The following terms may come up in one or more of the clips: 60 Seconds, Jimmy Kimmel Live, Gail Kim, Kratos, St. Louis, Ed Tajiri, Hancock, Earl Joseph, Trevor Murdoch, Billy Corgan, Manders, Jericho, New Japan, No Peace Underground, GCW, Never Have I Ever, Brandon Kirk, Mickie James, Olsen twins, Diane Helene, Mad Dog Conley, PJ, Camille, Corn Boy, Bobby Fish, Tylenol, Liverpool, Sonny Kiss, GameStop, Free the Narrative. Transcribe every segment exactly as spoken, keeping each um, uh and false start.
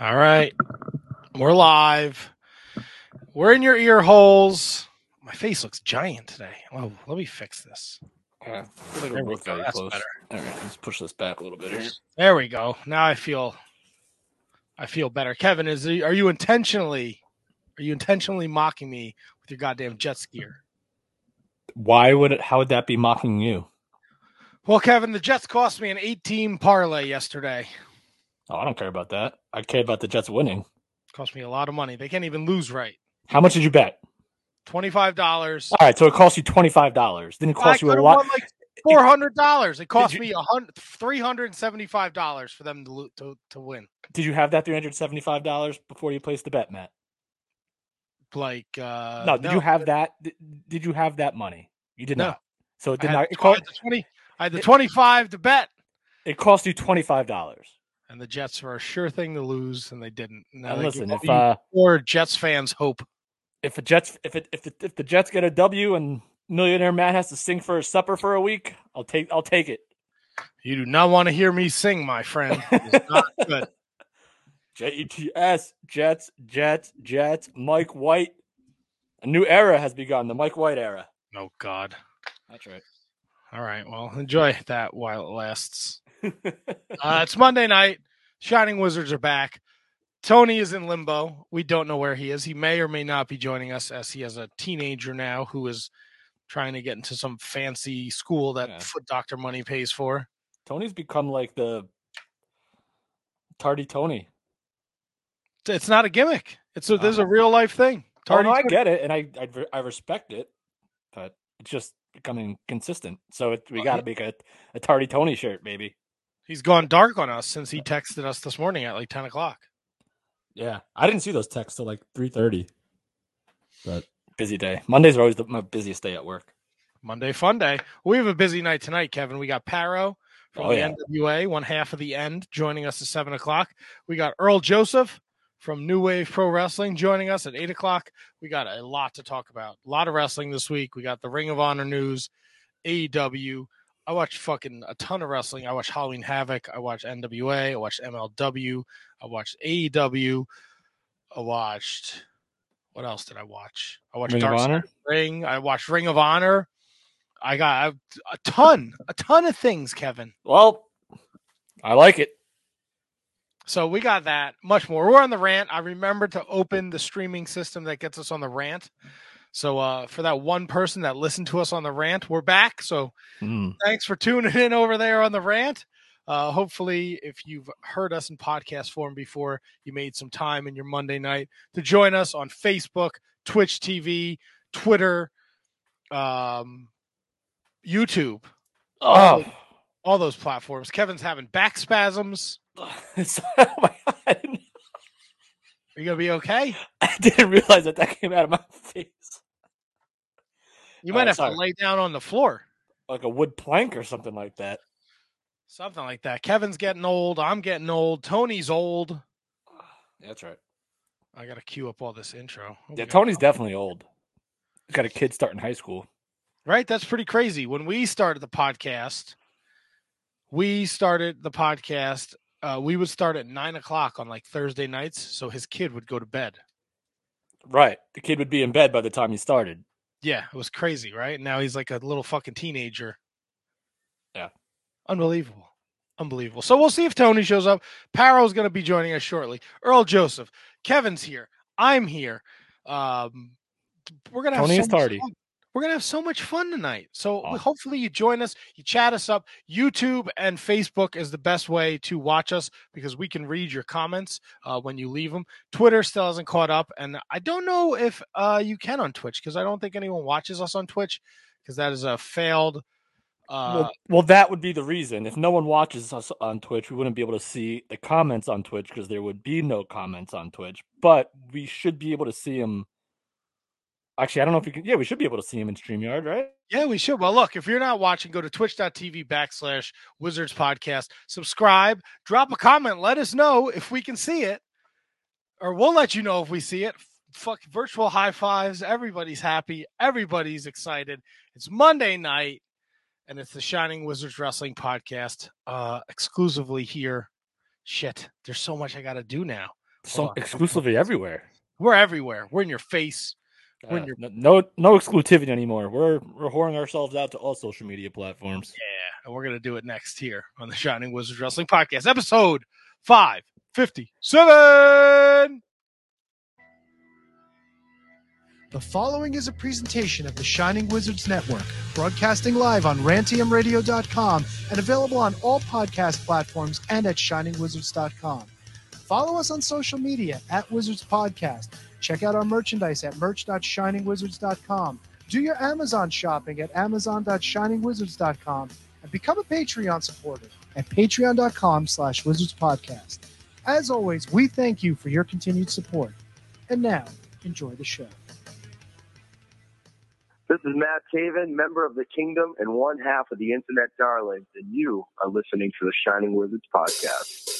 All right. We're live. We're in your ear holes. My face looks giant today. Well, let me fix this. Yeah, like there we go. That's close. Better. All right, let's push this back a little bit here. There we go. Now I feel I feel better. Kevin, is are you intentionally are you intentionally mocking me with your goddamn jet skier? Why would it how would that be mocking you? Well, Kevin, the Jets cost me an eight-team parlay yesterday. Oh, I don't care about that. I care about the Jets winning. Cost me a lot of money. They can't even lose right. How much did you bet? twenty-five dollars. All right, so it cost you twenty-five dollars. Then it cost I you a lot. Like four hundred dollars. It cost you, me three hundred seventy-five dollars for them to, to to win. Did you have that three hundred seventy-five dollars before you placed the bet, Matt? Like uh, no, did no, you have that? Did, did you have that money? You did no. not. So it did not. It cost twenty. I had the twenty-five to bet. It cost you twenty-five dollars. And the Jets were a sure thing to lose, and they didn't. Now they listen, if uh, or Jets fans hope. If the Jets, if it, if the, if the Jets get a W and millionaire Matt has to sing for his supper for a week, I'll take, I'll take it. You do not want to hear me sing, my friend. It's not good. J E T S, Jets, Jets, Jets. Mike White. A new era has begun, the Mike White era. Oh God, that's right. All right, well, enjoy that while it lasts. uh, it's Monday night. Shining Wizards are back. Tony is in limbo. We don't know where he is. He may or may not be joining us, as he has a teenager now who is trying to get into some fancy school that yeah. Foot Doctor money pays for. Tony's become like the Tardy Tony. It's not a gimmick. It's a, uh, this is a real-life thing. Tardy oh, no, I get it, and I, I, I respect it, but it's just becoming consistent, so it, we got to make a, a Tardy Tony shirt, baby. He's gone dark on us since he texted us this morning at like ten o'clock. Yeah, I didn't see those texts till like three thirty. But busy day. Mondays are always the, my busiest day at work. Monday fun day. We have a busy night tonight, Kevin. We got Paro from oh, the yeah. N W A, one half of the End, joining us at seven o'clock. We got Earl Joseph from New Wave Pro Wrestling joining us at eight o'clock. We got a lot to talk about. A lot of wrestling this week. We got the Ring of Honor news, A E W. I watched fucking a ton of wrestling. I watched Halloween Havoc. I watched N W A. I watched M L W. I watched A E W. I watched, what else did I watch? I watched Ring Dark Side of Ring. I watched Ring of Honor. I got a ton, a ton of things, Kevin. Well, I like it. So we got that, much more. We're on the rant. I remember to open the streaming system that gets us on the rant. So uh, for that one person that listened to us on the rant, we're back. So mm. thanks for tuning in over there on the rant. Uh, hopefully, if you've heard us in podcast form before, you made some time in your Monday night to join us on Facebook, Twitch T V, Twitter, um, YouTube. Oh. All those, all those platforms. Kevin's having back spasms. So, oh my God. Are you gonna be okay? I didn't realize that that came out of my face. You might oh, have sorry. to lay down on the floor, like a wood plank or something like that. Something like that. Kevin's getting old. I'm getting old. Tony's old. That's right. I gotta queue up all this intro. Oh, yeah, Tony's definitely old. He's got a kid starting high school. Right. That's pretty crazy. When we started the podcast, we started the podcast. Uh, we would start at nine o'clock on like Thursday nights, so his kid would go to bed. Right, the kid would be in bed by the time he started. Yeah, it was crazy, right? Now he's like a little fucking teenager. Yeah, unbelievable, unbelievable. So we'll see if Tony shows up. Paro's going to be joining us shortly. Earl Joseph, Kevin's here. I'm here. Um, we're gonna have Tony so is tardy. Fun. We're gonna have so much fun tonight. So awesome. Hopefully you join us, you chat us up. YouTube and Facebook is the best way to watch us because we can read your comments uh, when you leave them. Twitter still hasn't caught up, and I don't know if uh, you can on Twitch because I don't think anyone watches us on Twitch because that is a failed. Uh... Well, well, that would be the reason. If no one watches us on Twitch, we wouldn't be able to see the comments on Twitch because there would be no comments on Twitch. But we should be able to see them. Actually, I don't know if you can. Yeah, we should be able to see him in StreamYard, right? Yeah, we should. Well, look, if you're not watching, go to twitch.tv backslash Wizards Podcast. Subscribe. Drop a comment. Let us know if we can see it. Or we'll let you know if we see it. Fuck virtual high fives. Everybody's happy. Everybody's excited. It's Monday night, and it's the Shining Wizards Wrestling Podcast uh, exclusively here. Shit, there's so much I got to do now. some exclusively everywhere. We're everywhere. We're in your face. We're uh, in your... No, no exclusivity anymore. We're we're whoring ourselves out to all social media platforms. Yeah, and we're gonna do it next here on the Shining Wizards Wrestling Podcast, episode five fifty-seven. The following is a presentation of the Shining Wizards Network, broadcasting live on rantium radio dot com and available on all podcast platforms and at shining wizards dot com. Follow us on social media at Wizards Podcast. Check out our merchandise at merch dot shining wizards dot com. Do your Amazon shopping at amazon dot shining wizards dot com and become a Patreon supporter at patreon dot com slash wizards podcast. As always, we thank you for your continued support. And now, enjoy the show. This is Matt Taven, member of the Kingdom and one half of the Internet Darlings, and you are listening to the Shining Wizards Podcast.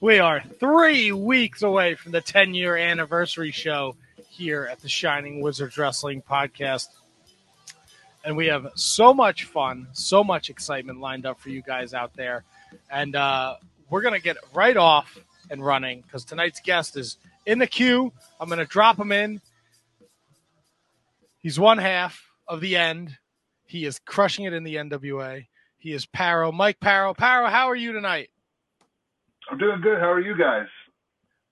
We are three weeks away from the ten-year anniversary show here at the Shining Wizards Wrestling Podcast. And we have so much fun, so much excitement lined up for you guys out there. And uh, we're going to get right off and running because tonight's guest is in the queue. I'm going to drop him in. He's one half of The End. He is crushing it in the N W A. He is Paro, Mike Paro. Paro, how are you tonight? I'm doing good. How are you guys?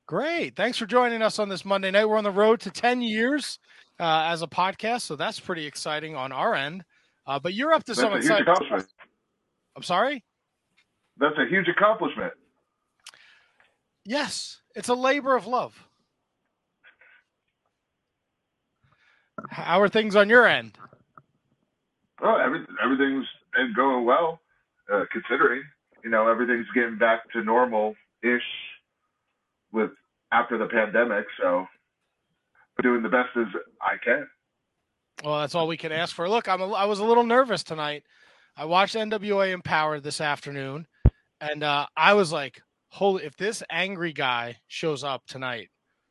Great. Thanks for joining us on this Monday night. We're on the road to ten years uh, as a podcast, so that's pretty exciting on our end. Uh, but you're up to that's some exciting stuff. I'm sorry? That's a huge accomplishment. Yes. It's a labor of love. How are things on your end? Oh, every, everything's going well, uh, considering. You know, everything's getting back to normal-ish with after the pandemic, so doing the best as I can. Well, that's all we can ask for. Look, I'm a, I was a little nervous tonight. I watched N W A Empower this afternoon, and uh, I was like, holy, if this angry guy shows up tonight,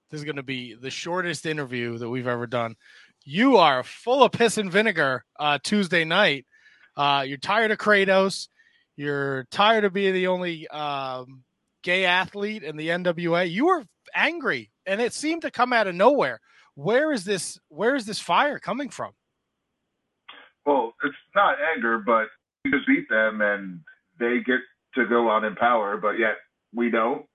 this is going to be the shortest interview that we've ever done. You are full of piss and vinegar uh, Tuesday night. Uh, you're tired of Kratos. You're tired of being the only um, gay athlete in the N W A. You were angry, and it seemed to come out of nowhere. Where is this? Where is this fire coming from? Well, it's not anger, but we just beat them, and they get to go on Empower, but yet we don't.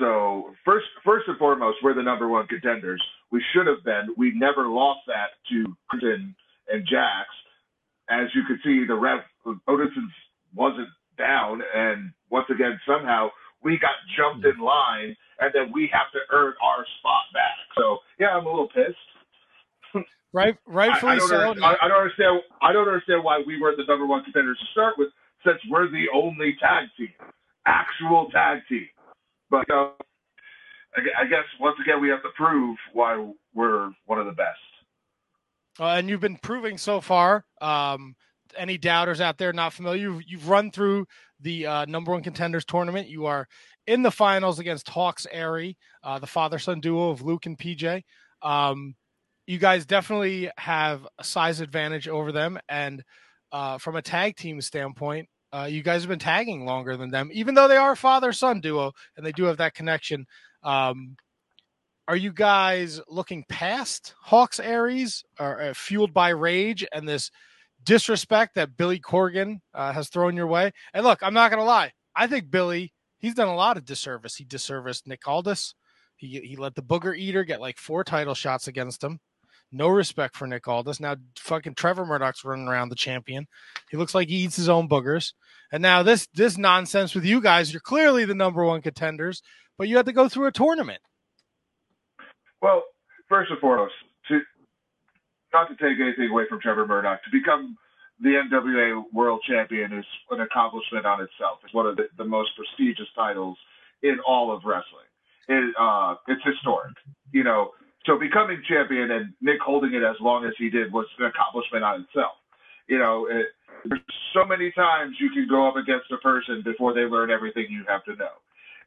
So first, first and foremost, we're the number one contenders. We should have been. We never lost that to Clinton and Jax. As you could see, the ref Odinson wasn't down, and once again, somehow we got jumped in line, and then we have to earn our spot back. So yeah, I'm a little pissed. Right, rightfully I, I so. I, I don't understand. I don't understand why we were the number one contenders to start with, since we're the only tag team, actual tag team. But you know, I, I guess once again, we have to prove why we're one of the best. Uh, and you've been proving so far. Um, any doubters out there not familiar, you've, you've run through the uh, number one contenders tournament. You are in the finals against Hawks Aries, uh, the father-son duo of Luke and P J. Um, you guys definitely have a size advantage over them. And uh, from a tag team standpoint, uh, you guys have been tagging longer than them, even though they are a father-son duo and they do have that connection. Um, Are you guys looking past Hawks Aries, or uh, fueled by rage and this disrespect that Billy Corgan uh, has thrown your way? And look, I'm not going to lie. I think Billy, he's done a lot of disservice. He disserviced Nick Aldis. He he let the Booger Eater get like four title shots against him. No respect for Nick Aldis. Now fucking Trevor Murdoch's running around the champion. He looks like he eats his own boogers. And now this this nonsense with you guys. You're clearly the number one contenders, but you had to go through a tournament. Well, first and foremost, to, not to take anything away from Trevor Murdoch, to become the N W A World Champion is an accomplishment on itself. It's one of the, the most prestigious titles in all of wrestling. It, uh, it's historic, you know. So becoming champion and Nick holding it as long as he did was an accomplishment on itself. You know, it, there's so many times you can go up against a person before they learn everything you have to know.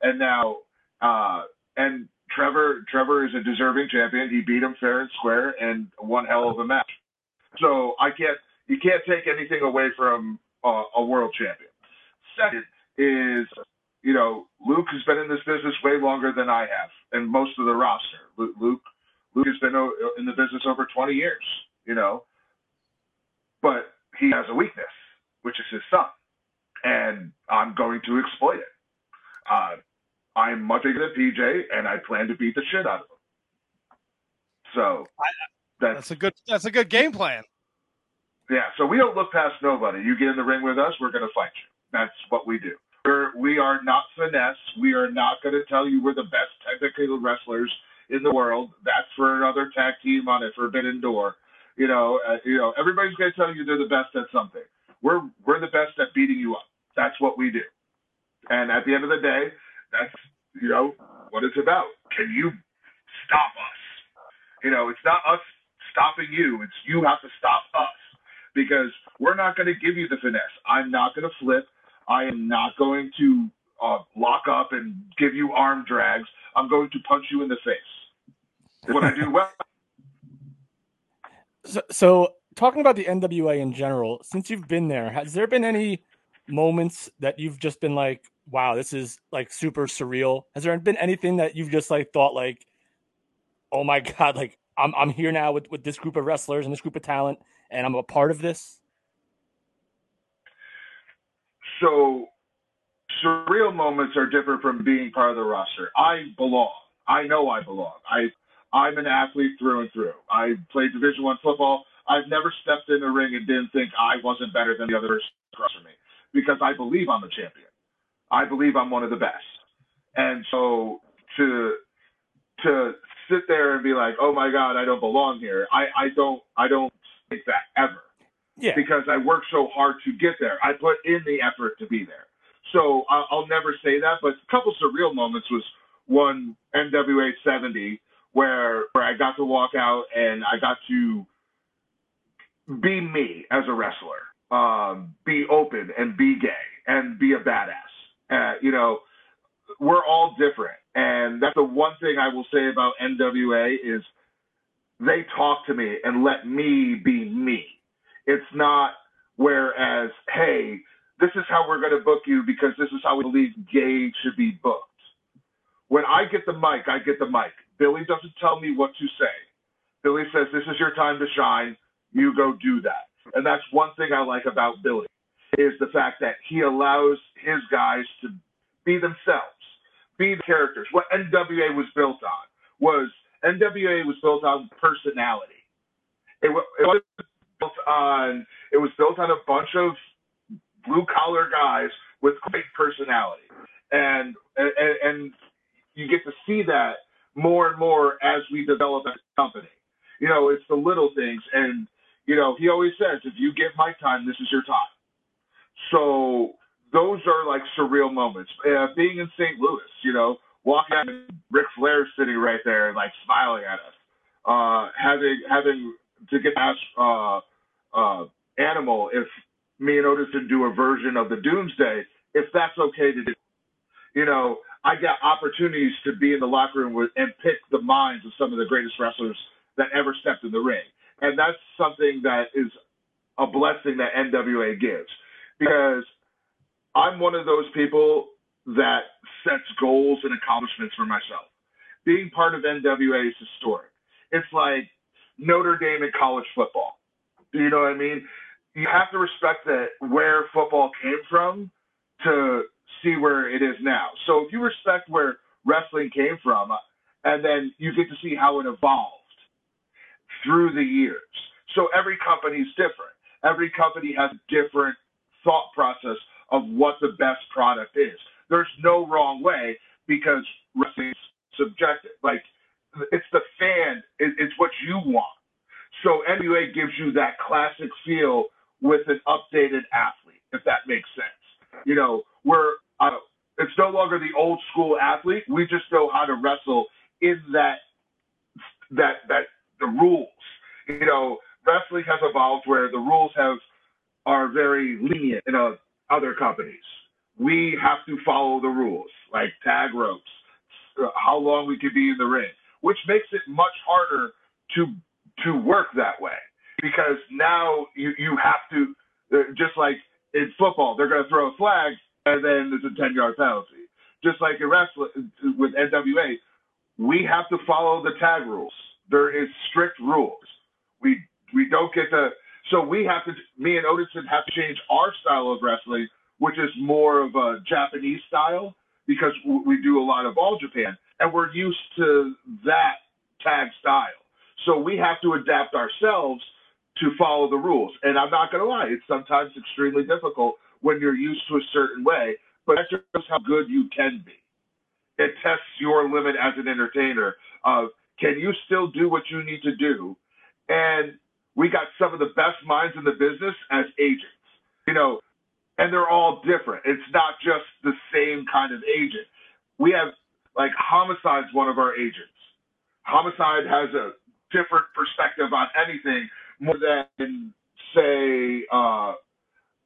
And now, uh, and Trevor, Trevor is a deserving champion. He beat him fair and square and one hell of a match. So I can't, you can't take anything away from uh, a world champion. Second is, you know, Luke has been in this business way longer than I have, and most of the roster. Luke, Luke has been in the business over twenty years, you know, but he has a weakness, which is his son, and I'm going to exploit it. Uh, I'm much bigger than P J, and I plan to beat the shit out of him. So that's, that's a good that's a good game plan. Yeah, so we don't look past nobody. You get in the ring with us, we're going to fight you. That's what we do. We're, we are not finesse. We are not going to tell you we're the best technical wrestlers in the world. That's for another tag team on a forbidden door. You know, uh, you know, everybody's going to tell you they're the best at something. We're we're the best at beating you up. That's what we do. And at the end of the day, that's, you know, what it's about. Can you stop us? You know, it's not us stopping you. It's you have to stop us. Because we're not going to give you the finesse. I'm not going to flip. I am not going to uh, lock up and give you arm drags. I'm going to punch you in the face. That's what I do well. So, so talking about the N W A in general, since you've been there, has there been any moments that you've just been like, wow, this is like super surreal? Has there been anything that you've just like thought like, oh my God, like I'm I'm here now with, with this group of wrestlers and this group of talent, and I'm a part of this? So surreal moments are different from being part of the roster. I belong. I know I belong. I, I'm an athlete through and through. I played Division One football. I've never stepped in a ring and didn't think I wasn't better than the other person across from me, because I believe I'm a champion. I believe I'm one of the best. And so to to sit there and be like, oh my God, I don't belong here. I, I don't I don't think that ever. Yeah. Because I worked so hard to get there. I put in the effort to be there. So I'll, I'll never say that, but a couple surreal moments was one N W A seventy where where I got to walk out and I got to be me as a wrestler, um, be open and be gay and be a badass. Uh, you know, we're all different. And that's the one thing I will say about N W A is they talk to me and let me be me. It's not whereas, hey, this is how we're going to book you because this is how we believe gay should be booked. When I get the mic, I get the mic. Billy doesn't tell me what to say. Billy says, this is your time to shine. You go do that. And that's one thing I like about Billy is the fact that he allows his guys to be themselves, be the characters. What N W A was built on was N W A was built on personality. It, it wasn't built on, it was built on a bunch of blue-collar guys with great personality. And, and and you get to see that more and more as we develop as a company. You know, it's the little things. And, you know, he always says, if you give my time, this is your time. So those are, like, surreal moments. Uh, being in Saint Louis, you know, walking out and Ric Flair sitting right there and, like, smiling at us. Uh, having having to get asked uh, uh, Animal if me and Odinson do a version of the Doomsday, if that's okay to do. You know, I got opportunities to be in the locker room with, and pick the minds of some of the greatest wrestlers that ever stepped in the ring. And that's something that is a blessing that N W A gives. Because I'm one of those people that sets goals and accomplishments for myself. Being part of N W A is historic. It's like Notre Dame in college football. Do you know what I mean? You have to respect that where football came from to see where it is now. So if you respect where wrestling came from, and then you get to see how it evolved through the years. So every company is different. Every company has a different thought process of what the best product is. There's no wrong way because wrestling is subjective. Like, it's the fan. It's what you want. So N W A gives you that classic feel with an updated athlete, if that makes sense. You know, we're uh, it's no longer the old school athlete. We just know how to wrestle in that that that the rules. You know, wrestling has evolved where the rules have are very lenient in uh, other companies. We have to follow the rules, like tag ropes, how long we can be in the ring, which makes it much harder to to work that way, because now you, you have to, just like in football, they're going to throw a flag and then there's a ten-yard penalty. Just like in wrestling with N W A, we have to follow the tag rules. There is strict rules. We we don't get to, so we have to, me and Odinson have to change our style of wrestling, which is more of a Japanese style, because we do a lot of All Japan, and we're used to that tag style. So we have to adapt ourselves to follow the rules. And I'm not going to lie, it's sometimes extremely difficult when you're used to a certain way, but that shows how good you can be. It tests your limit as an entertainer of, can you still do what you need to do? And we got some of the best minds in the business as agents, you know, and they're all different. It's not just the same kind of agent. We have, like, Homicide's one of our agents. Homicide has a different perspective on anything more than, say, uh,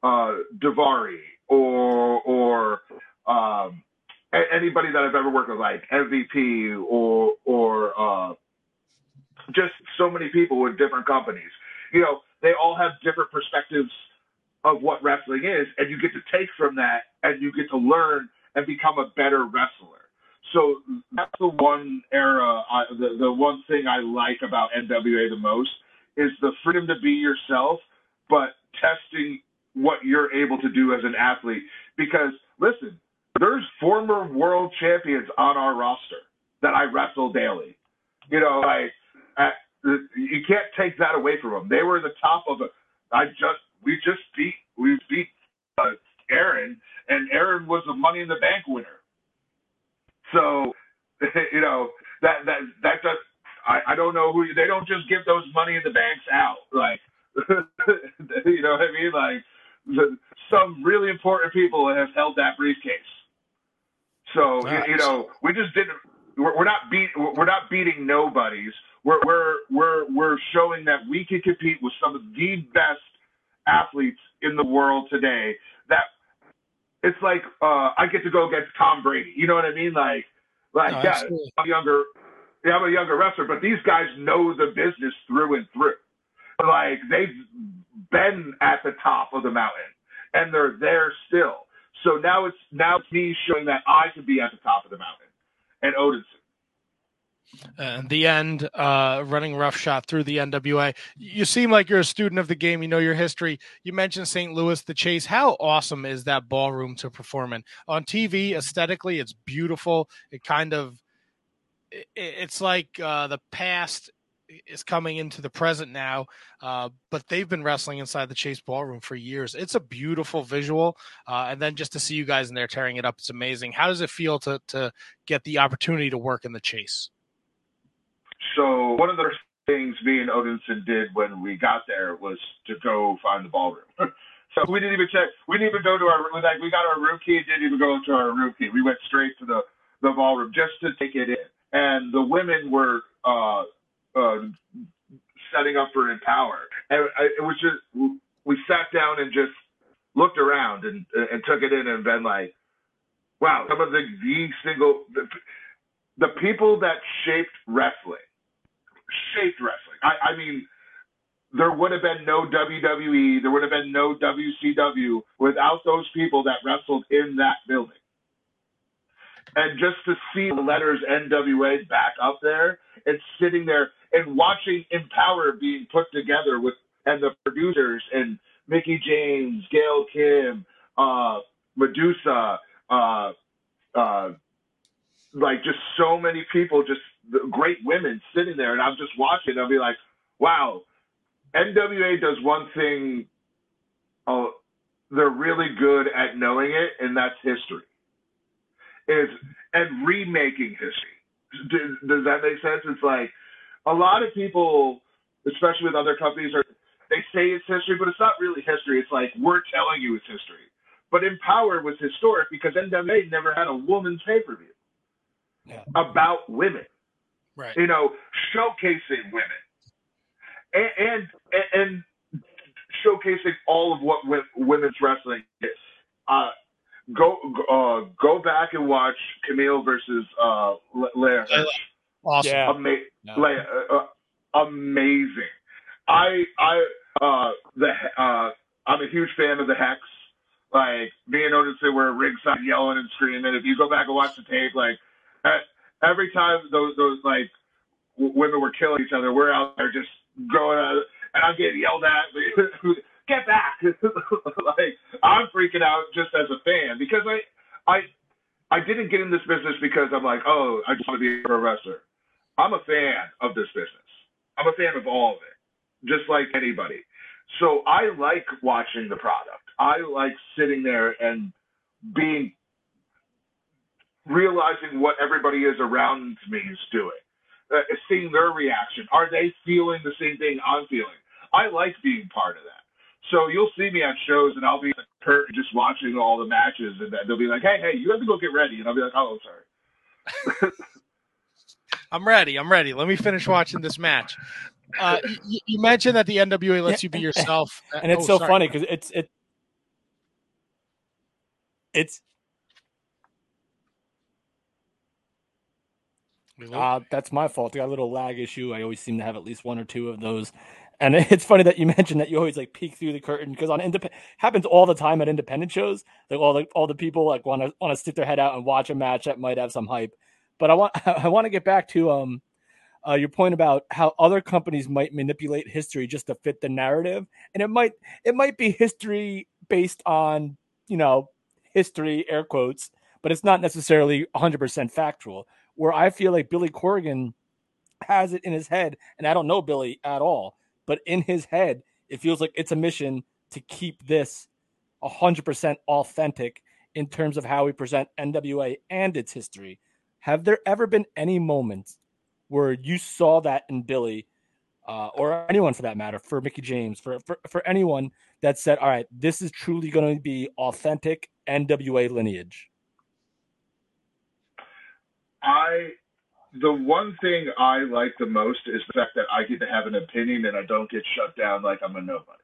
uh, Daivari or or um, a- anybody that I've ever worked with, like M V P or or uh, just so many people with different companies. You know, they all have different perspectives of what wrestling is, and you get to take from that, and you get to learn and become a better wrestler. So that's the one era, I, the, the one thing I like about N W A the most is the freedom to be yourself, but testing what you're able to do as an athlete. Because, listen, there's former world champions on our roster that I wrestle daily. You know, like, I, you can't take that away from them. They were the top of it. I just, we just beat, we beat uh, Aaron, and Aaron was the Money in the Bank winner. So, you know, that that that does. I, I don't know who they don't just give those Money in the Banks out, like you know what I mean. Like the, some really important people have held that briefcase. So nice. you, you know, we just didn't. We're, we're not beat. We're not beating nobodies. We're we're we're we're showing that we can compete with some of the best athletes in the world today. That. It's like uh, I get to go against Tom Brady. You know what I mean? Like, like no, yeah, I'm a younger, yeah, I'm a younger wrestler, but these guys know the business through and through. Like they've been at the top of the mountain, and they're there still. So now it's now it's me showing that I can be at the top of the mountain, and Odinson. And The End, uh, running roughshod through the N W A. You seem like you're a student of the game. You know your history. You mentioned Saint Louis, the Chase. How awesome is that ballroom to perform in? On T V, aesthetically, it's beautiful. It kind of, it, it's like uh, the past is coming into the present now, uh, but they've been wrestling inside the Chase Ballroom for years. It's a beautiful visual, uh, and then just to see you guys in there tearing it up, it's amazing. How does it feel to to get the opportunity to work in the Chase? So one of the things me and Odinson did when we got there was to go find the ballroom. So we didn't even check. We didn't even go to our room. Like, we got our room key and didn't even go to our room key. We went straight to the, the ballroom just to take it in. And the women were uh, uh, setting up for Empower. And I, it was just, we sat down and just looked around and, and took it in and been like, wow, some of the, the single, the, the people that shaped wrestling, shaped wrestling. I, I mean, there would have been no W W E, there would have been no W C W without those people that wrestled in that building. And just to see the letters N W A back up there and sitting there and watching Empower being put together with, and the producers and Mickey James, Gail Kim, uh, Medusa, uh, uh, like just so many people, just great women sitting there, and I'm just watching. I'll be like, wow, N W A does one thing. Oh, they're really good at knowing it, and that's history. Is and remaking history. Does, does that make sense? It's like a lot of people, especially with other companies, are they say it's history, but it's not really history. It's like, we're telling you it's history. But Empower was historic because N W A never had a woman's pay-per-view yeah. about women, right? You know, showcasing women and, and, and showcasing all of what women's wrestling is. Uh, go uh, go back and watch Camille versus uh, Lair. Awesome. Yeah. Ama- no. Lair, uh, amazing. I I uh, the uh, I'm a huge fan of the Hex. Like, me and Odinson were ringside yelling and screaming. If you go back and watch the tape, like, every time those, those like, w- women were killing each other, we're out there just going out, and I'm getting yelled at. Get back! Like, I'm freaking out just as a fan, because I, I, I didn't get in this business because I'm like, oh, I just want to be a pro wrestler. I'm a fan of this business. I'm a fan of all of it, just like anybody. So I like watching the product. I like sitting there and being, realizing what everybody is around me is doing, uh, seeing their reaction. Are they feeling the same thing I'm feeling? I like being part of that. So you'll see me at shows and I'll be like, Kurt, just watching all the matches, and they'll be like, hey, hey, you have to go get ready. And I'll be like, oh, I'm sorry. I'm ready. I'm ready. Let me finish watching this match. Uh, you, you mentioned that the N W A lets you be yourself. And it's oh, so sorry. funny because it's, it's, It's uh, that's my fault. I got a little lag issue. I always seem to have at least one or two of those. And it's funny that you mentioned that you always like peek through the curtain, because on independent happens all the time at independent shows. Like all the all the people like want to want to stick their head out and watch a match that might have some hype. But I want I want to get back to um uh, your point about how other companies might manipulate history just to fit the narrative, and it might it might be history based on, you know, history, air quotes, but it's not necessarily one hundred percent factual, where I feel like Billy Corgan has it in his head, and I don't know Billy at all, but in his head, it feels like it's a mission to keep this one hundred percent authentic in terms of how we present N W A and its history. Have there ever been any moments where you saw that in Billy, uh, or anyone for that matter, for Mickey James, for, for, for anyone that said, all right, this is truly going to be authentic N W A lineage? I, the one thing I like the most is the fact that I get to have an opinion and I don't get shut down like I'm a nobody.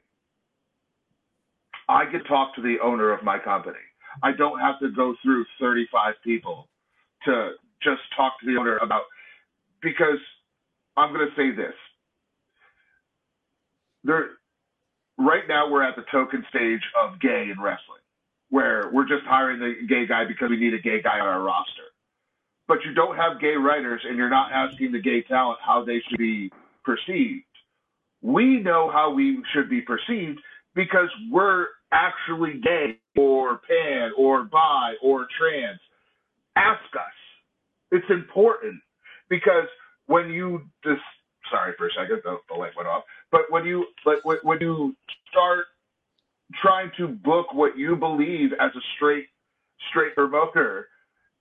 I get to talk to the owner of my company. I don't have to go through thirty-five people to just talk to the owner about, because I'm going to say this. There, right now we're at the token stage of gay in wrestling, where we're just hiring the gay guy because we need a gay guy on our roster. But you don't have gay writers, and you're not asking the gay talent how they should be perceived. We know how we should be perceived because we're actually gay or pan or bi or trans. Ask us. It's important, because when you just, sorry for a second, the, the light went off, but when you, like, when, when you start trying to book what you believe as a straight straight promoter,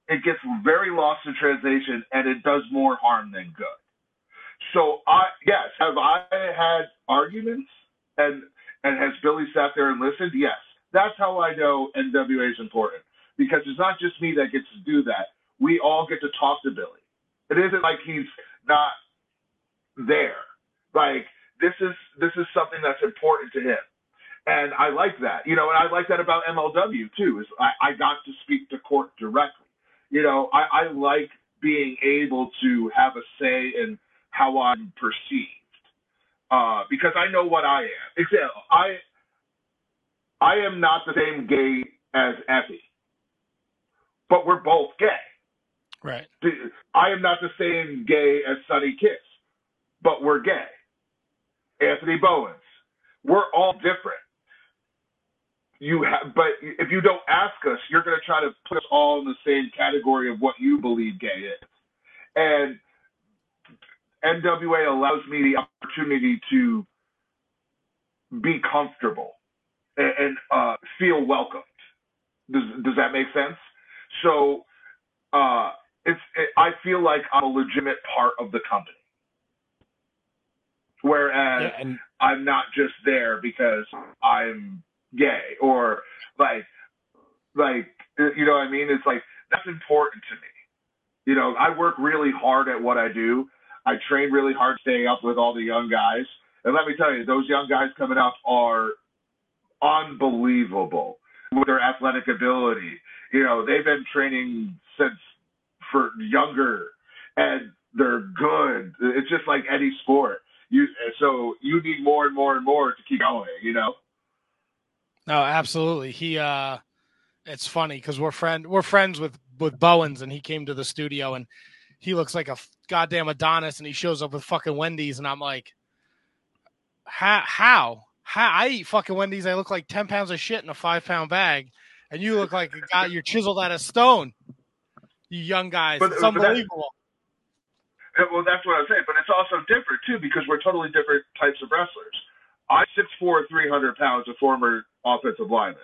it gets very lost in translation, and it does more harm than good. So I yes, have I had arguments, and and has Billy sat there and listened? Yes. That's how I know N W A is important, because it's not just me that gets to do that. We all get to talk to Billy. It isn't like he's not there. Like, this is this is something that's important to him. And I like that, you know, and I like that about M L W too, is I, I got to speak to Court directly. You know, I, I like being able to have a say in how I'm perceived, uh, because I know what I am. Example, I, I am not the same gay as Effie, but we're both gay. Right. I am not the same gay as Sonny Kiss, but we're gay. Anthony Bowens, we're all different. You have, but if you don't ask us, you're going to try to put us all in the same category of what you believe gay is. And N W A allows me the opportunity to be comfortable and, and uh, feel welcomed. Does does that make sense? So uh, it's it, I feel like I'm a legitimate part of the company. Whereas yeah, and- I'm not just there because I'm gay or like, like, you know what I mean? It's like, that's important to me. You know, I work really hard at what I do. I train really hard staying up with all the young guys. And let me tell you, those young guys coming up are unbelievable with their athletic ability. You know, they've been training since for younger and they're good. It's just like any sport. You, so you need more and more and more to keep going, you know? No, absolutely. He, uh, it's funny because we're friend, we're friends with, with Bowens, and he came to the studio and he looks like a goddamn Adonis, and he shows up with fucking Wendy's, and I'm like, how, how, how I eat fucking Wendy's. I look like ten pounds of shit in a five pound bag. And you look like a guy, you're chiseled out of stone. You young guys. But, it's unbelievable. That, well, that's what I'm saying. But it's also different too, because we're totally different types of wrestlers. I'm six four, three hundred pounds, a former offensive lineman.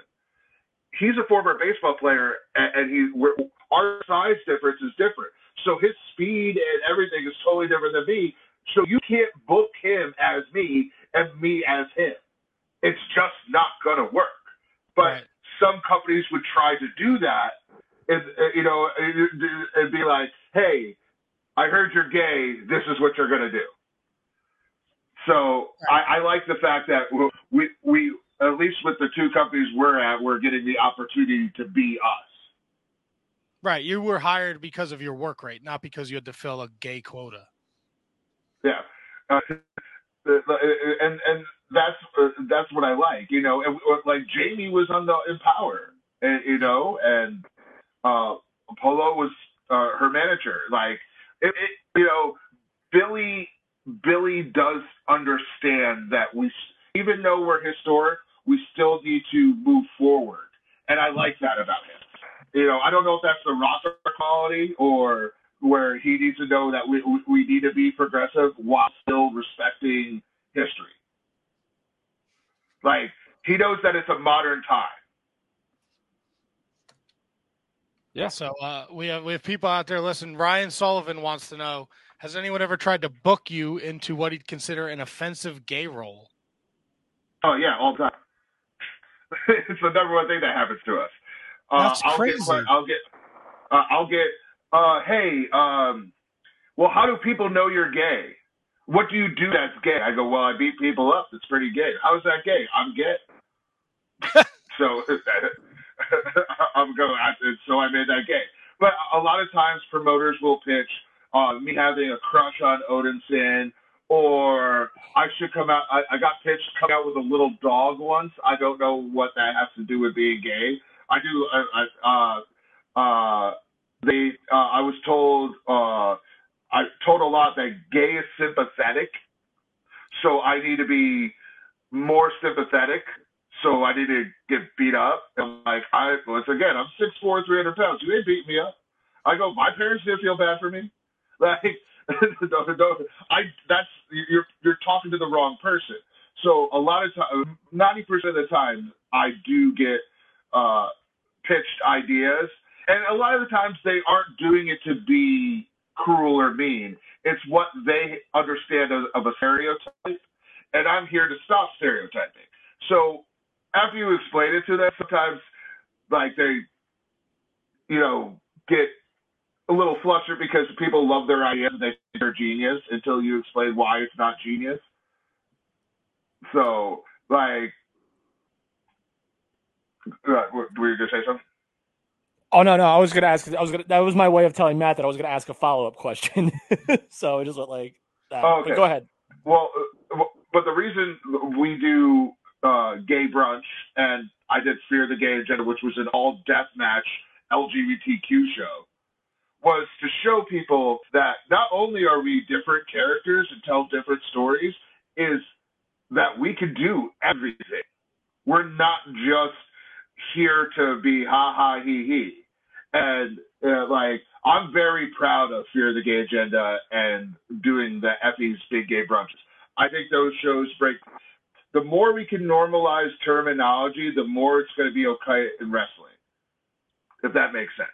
He's a former baseball player, and he, we're, our size difference is different. So his speed and everything is totally different than me. So you can't book him as me and me as him. It's just not going to work. But right. Some companies would try to do that and, you know, and be like, hey, I heard you're gay. This is what you're going to do. So right. I, I like the fact that we, we, at least with the two companies we're at, we're getting the opportunity to be us. Right. You were hired because of your work rate, not because you had to fill a gay quota. Yeah. Uh, and and that's uh, that's what I like, you know. And, like, Jamie was on the Empower, and, you know, and uh, Polo was uh, her manager. Like, it, it, you know, Billy Billy does understand that we, even though we're historic, we still need to move forward. And I like that about him. You know, I don't know if that's the roster quality or where he needs to know that we we need to be progressive while still respecting history. Like, he knows that it's a modern time. Yeah. So uh, we have we have people out there listening. Ryan Sullivan wants to know: has anyone ever tried to book you into what he'd consider an offensive gay role? Oh yeah, all the time. It's the number one thing that happens to us. That's uh, I'll crazy. Get, I'll get, uh, I'll get, uh, hey, um, well, how do people know you're gay? What do you do that's gay? I go, well, I beat people up. It's pretty gay. How is that gay? I'm gay. so I'm going, I, so I made that gay. But a lot of times promoters will pitch uh, me having a crush on Odinson, or I should come out. I, I got pitched coming out with a little dog once. I don't know what that has to do with being gay. I do. Uh, uh, uh, they. Uh, I was told. Uh, I told a lot that gay is sympathetic, so I need to be more sympathetic. So I need to get beat up. And like I, once again, I'm six four, three hundred pounds. You ain't beat me up. I go. My parents didn't feel bad for me. Like, no, no, I. That's you're you're talking to the wrong person. So a lot of time, ninety percent of the time, I do get uh pitched ideas, and a lot of the times they aren't doing it to be cruel or mean. It's what they understand of, of a stereotype, and I'm here to stop stereotyping. So after you explain it to them, sometimes like they, you know, get a little flustered because people love their ideas and they think they're genius until you explain why it's not genius. So like, Uh, were you gonna say something? Oh no, no, I was gonna ask. I was gonna. That was my way of telling Matt that I was gonna ask a follow up question. So it just went like that. Oh, okay. But go ahead. Well, but the reason we do uh, gay brunch, and I did Fear the Gay Agenda, which was an all deathmatch L G B T Q show, was to show people that not only are we different characters and tell different stories, is that we can do everything. We're not just here to be ha ha he he, and uh, like I'm very proud of Fear the Gay Agenda and doing the Effie's Big Gay Brunches. I think those shows break. The more we can normalize terminology, the more it's going to be okay in wrestling. If that makes sense.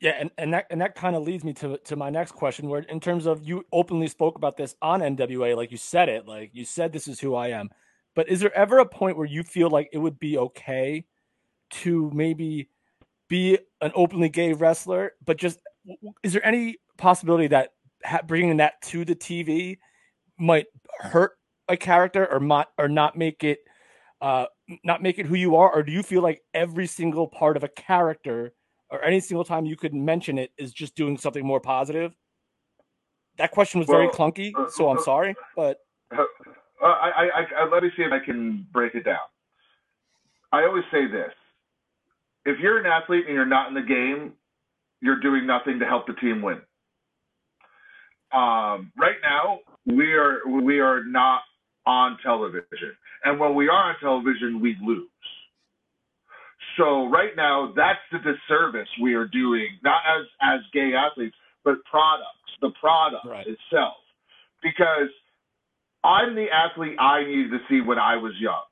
Yeah, and, and that and that kind of leads me to to my next question, where in terms of, you openly spoke about this on N W A, like you said it, like you said, this is who I am. But is there ever a point where you feel like it would be okay to maybe be an openly gay wrestler, but just, is there any possibility that bringing that to the T V might hurt a character, or not, or not make it, uh, not make it who you are? Or do you feel like every single part of a character, or any single time you could mention it, is just doing something more positive? That question was well, very clunky, uh, so I'm uh, sorry, but uh, I, I, I let me see if I can break it down. I always say this: if you're an athlete and you're not in the game, you're doing nothing to help the team win. Um, right now, we are we are not on television, and when we are on television, we lose. So right now, that's the disservice we are doing, not as as gay athletes, but products, the product right. itself. Because I'm the athlete I needed to see when I was young.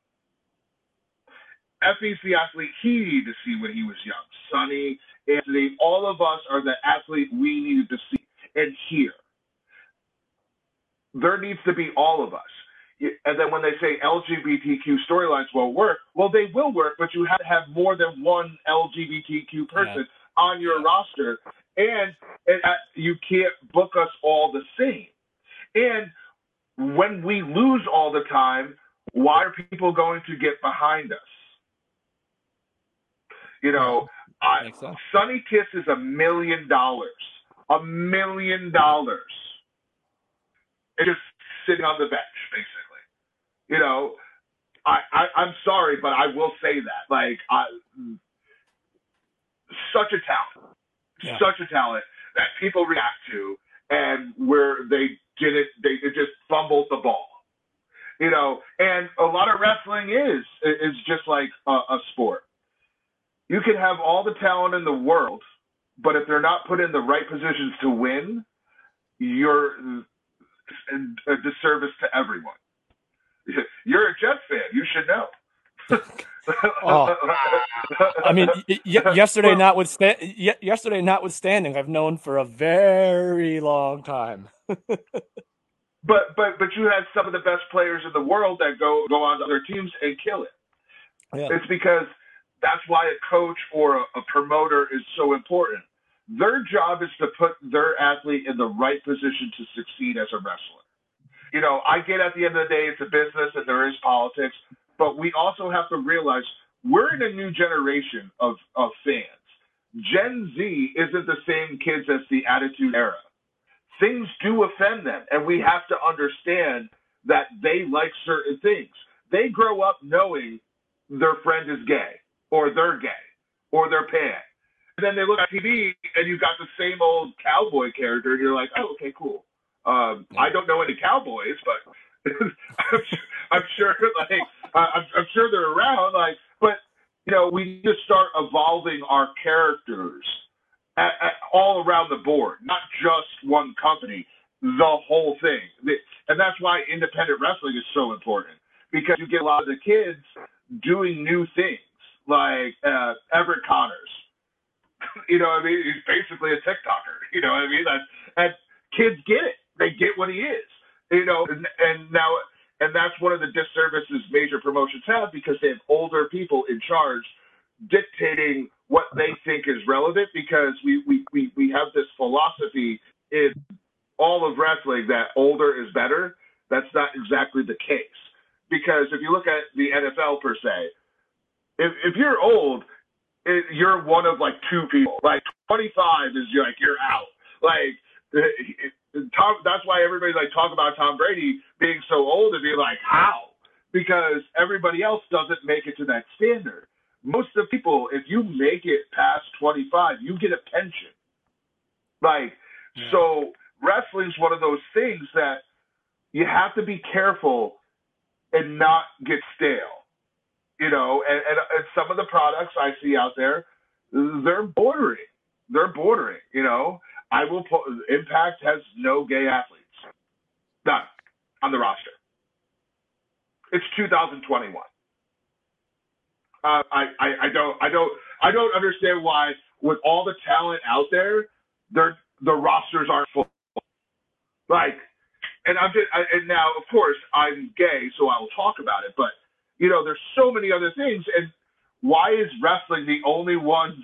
Effie's the athlete he needed to see when he was young. Sonny, Anthony, all of us are the athlete we needed to see and hear. There needs to be all of us. And then when they say L G B T Q storylines will work, well, they will work, but you have to have more than one L G B T Q person yeah. on your yeah. roster, and, and uh, you can't book us all the same. And when we lose all the time, why are people going to get behind us? You know, I, so. Sunny Kiss is a million dollars, a million dollars. It's just sitting on the bench, basically. You know, I, I, I'm sorry, but I will say that. Like, I, such a talent, yeah. such a talent that people react to, and where they did it, they it just fumbled the ball. You know, and a lot of wrestling is is just like a, a sport. You can have all the talent in the world, but if they're not put in the right positions to win, you're a disservice to everyone. You're a Jets fan. You should know. oh. I mean, y yesterday well, notwithstanding, yesterday notwithstanding, I've known for a very long time. but but but you had some of the best players in the world that go go on to other teams and kill it. Yeah. It's because that's why a coach or a, a promoter is so important. Their job is to put their athlete in the right position to succeed as a wrestler. You know, I get at the end of the day, it's a business and there is politics, but we also have to realize we're in a new generation of, of fans. Gen Z isn't the same kids as the Attitude Era. Things do offend them, and we have to understand that they like certain things. They grow up knowing their friend is gay, or they're gay, or they're pan. And then they look at T V, and you've got the same old cowboy character, and you're like, oh, okay, cool. Um, I don't know any cowboys, but I'm, sure, I'm sure, like, I'm, I'm sure they're around. Like, but you know, we need to start evolving our characters at, at all around the board, not just one company, the whole thing. And that's why independent wrestling is so important, because you get a lot of the kids doing new things, like uh, Everett Connors. You know, what I mean, he's basically a TikToker. You know, what I mean, that and kids get it. They get what he is, you know, and, and now, and that's one of the disservices major promotions have, because they have older people in charge dictating what they think is relevant, because we, we, we, we have this philosophy in all of wrestling that older is better. That's not exactly the case, because if you look at the N F L per se, if, if you're old, it, you're one of like two people, like twenty-five is like, you're out. Like, it, Tom, that's why everybody's like talking about Tom Brady being so old and being like, how? Because everybody else doesn't make it to that standard. Most of the people, if you make it past twenty-five, you get a pension. Like, yeah. So wrestling's one of those things that you have to be careful and not get stale. You know, and, and, and some of the products I see out there, they're bordering. They're bordering, you know. I will put Impact has no gay athletes. None on the roster. It's two thousand twenty-one. Uh, I, I I don't I don't I don't understand why, with all the talent out there, they're, the rosters aren't full. Like, and I'm just, I, and now of course I'm gay, so I will talk about it. But you know, there's so many other things, and why is wrestling the only ones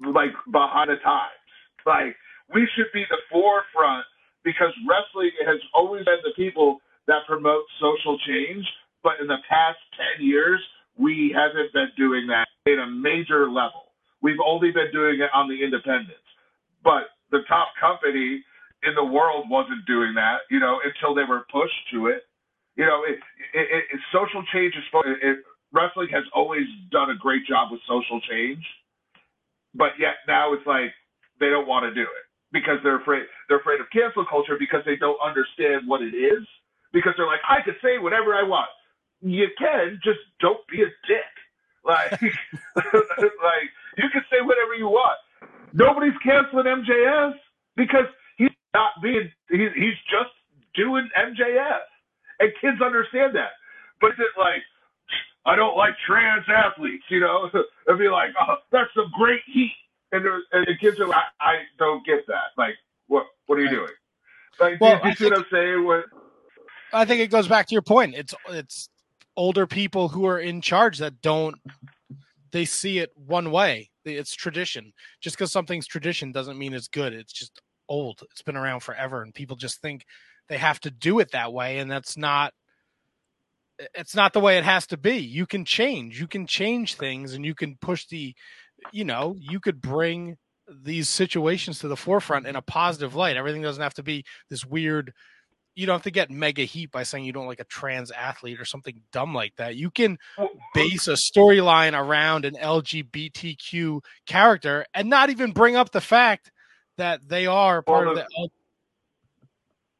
like behind the times? Like, we should be the forefront, because wrestling has always been the people that promote social change. But in the past ten years, we haven't been doing that in a major level. We've only been doing it on the independents. But the top company in the world wasn't doing that, you know, until they were pushed to it. You know, it, it, it, it, social change is it, it, wrestling has always done a great job with social change, but yet now it's like they don't want to do it because they're afraid. They're afraid of cancel culture because they don't understand what it is. Because they're like, I could say whatever I want. You can, just don't be a dick. Like, like you can say whatever you want. Nobody's canceling M J F because he's not being, he, he's just doing M J F. And kids understand that. But is it like, I don't like trans athletes, you know? They'll be like, oh, that's some great heat. And, and the kids are like, I, I don't get that. Like, what What are you doing? Like, well, you, you see think, what I'm saying? What, I think it goes back to your point. It's, it's older people who are in charge that don't, they see it one way. It's tradition. Just because something's tradition doesn't mean it's good. It's just old. It's been around forever, and people just think they have to do it that way, and that's not, it's not the way it has to be. You can change. You can change things, and you can push the, you know, you could bring these situations to the forefront in a positive light. Everything doesn't have to be this weird. You don't have to get mega heat by saying you don't like a trans athlete or something dumb like that. You can base a storyline around an L G B T Q character and not even bring up the fact that they are part well, the, of the.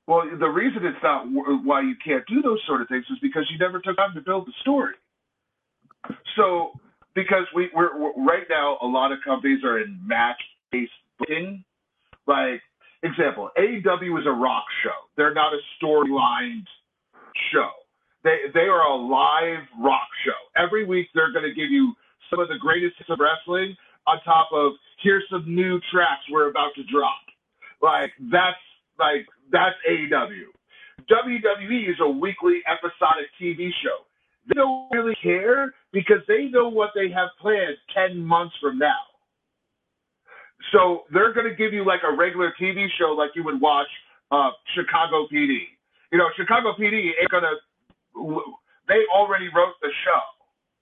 Well, the reason it's not why you can't do those sort of things is because you never took time to build the story. So, because we, we're, we're right now, a lot of companies are in match-based booking, like. Example, A E W is a rock show. They're not a storylined show. They they are a live rock show. Every week they're going to give you some of the greatest hits of wrestling on top of, here's some new tracks we're about to drop. Like, that's like that's A E W. W W E is a weekly episodic T V show. They don't really care because they know what they have planned ten months from now. So they're going to give you like a regular T V show, like you would watch uh, Chicago P D. You know, Chicago P D ain't going to. They already wrote the show.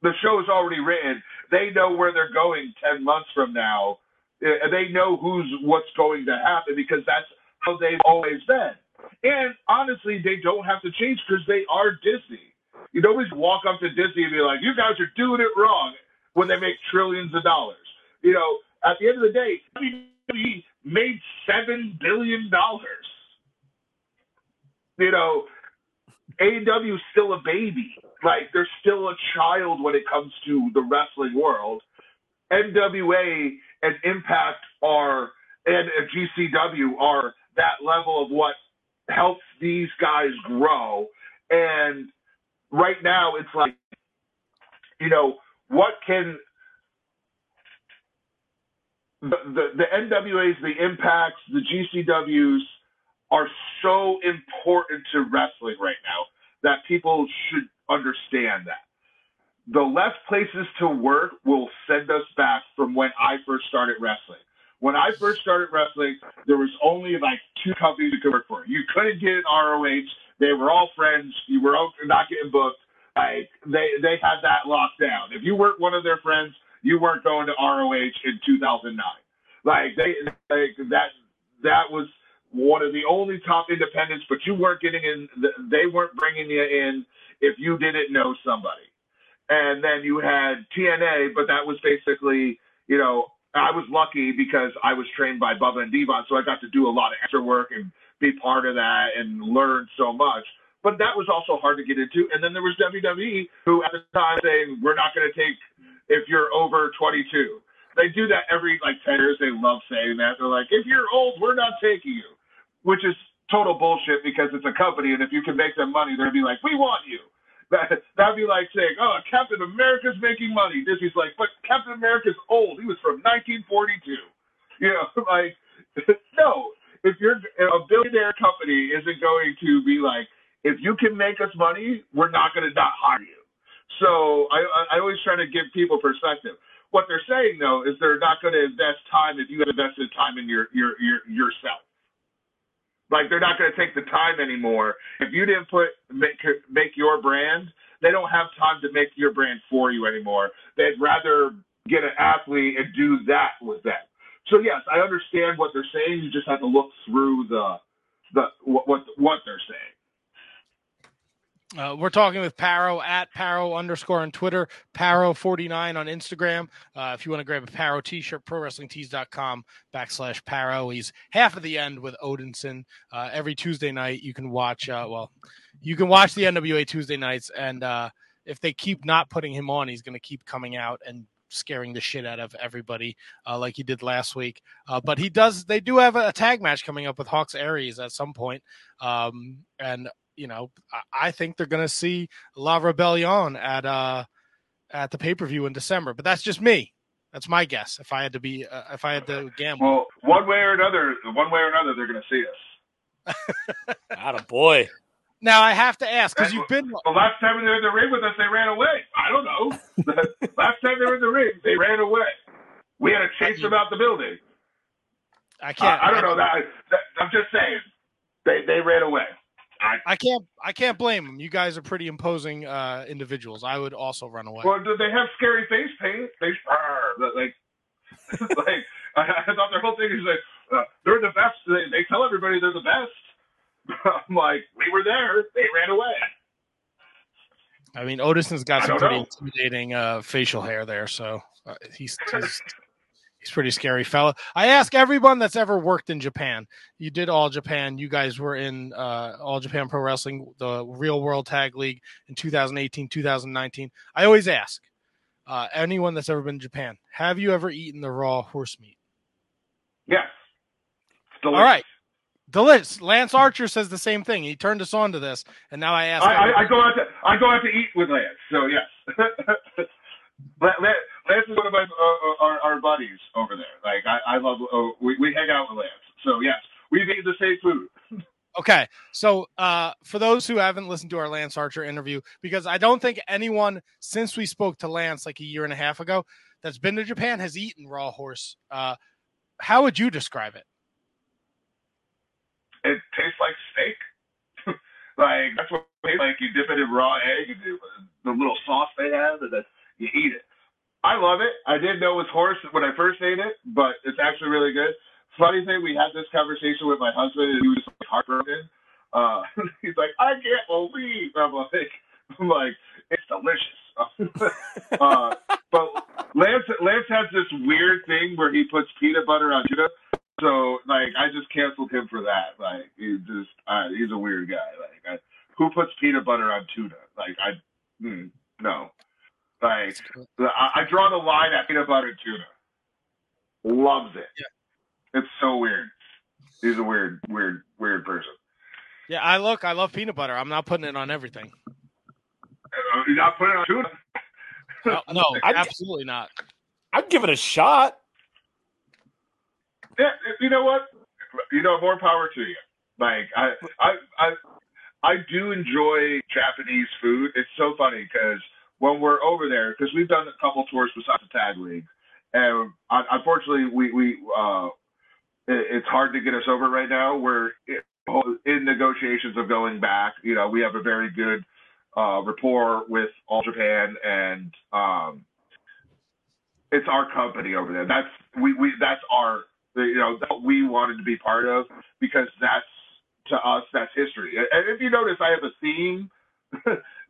The show is already written. They know where they're going ten months from now. They know who's what's going to happen because that's how they've always been. And honestly, they don't have to change because they are Disney. You'd always walk up to Disney and be like, "You guys are doing it wrong," when they make trillions of dollars. You know. At the end of the day, W W E made seven billion dollars. You know, A E W is still a baby. Like, they're still a child when it comes to the wrestling world. N W A and Impact are, and G C W are that level of what helps these guys grow. And right now, it's like, you know, what can... The, the the N W As, the Impacts, the G C Ws are so important to wrestling right now that people should understand that. The less places to work will send us back from when I first started wrestling. When I first started wrestling, there was only like two companies you could work for. You couldn't get an R O H. They were all friends. You were all not getting booked. Like they, they had that locked down. If you weren't one of their friends, you weren't going to R O H in two thousand nine. Like, they, like that that was one of the only top independents, but you weren't getting in. They weren't bringing you in if you didn't know somebody. And then you had T N A, but that was basically, you know, I was lucky because I was trained by Bubba and Devon, so I got to do a lot of extra work and be part of that and learn so much. But that was also hard to get into. And then there was W W E, who at the time saying, we're not going to take – if you're over twenty-two. They do that every, like, ten years. They love saying that. They're like, if you're old, we're not taking you, which is total bullshit because it's a company, and if you can make them money, they're going to be like, we want you. That, that'd be like saying, oh, Captain America's making money. Disney's like, but Captain America's old. He was from nineteen forty-two. You know, like, no. If you're a billionaire company isn't going to be like, if you can make us money, we're not going to not hire you. So I, I always try to give people perspective. What they're saying, though, is they're not going to invest time if you have invested time in your, your, your yourself. Like, they're not going to take the time anymore. If you didn't put make, make your brand, they don't have time to make your brand for you anymore. They'd rather get an athlete and do that with them. So, yes, I understand what they're saying. You just have to look through the the what what, what they're saying. Uh, we're talking with Paro at Paro underscore on Twitter, Paro forty-nine on Instagram. Uh, if you want to grab a Paro t-shirt, pro wrestling tees dot com backslash Paro. He's half of The End with Odinson. Uh, every Tuesday night you can watch, uh, well, you can watch the N W A Tuesday nights. And uh, if they keep not putting him on, he's going to keep coming out and scaring the shit out of everybody uh, like he did last week. Uh, but he does, they do have a, a tag match coming up with Hawks Aries at some point. Um, and you know, I think they're going to see La Rebellion at uh, at the pay-per-view in December. But that's just me. That's my guess. If I had to be, uh, if I had to gamble. Well, one way or another, one way or another, they're going to see us. Atta boy. Now I have to ask because you've been. The last time they were in the ring with us, they ran away. I don't know. Last time they were in the ring, they ran away. We had to chase them out the building. I can't. Uh, I don't I, know that, that. I'm just saying, they they ran away. I, I can't. I can't blame them. You guys are pretty imposing uh, individuals. I would also run away. Well, do they have scary face paint? They like, like I, I thought their whole thing is like uh, they're the best. They, they tell everybody they're the best. I'm like, we were there. They ran away. I mean, Odison's got some pretty know. intimidating uh, facial hair there, so uh, he's. he's He's a pretty scary fella. I ask everyone that's ever worked in Japan. You did All Japan. You guys were in uh, All Japan Pro Wrestling, the Real World Tag League in two thousand eighteen, two thousand nineteen. I always ask uh, anyone that's ever been in Japan, have you ever eaten the raw horse meat? Yes. All right. Delicious. Lance Archer says the same thing. He turned us on to this, and now I ask. I, I, I go out to I go out to eat with Lance, so yes. Lance is one of my, uh, our, our buddies over there. Like I, I love, oh, we, we hang out with Lance. So yes, we've eaten the same food. Okay. So uh, for those who haven't listened to our Lance Archer interview, because I don't think anyone since we spoke to Lance like a year and a half ago that's been to Japan has eaten raw horse. Uh, how would you describe it? It tastes like steak. Like that's what it tastes like. You dip it in raw egg and the little sauce they have and that's, you eat it. I love it. I didn't know it was horse when I first ate it, but it's actually really good. Funny thing, we had this conversation with my husband, and he was like heartbroken. Uh, he's like, I can't believe. I'm like, I'm like it's delicious. uh, but Lance, Lance has this weird thing where he puts peanut butter on tuna. So, like, I just canceled him for that. Like, he's just, uh, he's a weird guy. Like, I, who puts peanut butter on tuna? Like, I, mm, no. Like, I draw the line at peanut butter and tuna. Loves it. Yeah. It's so weird. He's a weird, weird, weird person. Yeah, I look, I love peanut butter. I'm not putting it on everything. You're not putting it on tuna? No, no I'd, absolutely not. I'd give it a shot. Yeah, you know what? You know, more power to you. Like, I, I, I, I do enjoy Japanese food. It's so funny because when we're over there, because we've done a couple tours besides the Tag League, and uh, unfortunately, we we uh, it, it's hard to get us over right now. We're in negotiations of going back. You know, we have a very good uh, rapport with All Japan, and um, it's our company over there. That's we, we that's our you know that we wanted to be part of because that's to us that's history. And if you notice, I have a theme.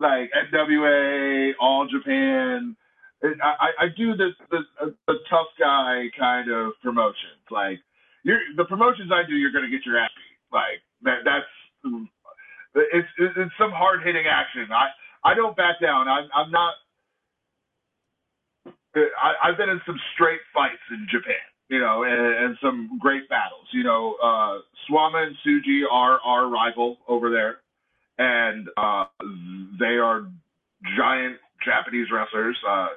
Like N W A, All Japan, I, I do this, this the tough guy kind of promotions. Like you're, the promotions I do, you're going to get your ass beat. Like that, that's it's it's some hard hitting action. I, I don't back down. I'm I'm not. I, I've been in some straight fights in Japan, you know, and, and some great battles. You know, uh, Suwama and Tsuji are our rival over there. And uh, they are giant Japanese wrestlers. Uh,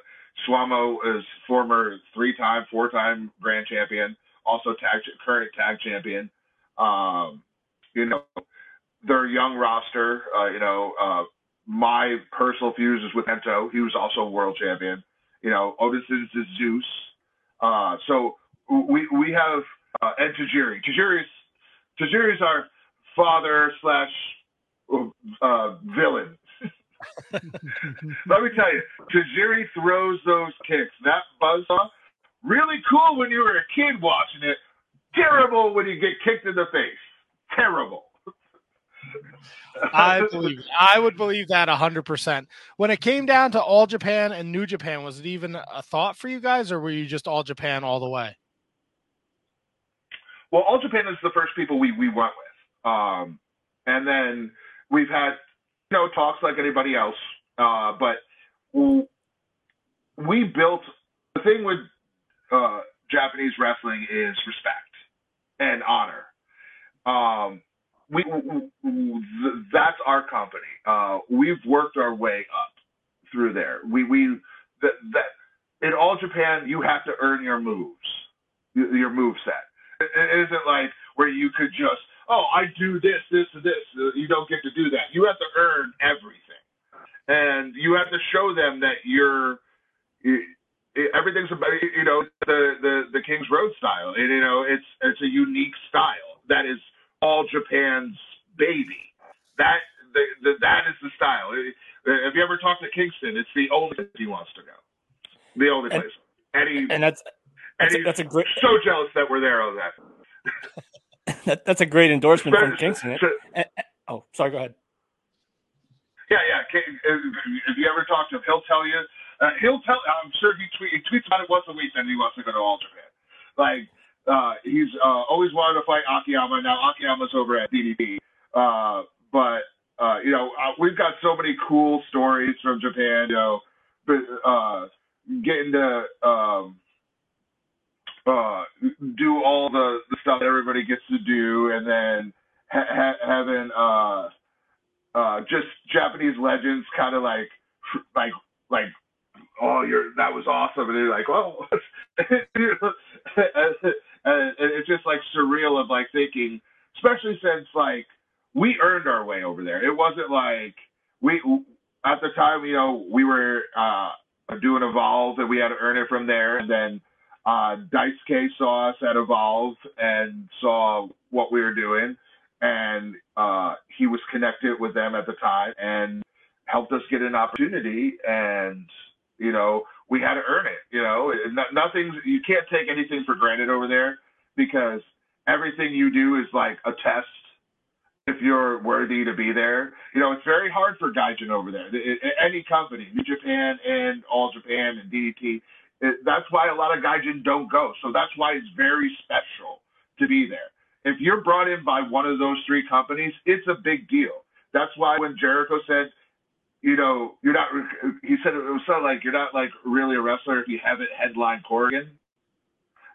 Suamo is former three-time, four-time grand champion, also tag, current tag champion. Um, you know, their young roster, uh, you know, uh, my personal fuse is with Ento. He was also a world champion. You know, Odinson is Zeus. Uh, so we we have uh, Ed Tajiri. Tajiri's, Tajiri's our father slash uh, villain. Let me tell you, Tajiri throws those kicks. That buzzsaw, really cool when you were a kid watching it. Terrible when you get kicked in the face. Terrible. I believe I would believe that one hundred percent. When it came down to All Japan and New Japan, was it even a thought for you guys, or were you just All Japan all the way? Well, All Japan is the first people we, we went with. Um, and then we've had, you know, talks like anybody else. Uh, but we built – the thing with uh, Japanese wrestling is respect and honor. Um We, that's our company. Uh, we've worked our way up through there. We, we, that, that, in All Japan, you have to earn your moves, your move set. It isn't like where you could just, oh, I do this, this, and this. You don't get to do that. You have to earn everything. And you have to show them that you're, everything's about, you know, the, the, the King's Road style. And, you know, it's, it's a unique style that is All Japan's baby. That the, the, that is the style. If you ever talk to Kingston, it's the only place he wants to go. The only place. And, Eddie, and that's that's, Eddie, a, that's a great. So jealous that we're there on that. that that's a great endorsement from Kingston. So, and, oh, sorry. Go ahead. Yeah, yeah. If you ever talk to him, he'll tell you. Uh, he'll tell. I'm sure he, tweet, he tweets about it once a week, and he wants to go to All Japan. Like. Uh, he's uh, always wanted to fight Akiyama. Now Akiyama's over at D D P. Uh, but, uh, you know, uh, we've got so many cool stories from Japan, you know, uh, getting to um, uh, do all the, the stuff that everybody gets to do, and then ha- ha- having uh, uh, just Japanese legends kind of like, like, like, oh, you're, that was awesome. And you're like, oh, and it's just like surreal of like thinking, especially since like we earned our way over there. It wasn't like we, at the time, you know, we were uh, doing Evolve and we had to earn it from there. And then uh, Daisuke saw us at Evolve and saw what we were doing. And uh, he was connected with them at the time and helped us get an opportunity. And, you know, we had to earn it, you know. Nothing's, you can't take anything for granted over there because everything you do is like a test if you're worthy to be there. You know, it's very hard for Gaijin over there. It, any company, New Japan and All Japan and D D T, it, that's why a lot of Gaijin don't go. So that's why it's very special to be there. If you're brought in by one of those three companies, it's a big deal. That's why when Jericho said, you know, you're not, he said it was sort of like, you're not like really a wrestler if you haven't headlined Corgan.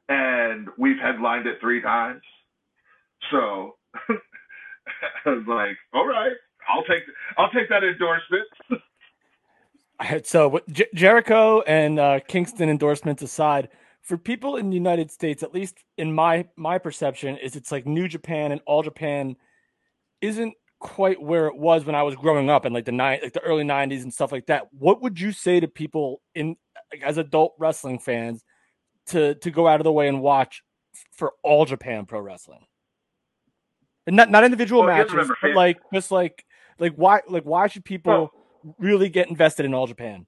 And we've headlined it three times. So I was like, all right, I'll take, I'll take that endorsement. So Jer- Jericho and uh, Kingston endorsements aside, for people in the United States, at least in my, my perception is it's like New Japan and All Japan isn't quite where it was when I was growing up in like the ni- like the early nineties and stuff like that. What would you say to people in like, as adult wrestling fans to to go out of the way and watch for All Japan Pro Wrestling? And not not individual well, matches, remember, but like just like like why like why should people well, really get invested in All Japan?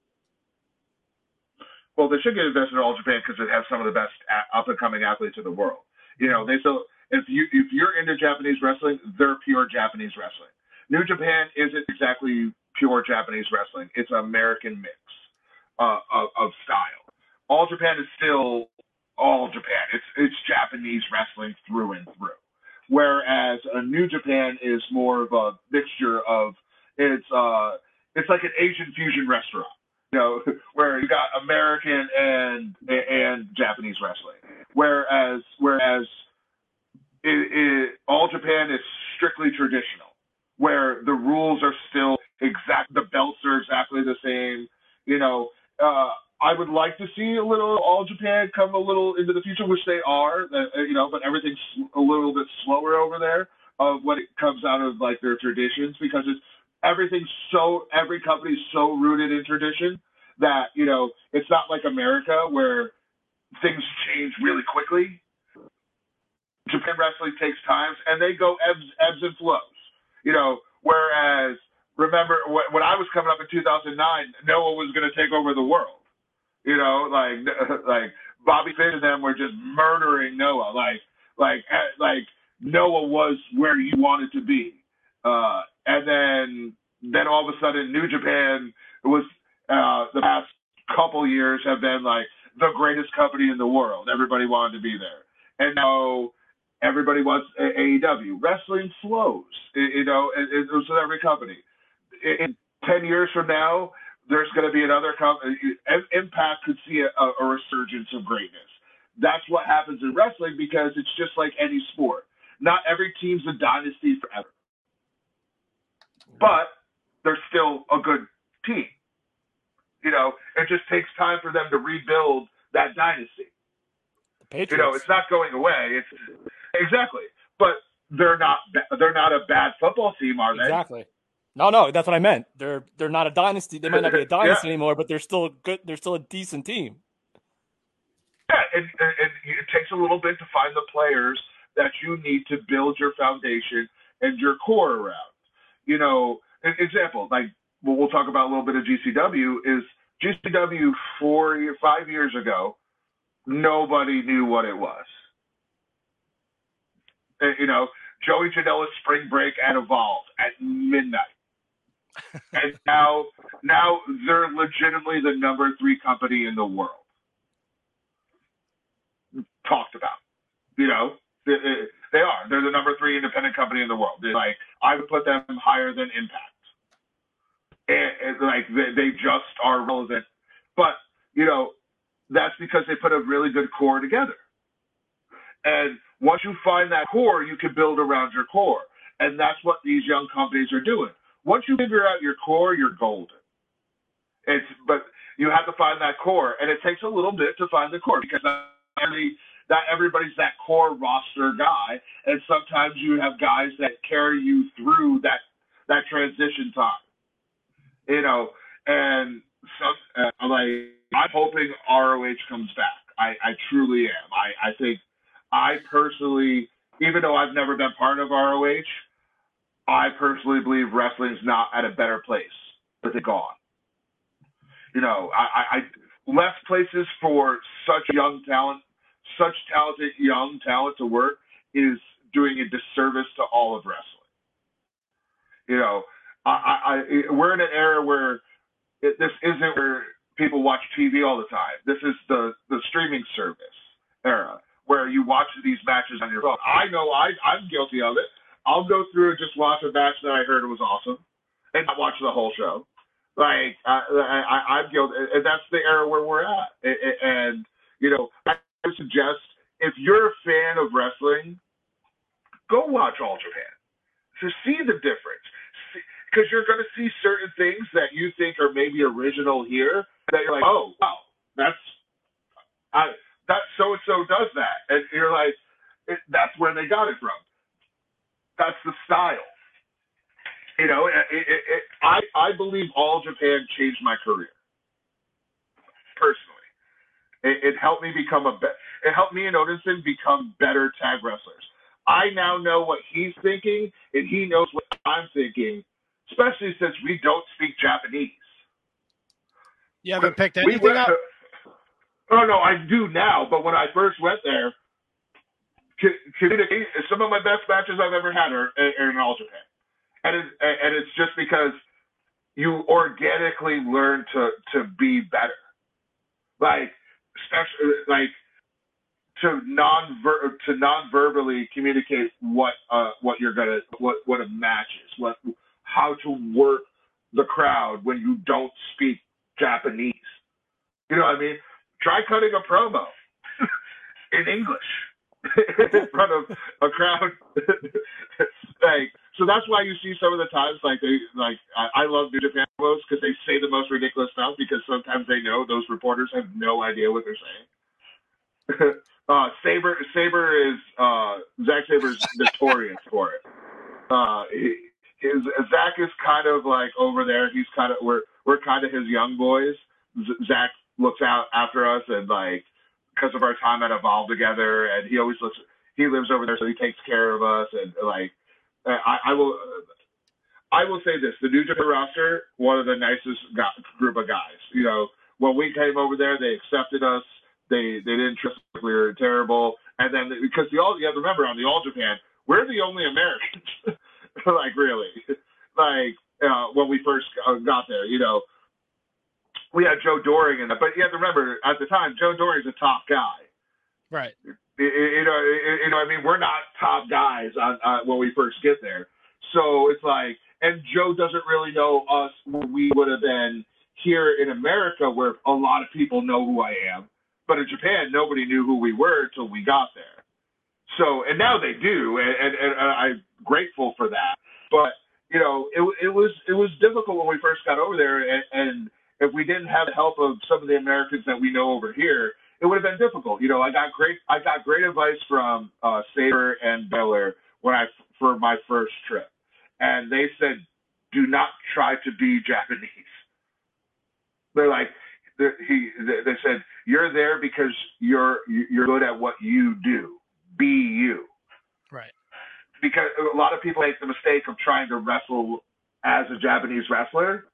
Well, they should get invested in All Japan because they have some of the best up and coming athletes in the world. You know, they still. If you if you're into Japanese wrestling, they're pure Japanese wrestling. New Japan isn't exactly pure Japanese wrestling; it's an American mix uh, of, of style. All Japan is still All Japan. It's it's Japanese wrestling through and through. Whereas a New Japan is more of a mixture of it's uh it's like an Asian fusion restaurant, you know, where you got American and and Japanese wrestling. Whereas whereas It, it, All Japan is strictly traditional, where the rules are still exact, the belts are exactly the same. You know, uh, I would like to see a little All Japan come a little into the future, which they are, uh, you know, but everything's a little bit slower over there of uh, when it comes out of like their traditions, because it's everything's so, every company's so rooted in tradition that, you know, it's not like America where things change really quickly. Japan wrestling takes time, and they go ebbs, ebbs and flows, you know, whereas, remember, when I was coming up in two thousand nine, Noah was going to take over the world, you know, like, like Bobby Fish and them were just murdering Noah, like, like, like Noah was where you wanted to be, uh, and then, then all of a sudden, New Japan was, uh, the past couple years have been, like, the greatest company in the world. Everybody wanted to be there. And now everybody wants A E W. Wrestling flows, you know, and, and so every company. In ten years from now, there's going to be another company. Impact could see a, a resurgence of greatness. That's what happens in wrestling, because it's just like any sport. Not every team's a dynasty forever. But they're still a good team. You know, it just takes time for them to rebuild that dynasty. The Patriots. You know, it's not going away. It's exactly, but they're not they're not a bad football team, are they? Exactly. No, no, that's what I meant. They're they're not a dynasty. They might not be a dynasty yeah. anymore, but they're still a good. They're still a decent team. Yeah, and, and, and it takes a little bit to find the players that you need to build your foundation and your core around. You know, an example like. What we'll talk about a little bit of G C W is G C W four year, five years ago, nobody knew what it was. And, you know, Joey Janela's spring break at Evolve at midnight. And now, now they're legitimately the number three company in the world. Talked about, you know, they, they are, they're the number three independent company in the world. They're like, I would put them higher than Impact. And, and like they, they just are relevant, but you know that's because they put a really good core together. And once you find that core, you can build around your core, and that's what these young companies are doing. Once you figure out your core, you're golden. It's but you have to find that core, and it takes a little bit to find the core because not, every, not everybody's that core roster guy, and sometimes you have guys that carry you through that that transition time. You know, and some, uh, like I'm hoping R O H comes back. I, I truly am. I, I think I personally, even though I've never been part of R O H, I personally believe wrestling's not at a better place but they're gone. You know, I, I left places for such young talent, such talented young talent to work is doing a disservice to all of wrestling. You know. I, I, we're in an era where it, this isn't where people watch T V all the time. This is the, the streaming service era where you watch these matches on your phone. I know I, I'm guilty of it. I'll go through and just watch a match that I heard was awesome and not watch the whole show. Like, I, I, I'm guilty. And that's the era where we're at. And, and, you know, I would suggest if you're a fan of wrestling, go watch All Japan to see the difference. Because you're going to see certain things that you think are maybe original here that you're like, oh, wow, that's I, that so-and-so does that. And you're like, it, that's where they got it from. That's the style. You know, it, it, it, I, I believe All Japan changed my career, personally. It, it helped me become a better – it helped me and Odinson become better tag wrestlers. I now know what he's thinking, and he knows what I'm thinking. Especially since we don't speak Japanese. You haven't picked anything we up? To, oh, no, I do now. But when I first went there, some of my best matches I've ever had are, are in All Japan. And, it, and it's just because you organically learn to, to be better. Like, especially, like to, non-ver- to non-verbally communicate what uh, what you're going to, what, what a match is, what how to work the crowd when you don't speak Japanese. You know what I mean? Try cutting a promo in English in front of a crowd. Like, So that's why you see some of the times, like, they, like I, I love New Japan promos because they say the most ridiculous stuff because sometimes they know those reporters have no idea what they're saying. uh, Saber Saber is uh, Zack Saber's notorious for it. Uh, he, his, Zack is kind of like over there. He's kind of we're we're kind of his young boys. Z- Zack looks out after us and like because of our time at Evolve together, and he always looks. He lives over there, so he takes care of us and like. I, I will I will say this. The New Japan roster, one of the nicest guy, group of guys. You know, when we came over there, they accepted us. They they didn't trust us. We were terrible. And then, because the all, you have to remember, on the All Japan, we're the only Americans. Like, really. Like, uh, when we first got there, you know. We had Joe Doring in it. But you have to remember, at the time, Joe Doring's a top guy. Right. You know, you know, I mean, we're not top guys on, on when we first get there. So it's like, and Joe doesn't really know us. We would have been here in America where a lot of people know who I am. But in Japan, nobody knew who we were until we got there. So, and now they do, and, and, and I'm grateful for that. But, you know, it, it was it was difficult when we first got over there, and, and if we didn't have the help of some of the Americans that we know over here, it would have been difficult. You know, I got great I got great advice from uh, Saber and Beller when I for my first trip. And they said, do not try to be Japanese. They're like they're, he they said, you're there because you're you're good at what you do. Be you. Right. Because a lot of people make the mistake of trying to wrestle as a Japanese wrestler.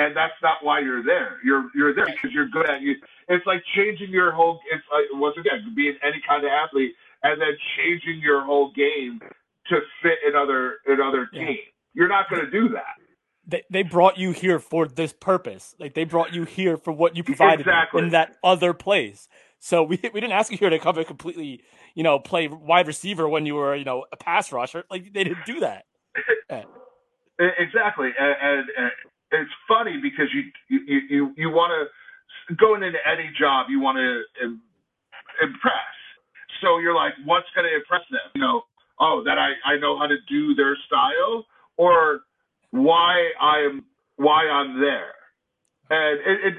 And that's not why you're there. You're you're there because you're good at you. It's like changing your whole. It's like, once again, being any kind of athlete, and then changing your whole game to fit another another team. Yeah. You're not going to do that. They they brought you here for this purpose. Like they brought you here for what you provided exactly. In that other place. So we we didn't ask you here to cover completely. You know, play wide receiver when you were you know a pass rusher. Like they didn't do that. Yeah. Exactly, and. and, and it's funny because you you you, you want to going into any job you want to im- impress. So you're like, what's going to impress them? You know, oh that I, I know how to do their style, or why I'm why I'm there. And it it,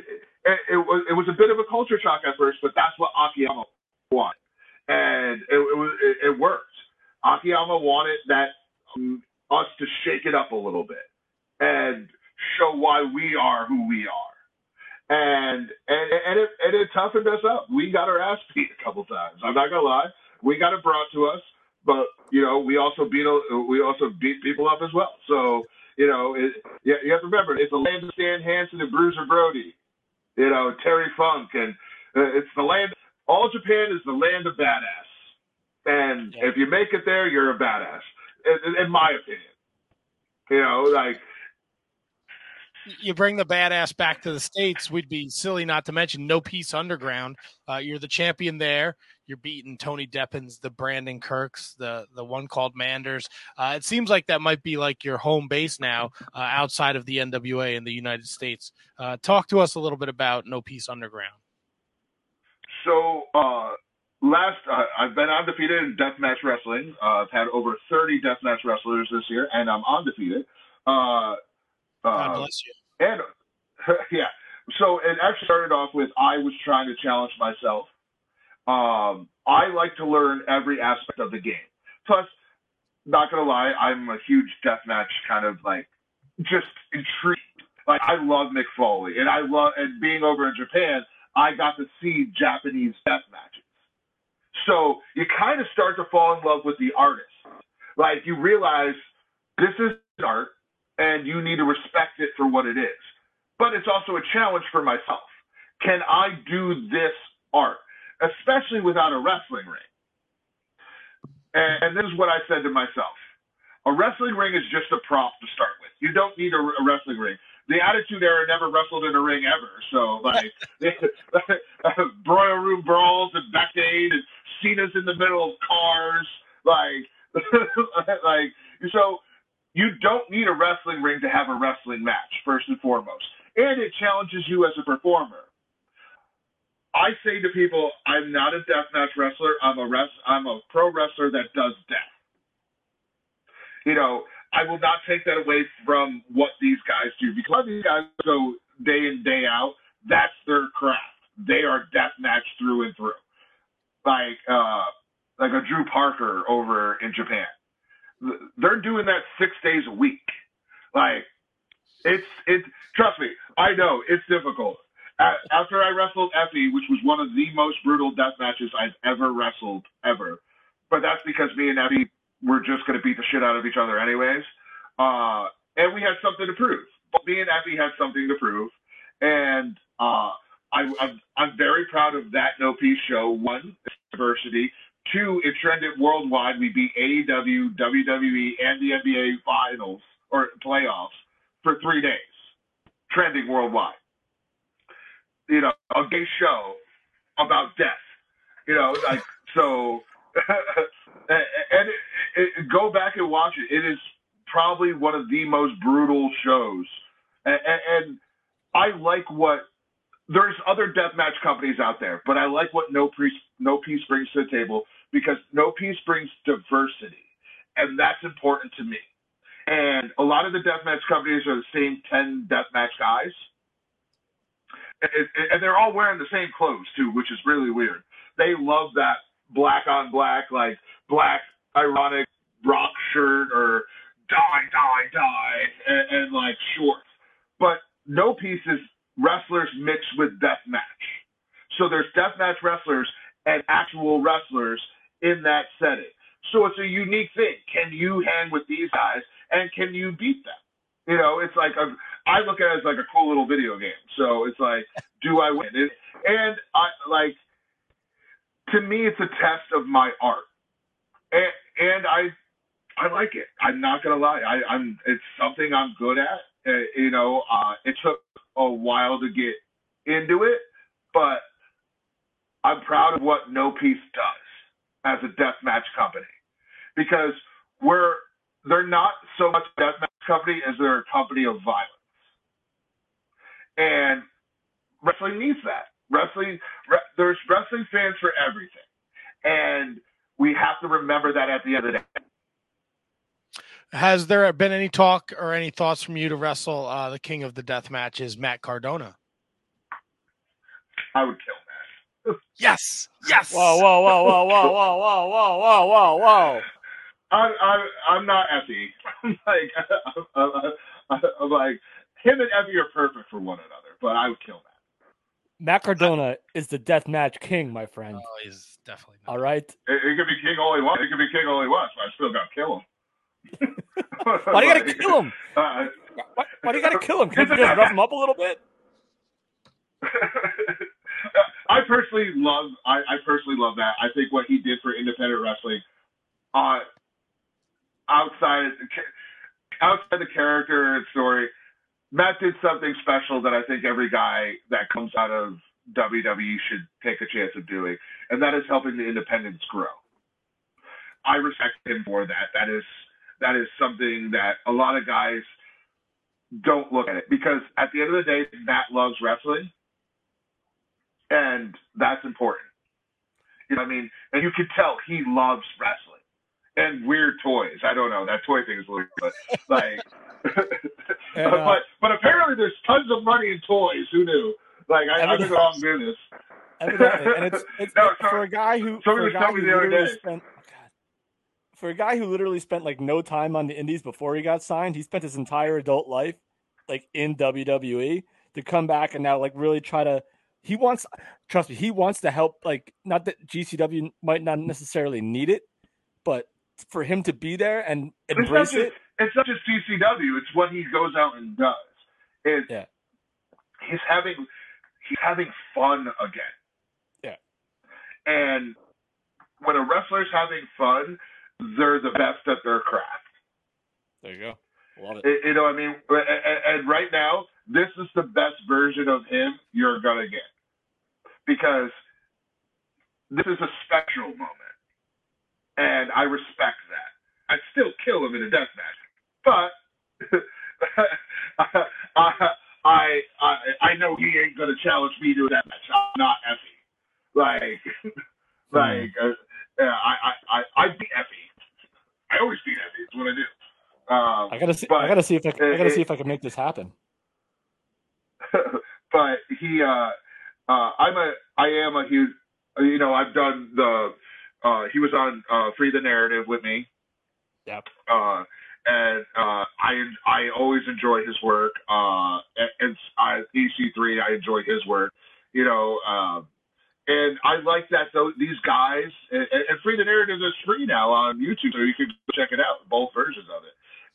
it it was it was a bit of a culture shock at first, but that's what Akiyama wanted, and it it, was, it, it worked. Akiyama wanted that um, us to shake it up a little bit, and show why we are who we are, and and and it, and it toughened us up. We got our ass beat a couple times. I'm not gonna lie, we got it brought to us, but you know we also beat we also beat people up as well. So you know, it, you, you have to remember it's the land of Stan Hansen and Bruiser Brody, you know Terry Funk, and uh, it's the land. All Japan is the land of badass, and yeah. If you make it there, you're a badass, in, in my opinion. You know, like. You bring the badass back to the States, we'd be silly not to mention No Peace Underground. Uh, you're the champion there. You're beating Tony Deppins, the Brandon Kirks, the the one called Manders. Uh, it seems like that might be like your home base now uh, outside of the N W A in the United States. Uh, talk to us a little bit about No Peace Underground. So uh, last uh, I've been undefeated in deathmatch wrestling. Uh, I've had over thirty deathmatch wrestlers this year, and I'm undefeated. Uh, God bless you. Uh, and yeah, so it actually started off with I was trying to challenge myself. Um, I like to learn every aspect of the game. Plus, not gonna lie, I'm a huge deathmatch kind of like just intrigued. Like I love Mick Foley, and I love and being over in Japan, I got to see Japanese death matches. So you kind of start to fall in love with the artist. Like you realize this is art. And you need to respect it for what it is. But it's also a challenge for myself. Can I do this art, especially without a wrestling ring? And, and this is what I said to myself. A wrestling ring is just a prop to start with. You don't need a, a wrestling ring. The Attitude Era never wrestled in a ring ever. So, like, broil room brawls and backdate and Cena's in the middle of cars. Like, like so... You don't need a wrestling ring to have a wrestling match, first and foremost. And it challenges you as a performer. I say to people, I'm not a deathmatch wrestler. I'm a, rest, I'm a pro wrestler that does death. You know, I will not take that away from what these guys do, because these guys go day in, day out. That's their craft. They are deathmatch through and through. Like, uh, like a Drew Parker over in Japan. They're doing that six days a week. Like, it's, it's, trust me, I know it's difficult. After I wrestled Effie, which was one of the most brutal death matches I've ever wrestled, ever. But that's because me and Effie were just going to beat the shit out of each other anyways. Uh, and we had something to prove. But me and Effie had something to prove. And uh, I, I'm, I'm very proud of that No Peace show. One, diversity. Two, it trended worldwide. We beat A E W, W W E, and the N B A finals, or playoffs, for three days. Trending worldwide. You know, a gay show about death, you know, like, so, and it, it, go back and watch it. It is probably one of the most brutal shows. And, and I like what, there's other deathmatch companies out there, but I like what No Peace, No Peace brings to the table, because No Peace brings diversity, and that's important to me. And a lot of the deathmatch companies are the same ten deathmatch guys. And they're all wearing the same clothes, too, which is really weird. They love that black on black, like, black ironic rock shirt or die, die, die, and, and like, shorts. But No Peace is wrestlers mixed with deathmatch. So there's deathmatch wrestlers and actual wrestlers in that setting. So it's a unique thing. Can you hang with these guys, and can you beat them? You know, it's like, a, I look at it as like a cool little video game. So it's like, do I win? It, and I like, to me, it's a test of my art. And, and I I like it. I'm not going to lie. I, I'm It's something I'm good at. Uh, you know, uh, it took a while to get into it, but I'm proud of what No Peace does as a deathmatch company, because we're, they're not so much a deathmatch company as they're a company of violence. And wrestling needs that. Wrestling, re, there's wrestling fans for everything. And we have to remember that at the end of the day. Has there been any talk or any thoughts from you to wrestle uh, the king of the death matches, Matt Cardona? I would kill Matt. Yes. Yes. Whoa, whoa, whoa, whoa, whoa, whoa, whoa, whoa, whoa, whoa, whoa. I'm, I'm, I'm not Effie. I'm like, I'm, I'm, I'm like, him and Effie are perfect for one another, but I would kill Matt. Matt Cardona is the deathmatch king, my friend. Oh, he's definitely not. All right. It, it could be king all he wants. It could be king all he wants, but I still got to kill him. Why do you got to kill him? Uh, why, why do you got to kill him? Can you just rough him up a little bit? I personally love, I, I personally love that. I think what he did for independent wrestling, uh, Outside, outside the character and story, Matt did something special that I think every guy that comes out of W W E should take a chance of doing, and that is helping the independents grow. I respect him for that. That is that is something that a lot of guys don't look at it, because at the end of the day, Matt loves wrestling, and that's important. You know what I mean? And you can tell he loves wrestling. And weird toys. I don't know. That toy thing is a little but like and, uh, but, but apparently there's tons of money in toys. Who knew? Like I, I'm in the wrong business. Evidently. And it's, it's no, so, for a guy who for a guy who literally spent oh God, for a guy who literally spent like no time on the indies before he got signed, he spent his entire adult life like in W W E to come back and now like really try to he wants trust me, he wants to help, like not that G C W might not necessarily need it, but for him to be there and embrace it's just, it. It's not just G C W. It's what he goes out and does. It's, yeah. He's having he's having fun again. Yeah. And when a wrestler's having fun, they're the best at their craft. There you go. Love it. it you know what I mean? And, and right now, this is the best version of him you're going to get. Because this is a special moment. And I respect that. I'd still kill him in a deathmatch, but I, I I I know he ain't gonna challenge me to a deathmatch. I'm not Effie. Like like uh, yeah, I I I I beat Effie. I always beat Effie. It's what I do. Uh, Um, I gotta see. I gotta see if I, I gotta it, see if I can make this happen. But he, uh, uh, I'm a, I am a huge, you know, I've done the. Uh, he was on uh, Free the Narrative with me. Yep. Uh, and uh, I, I always enjoy his work. Uh, and I, E C three, I enjoy his work. You know, um, and I like that though. These guys and, and Free the Narrative is free now on YouTube, so you can check it out. Both versions of it.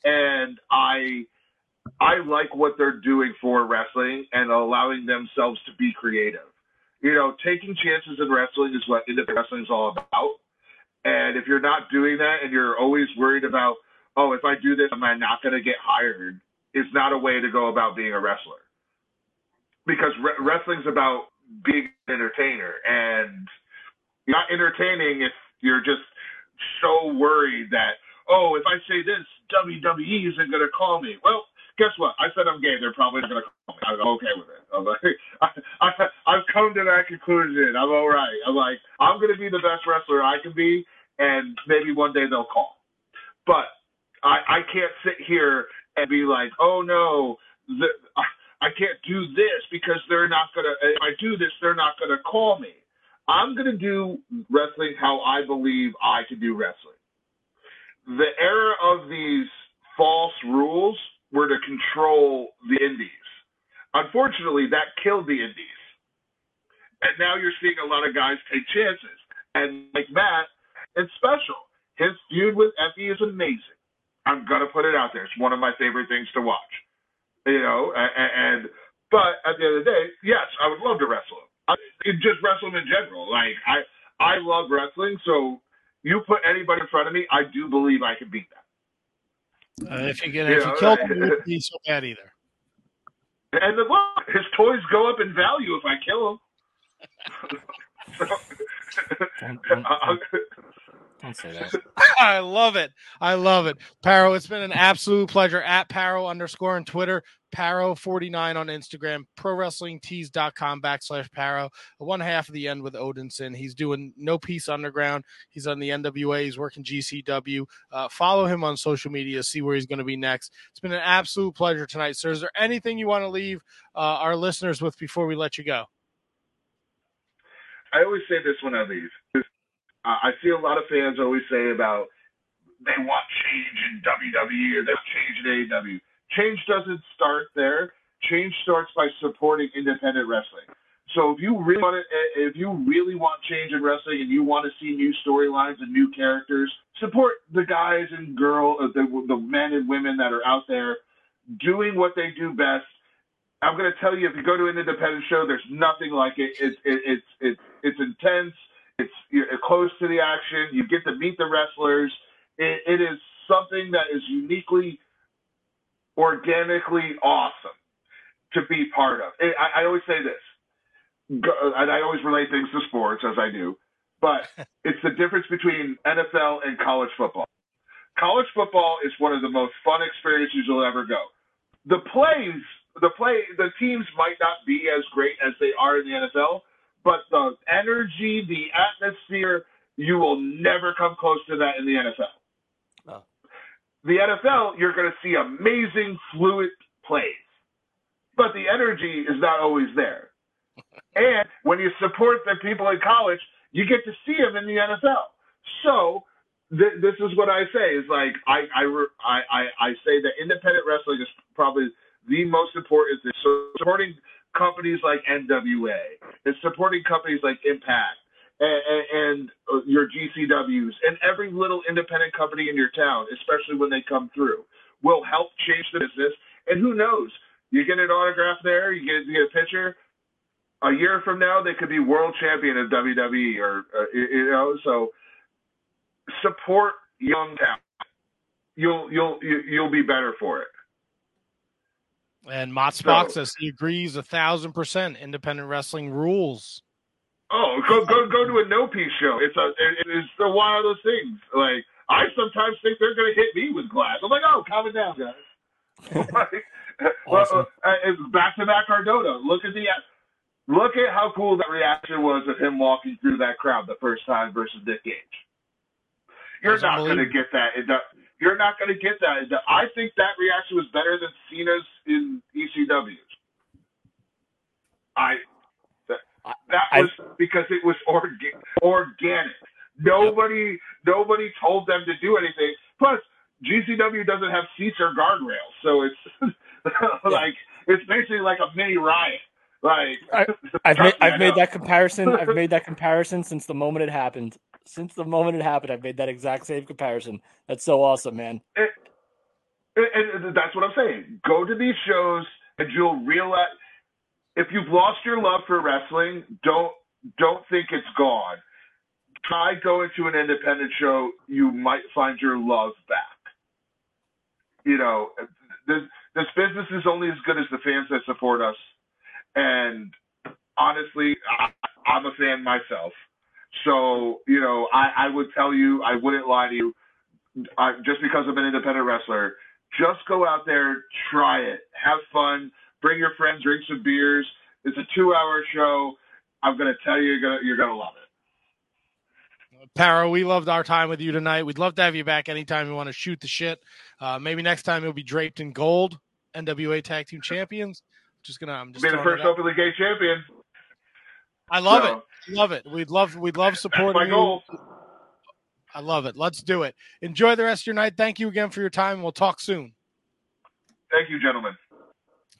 And I, I like what they're doing for wrestling and allowing themselves to be creative. You know, taking chances in wrestling is what independent wrestling is all about. And if you're not doing that and you're always worried about, oh, if I do this, am I not going to get hired? It's not a way to go about being a wrestler. Because re- wrestling's about being an entertainer. And you're not entertaining if you're just so worried that, oh, if I say this, W W E isn't going to call me. Well, guess what? I said I'm gay. They're probably not going to call me. I'm okay with it. I'm like, I, I, I've come to that conclusion. I'm all right. I'm like, I'm going to be the best wrestler I can be, and maybe one day they'll call. But I, I can't sit here and be like, oh, no, the, I, I can't do this because they're not going to – if I do this, they're not going to call me. I'm going to do wrestling how I believe I can do wrestling. The era of these false rules – were to control the indies. Unfortunately, that killed the indies. And now you're seeing a lot of guys take chances. And like Matt, it's special. His feud with Effie is amazing. I'm going to put it out there. It's one of my favorite things to watch. You know, and, and but at the end of the day, yes, I would love to wrestle him. I, just wrestle him in general. Like, I, I love wrestling, so you put anybody in front of me, I do believe I can beat that. Uh, if you get if you know, kill him, it wouldn't be so bad either. And the, look, his toys go up in value if I kill him. So, don't, don't, don't, don't say that. I love it. I love it. Paro, it's been an absolute pleasure. At Paro underscore on Twitter, Paro forty-nine on Instagram, Pro Wrestling Tees dot com backslash Paro. One half of The End with Odinson. He's doing No Peace Underground. He's on the N W A. He's working G C W. Uh, follow him on social media. See where he's going to be next. It's been an absolute pleasure tonight, sir. Is there anything you want to leave uh, our listeners with before we let you go? I always say this when I leave. I see a lot of fans always say about they want change in W W E or they want change in A E W. Change doesn't start there. Change starts by supporting independent wrestling. So if you really want to, if you really want change in wrestling and you want to see new storylines and new characters, support the guys and girls, the, the men and women that are out there doing what they do best. I'm going to tell you, if you go to an independent show, there's nothing like it. It's it, it, it, it's intense. It's you're close to the action. You get to meet the wrestlers. It, it is something that is uniquely, organically awesome to be part of. It, I, I always say this, and I always relate things to sports, as I do, but it's the difference between N F L and college football. College football is one of the most fun experiences you'll ever go. The plays, the play, the teams might not be as great as they are in the N F L, but the energy, the atmosphere, you will never come close to that in the N F L. No. The N F L, you're going to see amazing, fluid plays, but the energy is not always there. And when you support the people in college, you get to see them in the N F L. So th- this is what I say is like I I, re- I I I say that independent wrestling is probably the most important thing. So supporting companies like N W A, it's supporting companies like Impact and, and, and your G C Ws and every little independent company in your town, especially when they come through, will help change the business. And who knows, you get an autograph there, you get, you get a picture. A year from now, they could be world champion of W W E or, uh, you know, so support young talent. You'll, you'll, you'll be better for it. And Mott's Fox says he agrees a thousand percent. Independent wrestling rules. Oh, go go go to a no peace show. It's a it, it's the one of those things. Like I sometimes think they're gonna hit me with glass. I'm like, oh, calm it down, guys. Awesome. Well, back to Matt Cardona. Look at the look at how cool that reaction was of him walking through that crowd the first time versus Nick Gage. You're That's not gonna get that. In the, You're not going to get that. I think that reaction was better than Cena's in E C W. I that, that I, was I, because it was orga- organic. Nobody yep. nobody told them to do anything. Plus, G C W doesn't have seats or guardrails, so it's like yeah. it's basically like a mini riot. Like I, I've made, I've made that comparison. I've made that comparison since the moment it happened. Since the moment it happened, I've made that exact same comparison. That's so awesome, man. It, it, it, that's what I'm saying. Go to these shows, and you'll realize if you've lost your love for wrestling, don't don't think it's gone. Try going to an independent show. You might find your love back. You know, this this business is only as good as the fans that support us. And honestly, I, I'm a fan myself. So, you know, I, I would tell you, I wouldn't lie to you, I, just because I'm an independent wrestler, just go out there, try it, have fun, bring your friends, drink some beers. It's a two-hour show. I'm going to tell you, you're going to you're gonna love it. Paro, we loved our time with you tonight. We'd love to have you back anytime you want to shoot the shit. Uh, maybe next time you'll be draped in gold, N W A Tag Team Champions. Just gonna, I'm just be the first openly gay champion. I love so. it. Love it. We'd love, we'd love supporting That's my goal. you. I love it. Let's do it. Enjoy the rest of your night. Thank you again for your time. We'll talk soon. Thank you, gentlemen.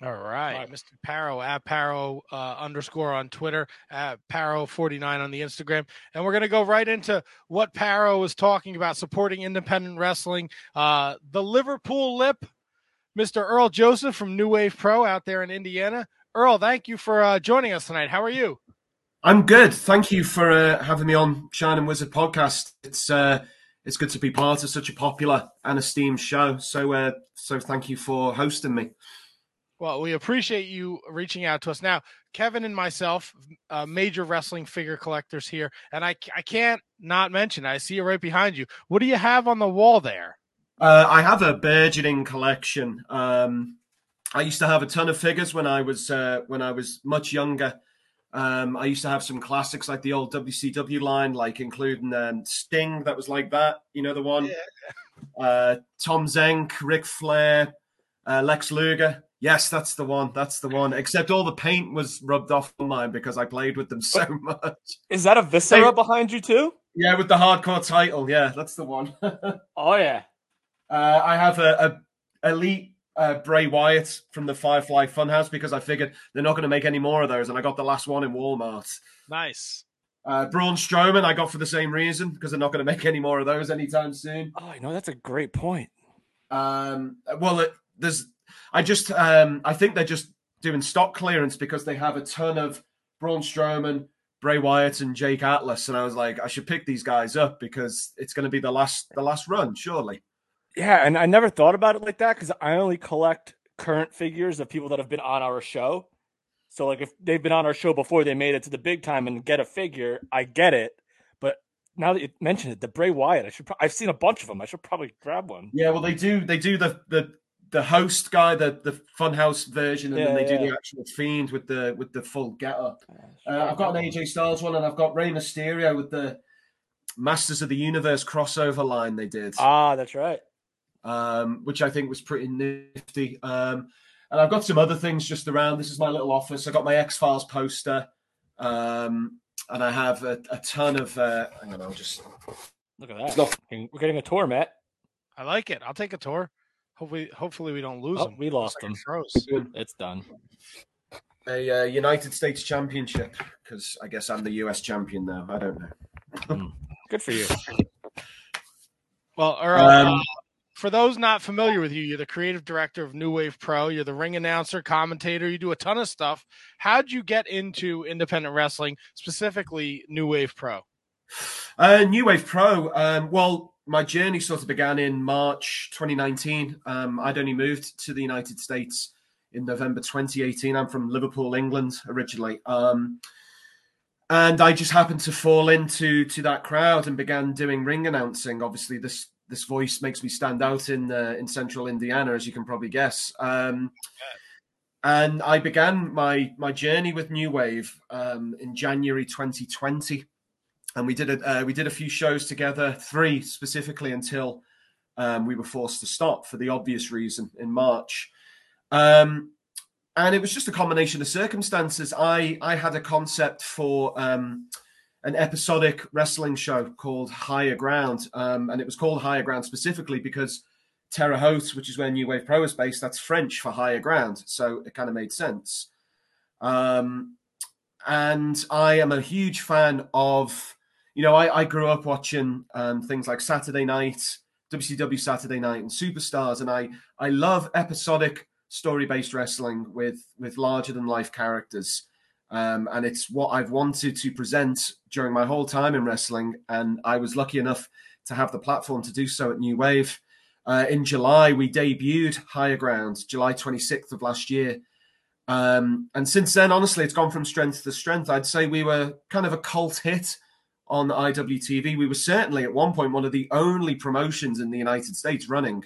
All right. All right. Mister Paro at Paro uh, underscore on Twitter, at Paro forty-nine on the Instagram. And we're going to go right into what Paro was talking about, supporting independent wrestling. Uh, the Liverpool Lip, Mister Earl Joseph from New Wave Pro out there in Indiana. Earl, thank you for uh, joining us tonight. How are you? I'm good. Thank you for uh, having me on Shining Wizard podcast. It's uh, it's good to be part of such a popular and esteemed show. So uh, so thank you for hosting me. Well, we appreciate you reaching out to us. Now, Kevin and myself, uh, major wrestling figure collectors here, and I, I can't not mention, I see it right behind you. What do you have on the wall there? Uh, I have a burgeoning collection. Um, I used to have a ton of figures when I was uh, when I was much younger. Um, I used to have some classics like the old W C W line, like including um, Sting, that was like that, you know, the one. Yeah. Uh, Tom Zenk, Ric Flair, uh, Lex Luger. Yes, that's the one. That's the one. Except all the paint was rubbed off on mine because I played with them so much. Is that a viscera hey. behind you too? Yeah, with the hardcore title. Yeah, that's the one. Oh, yeah. Uh, I have a, a elite uh, Bray Wyatt from the Firefly Funhouse because I figured they're not going to make any more of those, and I got the last one in Walmart. Nice. Uh, Braun Strowman I got for the same reason because they're not going to make any more of those anytime soon. Oh, you know, that's a great point. Um, well, it, there's. I just um, I think they're just doing stock clearance because they have a ton of Braun Strowman, Bray Wyatt, and Jake Atlas, and I was like, I should pick these guys up because it's going to be the last the last run, surely. Yeah, and I never thought about it like that because I only collect current figures of people that have been on our show. So, like, if they've been on our show before they made it to the big time and get a figure, I get it. But now that you mentioned it, the Bray Wyatt, I should pro- I've seen a bunch of them. I should probably grab one. Yeah, well, they do. They do the the, the host guy, the, the Funhouse version, and yeah, then they yeah. do the actual Fiend with the with the full get up. Uh, I've got an A J Styles one, and I've got Rey Mysterio with the Masters of the Universe crossover line they did. Ah, that's right. Um, which I think was pretty nifty. Um, and I've got some other things just around. This is my little office. I got my X-Files poster. Um, and I have a, a ton of, uh, hang on, I'll just. Look at that. Not... We're getting a tour, Matt. I like it. I'll take a tour. Hopefully, hopefully we don't lose oh, them. We lost them. Like it's done. A uh, United States Championship, because I guess I'm the U S champion now. I don't know. Mm. Good for you. Well, Earl, um, uh, for those not familiar with you, you're the creative director of New Wave Pro. You're the ring announcer, commentator. You do a ton of stuff. How'd you get into independent wrestling, specifically New Wave Pro? Uh, New Wave Pro, um, well, my journey sort of began in March twenty nineteen. Um, I'd only moved to the United States in November twenty eighteen. I'm from Liverpool, England, originally. Um, and I just happened to fall into to that crowd and began doing ring announcing. Obviously, this This voice makes me stand out in uh, in central Indiana, as you can probably guess. Um, and I began my my journey with New Wave um, in January twenty twenty, and we did a uh, we did a few shows together, three specifically, until Um, we were forced to stop for the obvious reason in March. Um, and it was just a combination of circumstances. I, I had a concept for um, an episodic wrestling show called Higher Ground. Um, and it was called Higher Ground specifically because Terre Haute, which is where New Wave Pro is based, that's French for higher ground. So it kind of made sense. Um, and I am a huge fan of, you know, I, I grew up watching um, things like Saturday Night, W C W Saturday Night and Superstars. And I, I love episodic story-based wrestling with, with larger-than-life characters. Um, and it's what I've wanted to present during my whole time in wrestling. And I was lucky enough to have the platform to do so at New Wave. Uh, in July, we debuted Higher Ground, July twenty-sixth of last year. Um, and since then, honestly, it's gone from strength to strength. I'd say we were kind of a cult hit on I W T V. We were certainly at one point one of the only promotions in the United States running,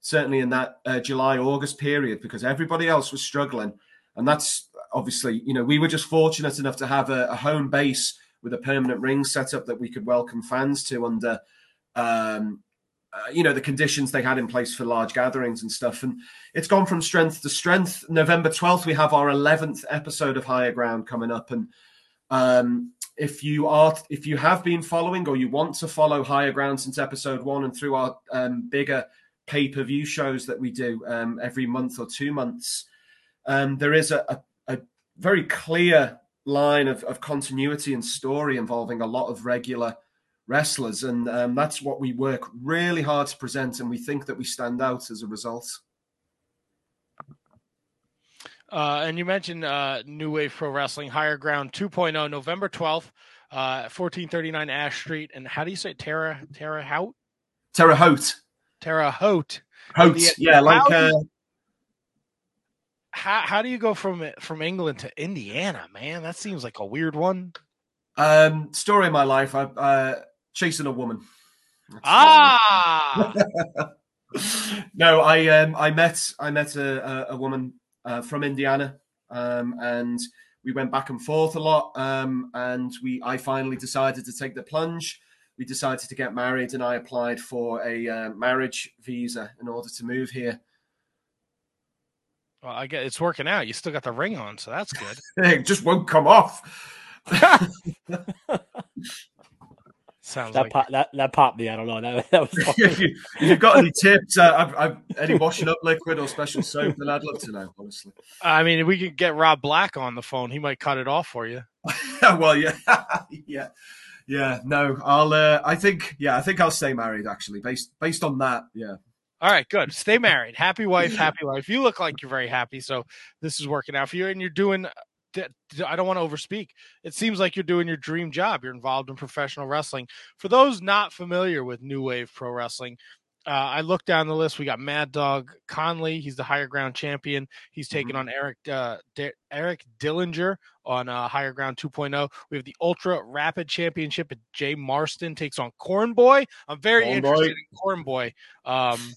certainly in that uh, July-August period, because everybody else was struggling. And that's obviously, you know, we were just fortunate enough to have a, a home base with a permanent ring set up that we could welcome fans to under um Uh, you know, the conditions they had in place for large gatherings and stuff. And it's gone from strength to strength. November twelfth, we have our eleventh episode of Higher Ground coming up. And um, if you are, if you have been following or you want to follow Higher Ground since episode one and through our um, bigger pay-per-view shows that we do um, every month or two months, um, there is a, a, a very clear line of, of continuity and story involving a lot of regular wrestlers, and um, that's what we work really hard to present, and we think that we stand out as a result. Uh, and you mentioned uh, New Wave Pro Wrestling, Higher Ground two point oh, November twelfth, uh, fourteen thirty-nine Ash Street, and how do you say Terre Terre Haute? Terre Haute. Terre Haute. Haute. The, yeah, how like. Uh... You, how how do you go from from England to Indiana, man? That seems like a weird one. Um, story of my life. I uh, chasing a woman. That's ah, no, I um, I met I met a a woman uh, from Indiana, um, and we went back and forth a lot. Um, and we I finally decided to take the plunge. We decided to get married, and I applied for a uh, marriage visa in order to move here. Well, I get it's working out. You still got the ring on, so that's good. It just won't come off. Sounds that, like pop, that that popped me. I don't know. That, that was if, you, if you've got any tips, uh, I've, I've, any washing up liquid or special soap, then I'd love to know. Honestly, I mean, if we could get Rob Black on the phone, he might cut it off for you. Well, yeah, yeah, yeah. No, I'll. Uh, I think, yeah, I think I'll stay married. Actually, based based on that, yeah. All right, good. Stay married. Happy wife, happy life. You look like you're very happy, so this is working out for you, and you're doing. I don't want to overspeak. It seems like you're doing your dream job. You're involved in professional wrestling. For those not familiar with New Wave Pro Wrestling, uh, I looked down the list. We got Mad Dog Conley. He's the Higher Ground champion. He's taking on Eric uh, D- Eric Dillinger on uh, Higher Ground two point oh. We have the Ultra Rapid Championship. Jay Marston takes on Corn Boy. I'm very Corn interested boy. in Corn Boy. Um,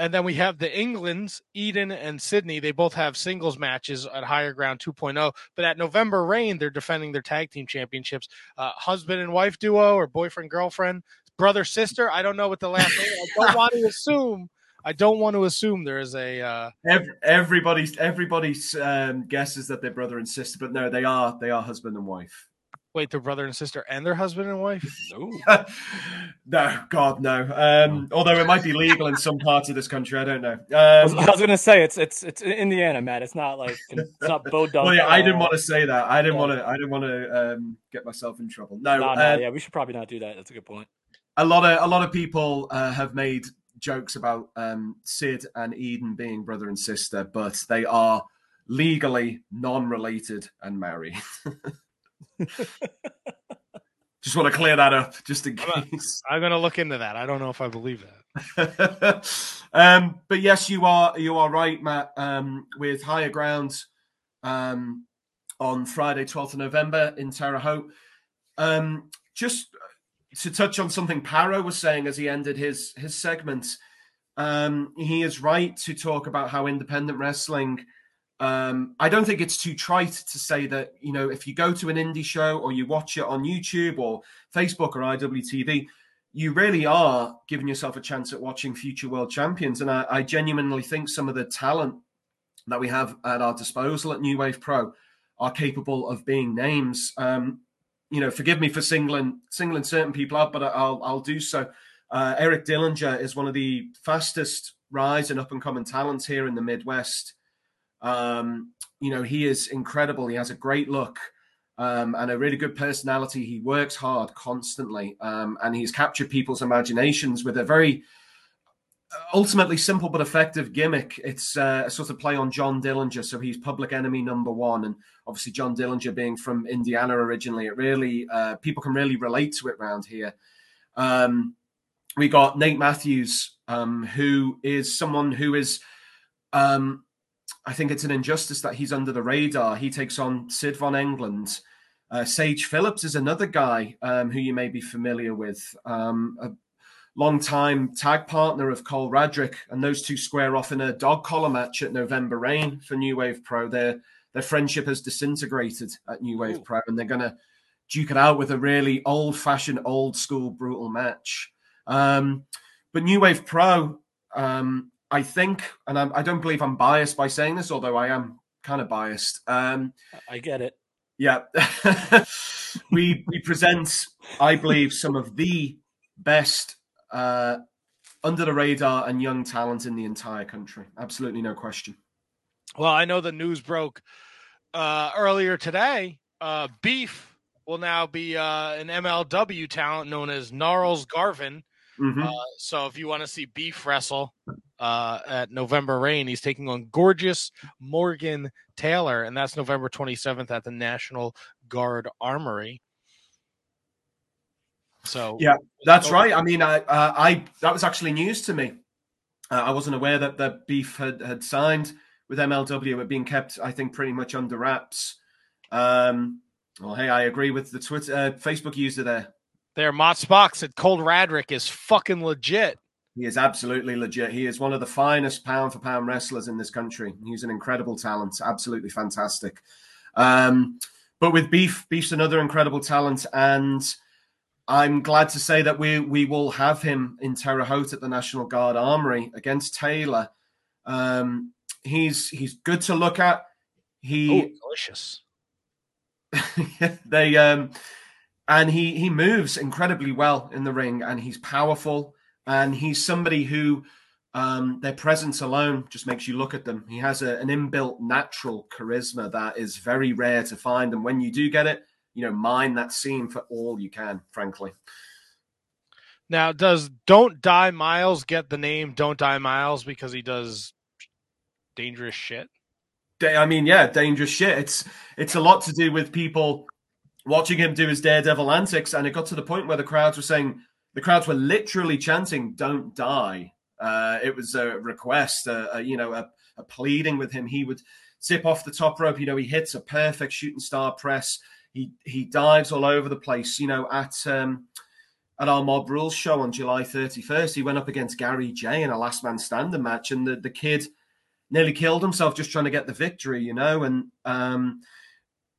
And then we have the Englands, Eden and Sydney. They both have singles matches at Higher Ground two point oh. But at November Reign, they're defending their tag team championships. Uh, husband and wife duo or boyfriend, girlfriend, brother, sister. I don't know what the last name is. I don't want to assume. I don't want to assume there is a. Uh... Every, everybody's everybody's um, guesses that they're brother and sister. But no, they are. They are husband and wife. Wait, their brother and sister and their husband and wife? No. No, God, no. Um, although it might be legal in some parts of this country. I don't know. Um, I was, was going to say, it's it's it's Indiana, Matt. It's not like, it's not Bo Dunk. Well, yeah, I didn't want to say that. I didn't yeah. want to I didn't want to um, get myself in trouble. No, no, no um, yeah, we should probably not do that. That's a good point. A lot of, a lot of people uh, have made jokes about um, Sid and Eden being brother and sister, but they are legally non-related and married. Just want to clear that up just in case. I'm going to look into that. I don't know if I believe that. um, but yes, you are you are right, Matt, um, with Higher Ground um, on Friday, twelfth of November in Terre Haute. Um, just to touch on something Paro was saying as he ended his, his segment, um, he is right to talk about how independent wrestling Um, I don't think it's too trite to say that, you know, if you go to an indie show or you watch it on YouTube or Facebook or I W T V, you really are giving yourself a chance at watching future world champions. And I, I genuinely think some of the talent that we have at our disposal at New Wave Pro are capable of being names. Um, you know, forgive me for singling singling certain people out, but I'll I'll do so. Uh, Eric Dillinger is one of the fastest rise and up and coming talents here in the Midwest. Um, you know, he is incredible. He has a great look um, and a really good personality. He works hard constantly, um, and he's captured people's imaginations with a very ultimately simple but effective gimmick. It's uh, a sort of play on John Dillinger. So he's public enemy number one. And obviously John Dillinger being from Indiana originally, it really, uh, people can really relate to it around here. Um, we got Nate Matthews, um, who is someone who is, um, I think it's an injustice that he's under the radar. He takes on Sid Von Englund. Uh, Sage Phillips is another guy um, who you may be familiar with. Um, a long-time tag partner of Cole Radrick, and those two square off in a dog collar match at November Rain for New Wave Pro. Their, their friendship has disintegrated at New Wave Ooh. Pro, and they're going to duke it out with a really old-fashioned, old-school, brutal match. Um, but New Wave Pro, um, I think, and I'm, I don't believe I'm biased by saying this, although I am kind of biased. Um, I get it. Yeah. we we present, I believe, some of the best uh, under the radar and young talent in the entire country. Absolutely no question. Well, I know the news broke uh, earlier today. Uh, Beef will now be uh, an M L W talent known as Gnarls Garvin. Mm-hmm. Uh, so if you want to see Beef wrestle uh, at November Rain, he's taking on Gorgeous Morgan Taylor, and that's November twenty-seventh at the National Guard Armory. So yeah, that's right. I mean, I uh, I that was actually news to me. Uh, I wasn't aware that that Beef had, had signed with M L W. It being kept, I think, pretty much under wraps. Um, well, hey, I agree with the Twitter, uh, Facebook user there. There, Mott Spock said Cole Radrick is fucking legit. He is absolutely legit. He is one of the finest pound-for-pound wrestlers in this country. He's an incredible talent. Absolutely fantastic. Um, but with Beef, Beef's another incredible talent, and I'm glad to say that we we will have him in Terre Haute at the National Guard Armory against Taylor. Um, he's he's good to look at. He oh, delicious. they... Um, And he he moves incredibly well in the ring, and he's powerful, and he's somebody who um, their presence alone just makes you look at them. He has a, an inbuilt natural charisma that is very rare to find, and when you do get it, you know, mine that seam for all you can, frankly. Now, does Don't Die Miles get the name Don't Die Miles because he does dangerous shit? I mean, yeah, dangerous shit. It's it's a lot to do with people watching him do his daredevil antics, and it got to the point where the crowds were saying, the crowds were literally chanting, "Don't die." Uh, it was a request, a, a, you know, a, a pleading with him. He would zip off the top rope. You know, he hits a perfect shooting star press. He he dives all over the place. You know, at um, at our Mob Rules show on July thirty-first, he went up against Gary Jay in a last man standing match, and the, the kid nearly killed himself just trying to get the victory, you know, and um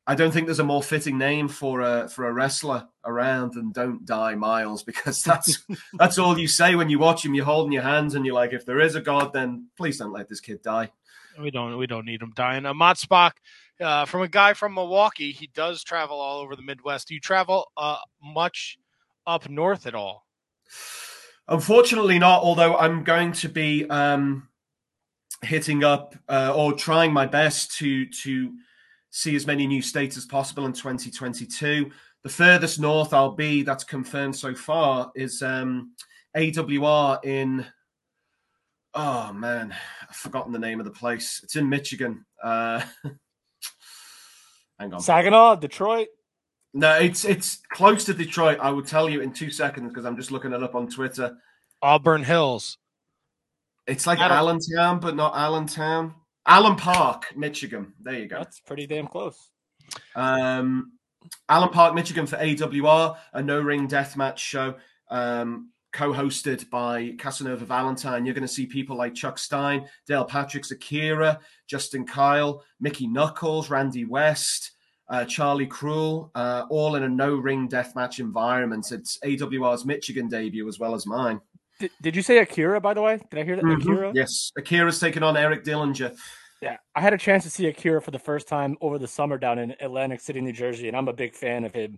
I don't think there's a more fitting name for a for a wrestler around than "Don't Die Miles," because that's that's all you say when you watch him. You're holding your hands and you're like, "If there is a God, then please don't let this kid die." We don't we don't need him dying. Uh, Mott Spock, uh, from a guy from Milwaukee, he does travel all over the Midwest. Do you travel uh, much up north at all? Unfortunately, not. Although I'm going to be um, hitting up uh, or trying my best to to. see as many new states as possible in twenty twenty-two. The furthest north I'll be, that's confirmed so far, is um, A W R in, oh man, I've forgotten the name of the place. It's in Michigan. Uh, hang on. Saginaw, Detroit? No, it's it's close to Detroit. I will tell you in two seconds because I'm just looking it up on Twitter. Auburn Hills. It's like Allentown, but not Allentown. Allen Park, Michigan. There you go. That's pretty damn close. Um, Allen Park, Michigan for A W R, a no-ring deathmatch show um, co-hosted by Casanova Valentine. You're going to see people like Chuck Stein, Dale Patrick's Akira, Justin Kyle, Mickey Knuckles, Randy West, uh, Charlie Cruel, uh, all in a no-ring deathmatch environment. It's A W R's Michigan debut as well as mine. Did, did you say Akira, by the way? Did I hear that? Mm-hmm. Akira? Yes. Akira's taking on Eric Dillinger. Yeah, I had a chance to see Akira for the first time over the summer down in Atlantic City, New Jersey, and I'm a big fan of him.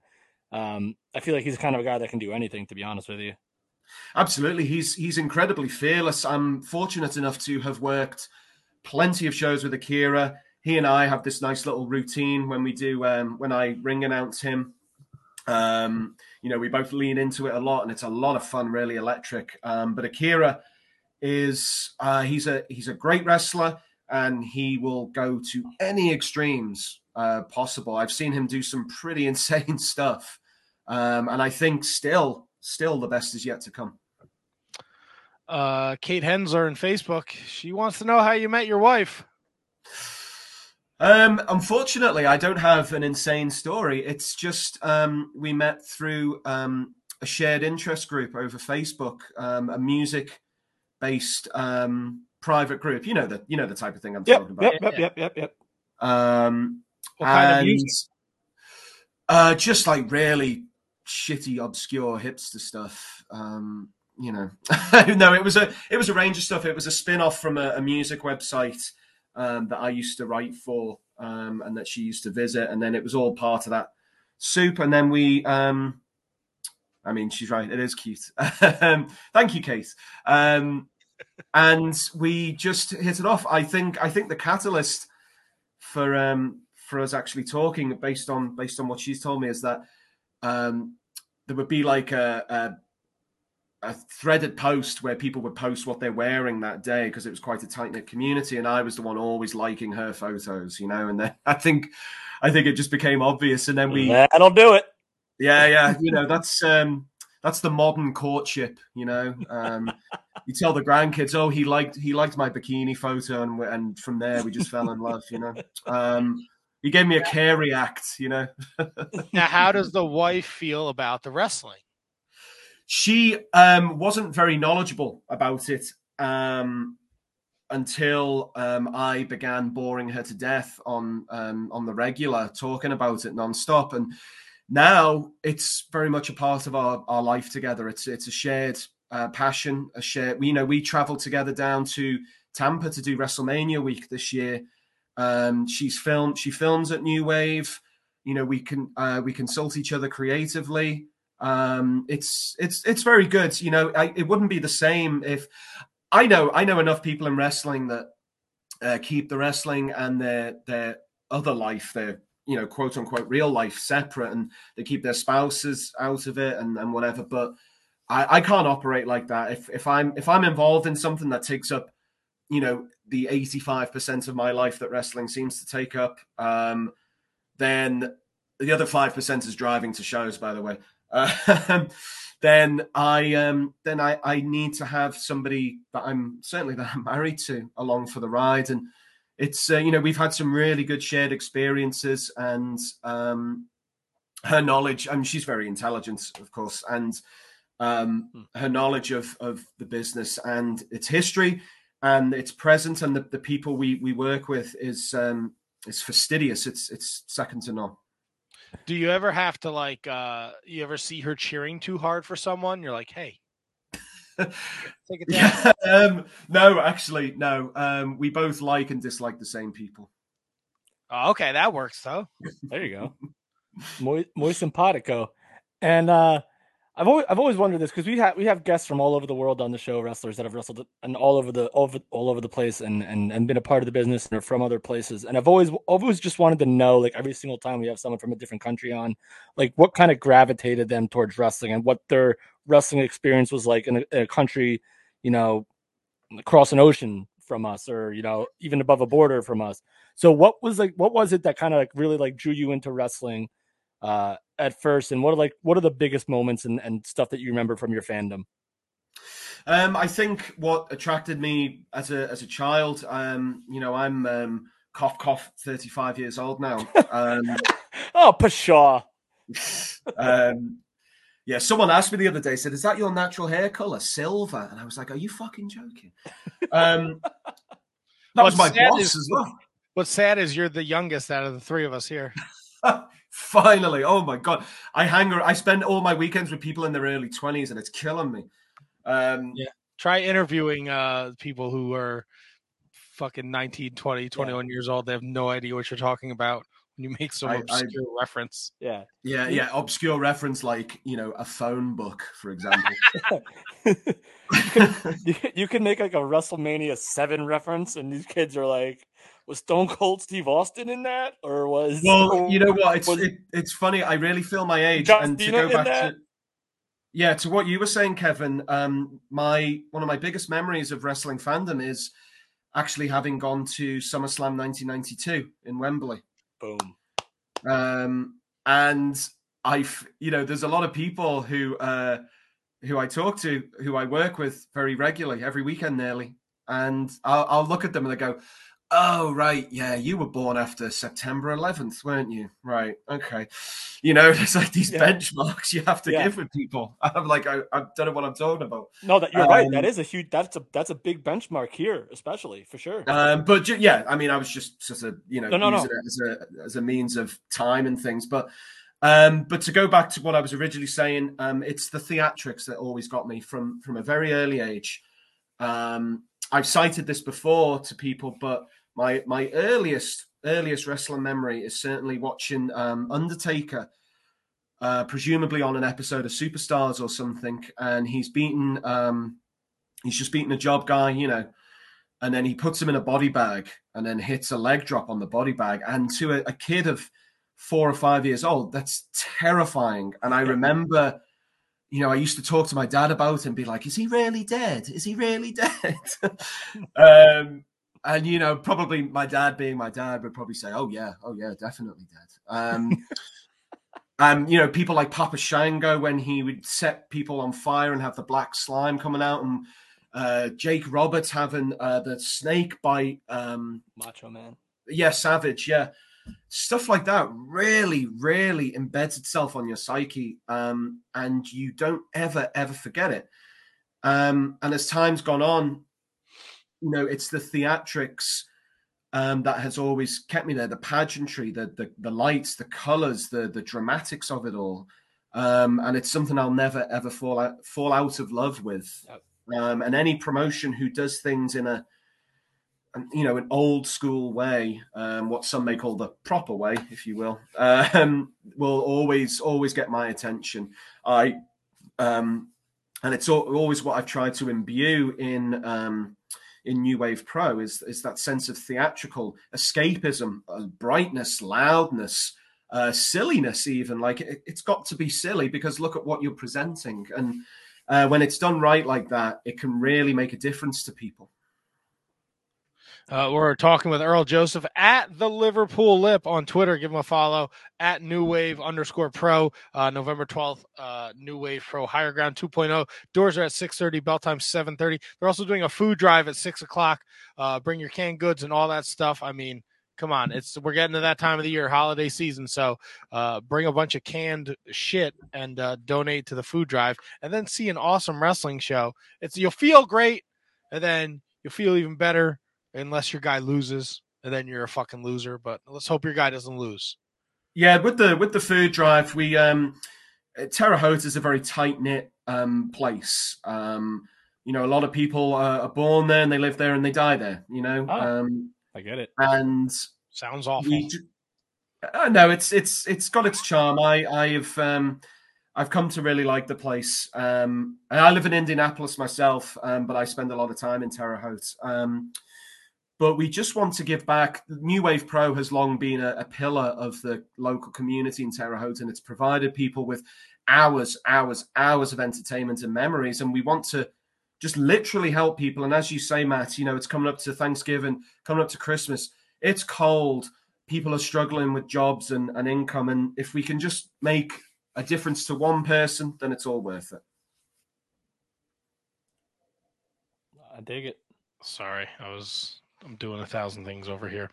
Um, I feel like he's the kind of a guy that can do anything, to be honest with you. Absolutely. He's he's incredibly fearless. I'm fortunate enough to have worked plenty of shows with Akira. He and I have this nice little routine when we do, um, when I ring announce him. Um, you know, we both lean into it a lot, and it's a lot of fun, really electric. Um, but Akira is, uh, he's a he's a great wrestler, and he will go to any extremes uh, possible. I've seen him do some pretty insane stuff. Um, and I think still, still the best is yet to come. Uh, Kate Hensler on Facebook. She wants to know how you met your wife. Um, unfortunately, I don't have an insane story. It's just um, we met through um, a shared interest group over Facebook, um, a music-based um, private group. You know the you know the type of thing I'm yep, talking about. Yep, yep, yep, yep, yep. Um, what kind and, of music? Uh, just like really shitty, obscure hipster stuff. Um, you know, no, it was a it was a range of stuff. It was a spin-off from a, a music website um, that I used to write for, um, and that she used to visit, and then it was all part of that soup. And then we, um, I mean, she's right. It is cute. Thank you, Kate. Um, and we just hit it off. I think I think the catalyst for um, for us actually talking, based on based on what she's told me, is that um, there would be like a, a a threaded post where people would post what they're wearing that day, because it was quite a tight knit community, and I was the one always liking her photos, you know. And then I think I think it just became obvious, and then we that'll do it. Yeah, yeah, you know, that's. Um, That's the modern courtship, you know. Um, you tell the grandkids, "Oh, he liked he liked my bikini photo," and and from there we just fell in love, you know. Um, he gave me a care react, you know. Now, how does the wife feel about the wrestling? She um, wasn't very knowledgeable about it um, until um, I began boring her to death on um, on the regular, talking about it nonstop, and. Now it's very much a part of our, our life together. It's it's a shared uh, passion, a shared. You know, we traveled together down to Tampa to do WrestleMania week this year. Um, she's filmed. She films at New Wave. You know, we can uh, we consult each other creatively. Um, it's it's it's very good. You know, I, it wouldn't be the same if I know I know enough people in wrestling that uh, keep the wrestling and their their other life their. You know, quote unquote, real life separate, and they keep their spouses out of it and, and whatever. But I, I can't operate like that. If if I'm if I'm involved in something that takes up, you know, the eighty-five percent of my life that wrestling seems to take up, um, then the other five percent is driving to shows, by the way. Uh, then I um, then I, I need to have somebody that I'm certainly that I'm married to along for the ride. And it's, uh, you know, we've had some really good shared experiences, and um, her knowledge, I mean, she's very intelligent, of course, and um, hmm. her knowledge of, of the business and its history and its present and the, the people we, we work with is um, is fastidious. It's it's second to none. Do you ever have to, like, uh, you ever see her cheering too hard for someone? You're like, hey. Take it down. Yeah, um, no, actually, no. Um, we both like and dislike the same people. Oh, okay, that works, though. There you go. Muy, muy simpático. And uh, I've always, I've always wondered this, because we have we have guests from all over the world on the show, wrestlers that have wrestled and all over the all over, all over the place, and, and and been a part of the business and are from other places. And I've always always just wanted to know, like, every single time we have someone from a different country on, like, what kind of gravitated them towards wrestling and what their wrestling experience was like in a, in a country, you know, across an ocean from us, or, you know, even above a border from us. So what was like, what was it that kind of like really like drew you into wrestling uh, at first? And what are like, what are the biggest moments and, and stuff that you remember from your fandom? Um, I think what attracted me as a, as a child, um, you know, I'm um, cough, cough, thirty-five years old now. Um, oh, pshaw. um, Yeah, someone asked me the other day, said, is that your natural hair color, silver? And I was like, are you fucking joking? Um, that what's was my boss is, as well. What's sad is you're the youngest out of the three of us here. Finally. Oh my God. I hang I spend all my weekends with people in their early twenties and it's killing me. Um, yeah. Try interviewing uh, people who are fucking nineteen, twenty, twenty-one yeah. years old. They have no idea what you're talking about when you make some I, obscure I, reference. Yeah. Yeah. Yeah. Obscure reference, like, you know, a phone book, for example. you, can, you, you can make like a WrestleMania seven reference and these kids are like, was Stone Cold Steve Austin in that? Or was. Well, you know what? It's was, it, it's funny. I really feel my age. John and Cena to go back that? to. Yeah, to what you were saying, Kevin, um, my one of my biggest memories of wrestling fandom is actually having gone to SummerSlam nineteen ninety-two in Wembley. Boom. Um, and I've, you know, there's a lot of people who uh, who I talk to, who I work with very regularly, every weekend nearly, and I'll, I'll look at them and they go, "Oh, right, yeah, you were born after September eleventh, weren't you? Right, okay." You know, there's like these yeah. benchmarks you have to yeah. give with people. I'm like, I, I don't know what I'm talking about. No, that you're um, right. That is a huge. That's a that's a big benchmark here, especially for sure. Um, but ju- yeah, I mean, I was just just a you know no, no, using no. it as a as a means of time and things. But um, but to go back to what I was originally saying, um, it's the theatrics that always got me from from a very early age. Um, I've cited this before to people, but. My my earliest earliest wrestling memory is certainly watching um, Undertaker, uh, presumably on an episode of Superstars or something, and he's beaten um, he's just beaten a job guy, you know, and then he puts him in a body bag and then hits a leg drop on the body bag, and to a, a kid of four or five years old, that's terrifying. And I remember, you know, I used to talk to my dad about it and be like, "Is he really dead? Is he really dead?" um, And, you know, probably my dad being my dad would probably say, "Oh, yeah, oh, yeah, definitely dead." Um, um, you know, people like Papa Shango, when he would set people on fire and have the black slime coming out, and uh, Jake Roberts having uh, the snake bite. Um, Macho Man. Yeah, Savage, yeah. Stuff like that really, really embeds itself on your psyche, um, and you don't ever, ever forget it. Um, and as time's gone on, you know, it's the theatrics um, that has always kept me there. The pageantry, the the, the lights, the colours, the the dramatics of it all, um, and it's something I'll never ever fall out, fall out of love with. Um, and any promotion who does things in a, an, you know, an old school way, um, what some may call the proper way, if you will, um, will always always get my attention. I, um, and it's always what I've tried to imbue in. Um, in New Wave Pro is, is that sense of theatrical escapism, uh, brightness, loudness, uh, silliness even. Like, it, it's got to be silly because look at what you're presenting. And uh, when it's done right like that, it can really make a difference to people. Uh, we're talking with Earl Joseph at the Liverpool Lip on Twitter. Give him a follow at New Wave underscore Pro. Uh, November twelfth, uh, New Wave Pro Higher Ground two point oh. Doors are at six thirty, bell time seven thirty. They're also doing a food drive at six o'clock. Uh, bring your canned goods and all that stuff. I mean, come on. It's we're getting to that time of the year, holiday season. So uh, bring a bunch of canned shit and uh, donate to the food drive and then see an awesome wrestling show. It's You'll feel great and then you'll feel even better. Unless your guy loses, and then you're a fucking loser. But let's hope your guy doesn't lose. Yeah, with the with the food drive, we um, Terre Haute is a very tight knit um, place. Um, you know, a lot of people uh, are born there, and they live there, and they die there. You know, oh, um, I get it. And sounds awful. We, uh, no, it's it's it's got its charm. I I've um, I've come to really like the place. Um, and I live in Indianapolis myself, um, but I spend a lot of time in Terre Haute. Um, But we just want to give back. New Wave Pro has long been a, a pillar of the local community in Terre Haute, and it's provided people with hours, hours, hours of entertainment and memories. And we want to just literally help people. And as you say, Matt, you know, it's coming up to Thanksgiving, coming up to Christmas. It's cold. People are struggling with jobs and, and income. And if we can just make a difference to one person, then it's all worth it. I dig it. Sorry, I was... I'm doing a thousand things over here.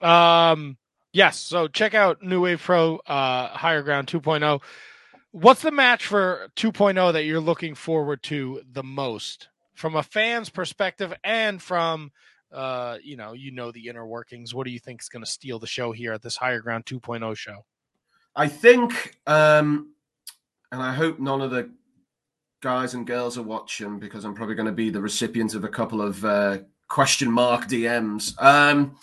Um, yes, so check out New Wave Pro, uh, Higher Ground two point oh. What's the match for two point oh that you're looking forward to the most from a fan's perspective and from, uh, you know, you know the inner workings? What do you think is going to steal the show here at this Higher Ground two point oh show? I think, um, and I hope none of the guys and girls are watching, because I'm probably going to be the recipient of a couple of uh, question mark D Ms. Um,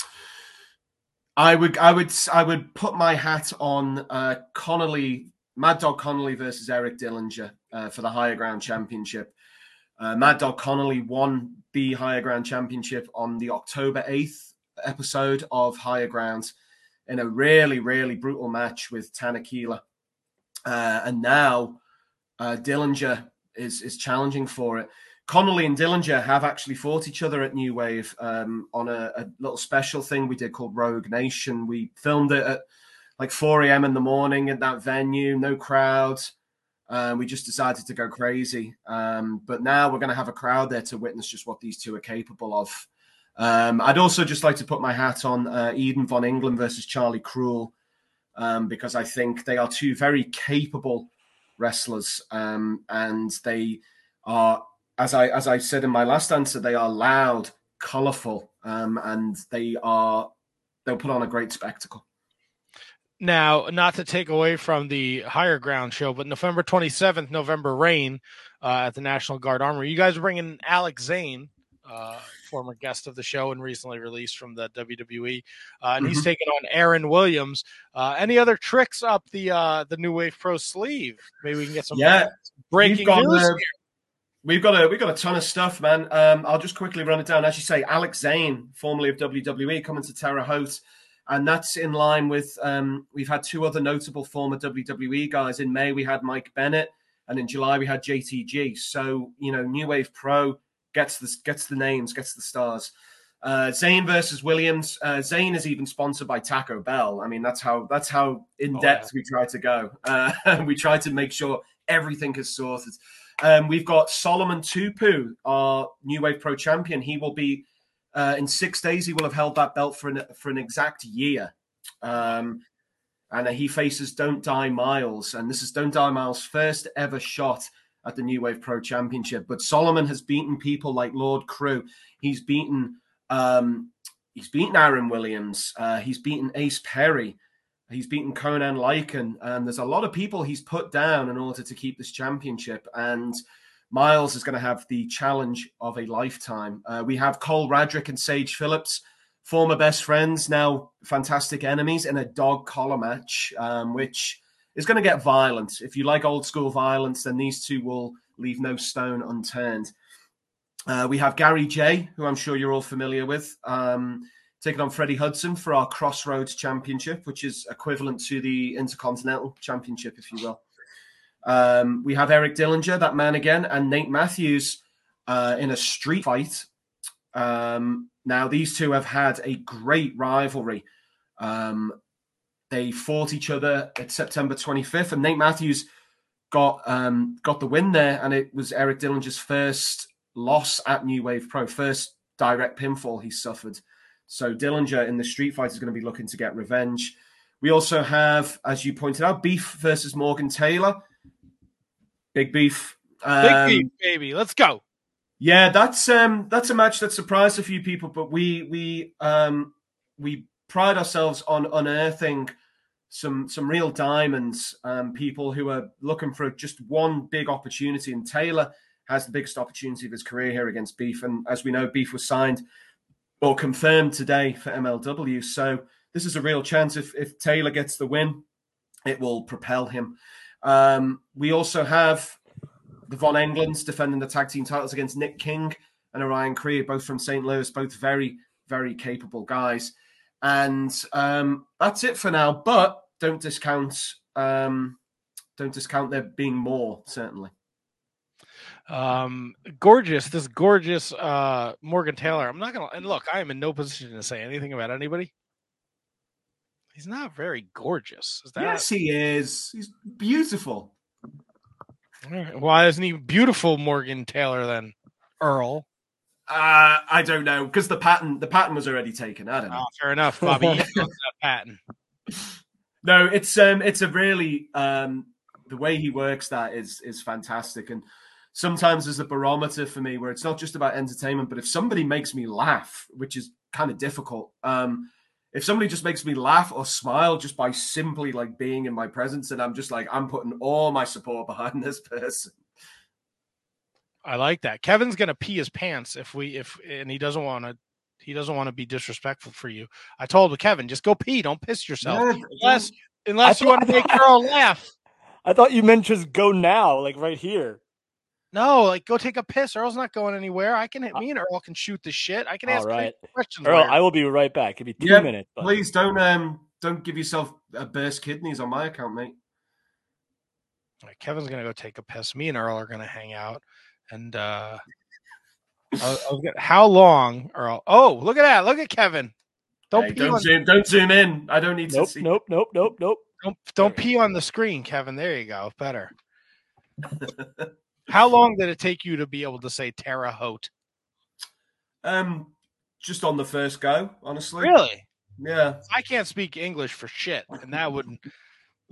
I would, I would, I would put my hat on uh, Connolly, Mad Dog Conley versus Eric Dillinger uh, for the Higher Ground Championship. Uh, Mad Dog Conley won the Higher Ground Championship on the October eighth episode of Higher Ground in a really, really brutal match with Tanakila. Uh, and now uh, Dillinger is, is challenging for it. Connolly and Dillinger have actually fought each other at New Wave um, on a, a little special thing we did called Rogue Nation. We filmed it at like four a.m. in the morning at that venue, no crowd. Uh, we just decided to go crazy. Um, but now we're going to have a crowd there to witness just what these two are capable of. Um, I'd also just like to put my hat on uh, Eden Von England versus Charlie Cruel, um, because I think they are two very capable wrestlers. Um, and they are, as I as I said in my last answer, they are loud, colourful, um, and they are they'll put on a great spectacle. Now, not to take away from the Higher Ground show, but November twenty-seventh, November Rain uh, at the National Guard Armory. You guys are bringing Alex Zane, uh, former guest of the show and recently released from the W W E, uh, and mm-hmm. he's taking on Aaron Williams. Uh, any other tricks up the uh, the New Wave Pro sleeve? Maybe we can get some yeah. breaking news the, here. We've got a we've got a ton of stuff, man. Um, I'll just quickly run it down. As you say, Alex Zane, formerly of W W E, coming to Terre Haute. And that's in line with, um, we've had two other notable former W W E guys. In May, we had Mike Bennett, and in July, we had J T G. So, you know, New Wave Pro gets the, gets the names, gets the stars. Uh, Zane versus Williams. Uh, Zane is even sponsored by Taco Bell. I mean, that's how that's how in-depth oh, yeah. we try to go. Uh, we try to make sure everything is sorted. Um, we've got Solomon Tupu, our New Wave Pro champion. He will be... Uh, in six days, he will have held that belt for an, for an exact year. Um, and he faces Don't Die Miles. And this is Don't Die Miles' first ever shot at the New Wave Pro Championship. But Solomon has beaten people like Lord Crew. He's beaten um, he's beaten Aaron Williams. Uh, he's beaten Ace Perry. He's beaten Conan Lycan. And there's a lot of people he's put down in order to keep this championship. And Miles is going to have the challenge of a lifetime. Uh, we have Cole Radrick and Sage Phillips, former best friends, now fantastic enemies, in a dog collar match, um, which is going to get violent. If you like old school violence, then these two will leave no stone unturned. Uh, we have Gary J, who I'm sure you're all familiar with, um, taking on Freddie Hudson for our Crossroads Championship, which is equivalent to the Intercontinental Championship, if you will. Um, we have Eric Dillinger, that man again, and Nate Matthews uh, in a street fight. Um, now, these two have had a great rivalry. Um, they fought each other at September twenty-fifth, and Nate Matthews got um, got the win there, and it was Eric Dillinger's first loss at New Wave Pro, first direct pinfall he suffered. So Dillinger in the street fight is going to be looking to get revenge. We also have, as you pointed out, Beef versus Morgan Taylor. Big Beef. Um, Big Beef, baby. Let's go. Yeah, that's um, that's a match that surprised a few people, but we we um, we pride ourselves on unearthing some some real diamonds, um, people who are looking for just one big opportunity, and Taylor has the biggest opportunity of his career here against Beef, and as we know, Beef was signed or confirmed today for M L W, so this is a real chance. If, if Taylor gets the win, it will propel him. Um, we also have the Von Englunds defending the tag team titles against Nick King and Orion Creed, both from Saint Louis, both very, very capable guys. And um, that's it for now. But don't discount, um, don't discount there being more, certainly. Um, gorgeous, this gorgeous uh, Morgan Taylor. I'm not gonna, and look, I am in no position to say anything about anybody. He's not very gorgeous. Is that yes, he is. He's beautiful. Right. Why isn't he beautiful, Morgan Taylor, then, Earl? Uh, I don't know, because the pattern the pattern was already taken. I don't know. Oh, fair enough, Bobby. You know that pattern. No, it's um, it's a really um, the way he works that is is fantastic, and sometimes there's a barometer for me where it's not just about entertainment, but if somebody makes me laugh, which is kind of difficult, um. if somebody just makes me laugh or smile just by simply like being in my presence, and I'm just like, I'm putting all my support behind this person. I like that. Kevin's going to pee his pants if we, if, and he doesn't want to, he doesn't want to be disrespectful for you. I told Kevin, just go pee. Don't piss yourself. No, unless, unless thought, you want to make Earl laugh. I thought you meant just go now, like right here. No, like go take a piss. Earl's not going anywhere. I can hit me and Earl can shoot the shit. I can ask right. questions. Earl, later. I will be right back. It'll be two yeah, minutes. But... Please don't um don't give yourself a burst kidneys on my account, mate. All right, Kevin's gonna go take a piss. Me and Earl are gonna hang out. And uh, I, I gonna, how long, Earl? Oh, look at that! Look at Kevin. Don't hey, pee don't on... zoom. Don't zoom in. I don't need nope, to see. Nope. Nope. Nope. Nope. Don't don't there pee on the screen, Kevin. There you go. Better. How long did it take you to be able to say Terre Haute? Um, just on the first go, honestly. Really? Yeah. I can't speak English for shit, and that would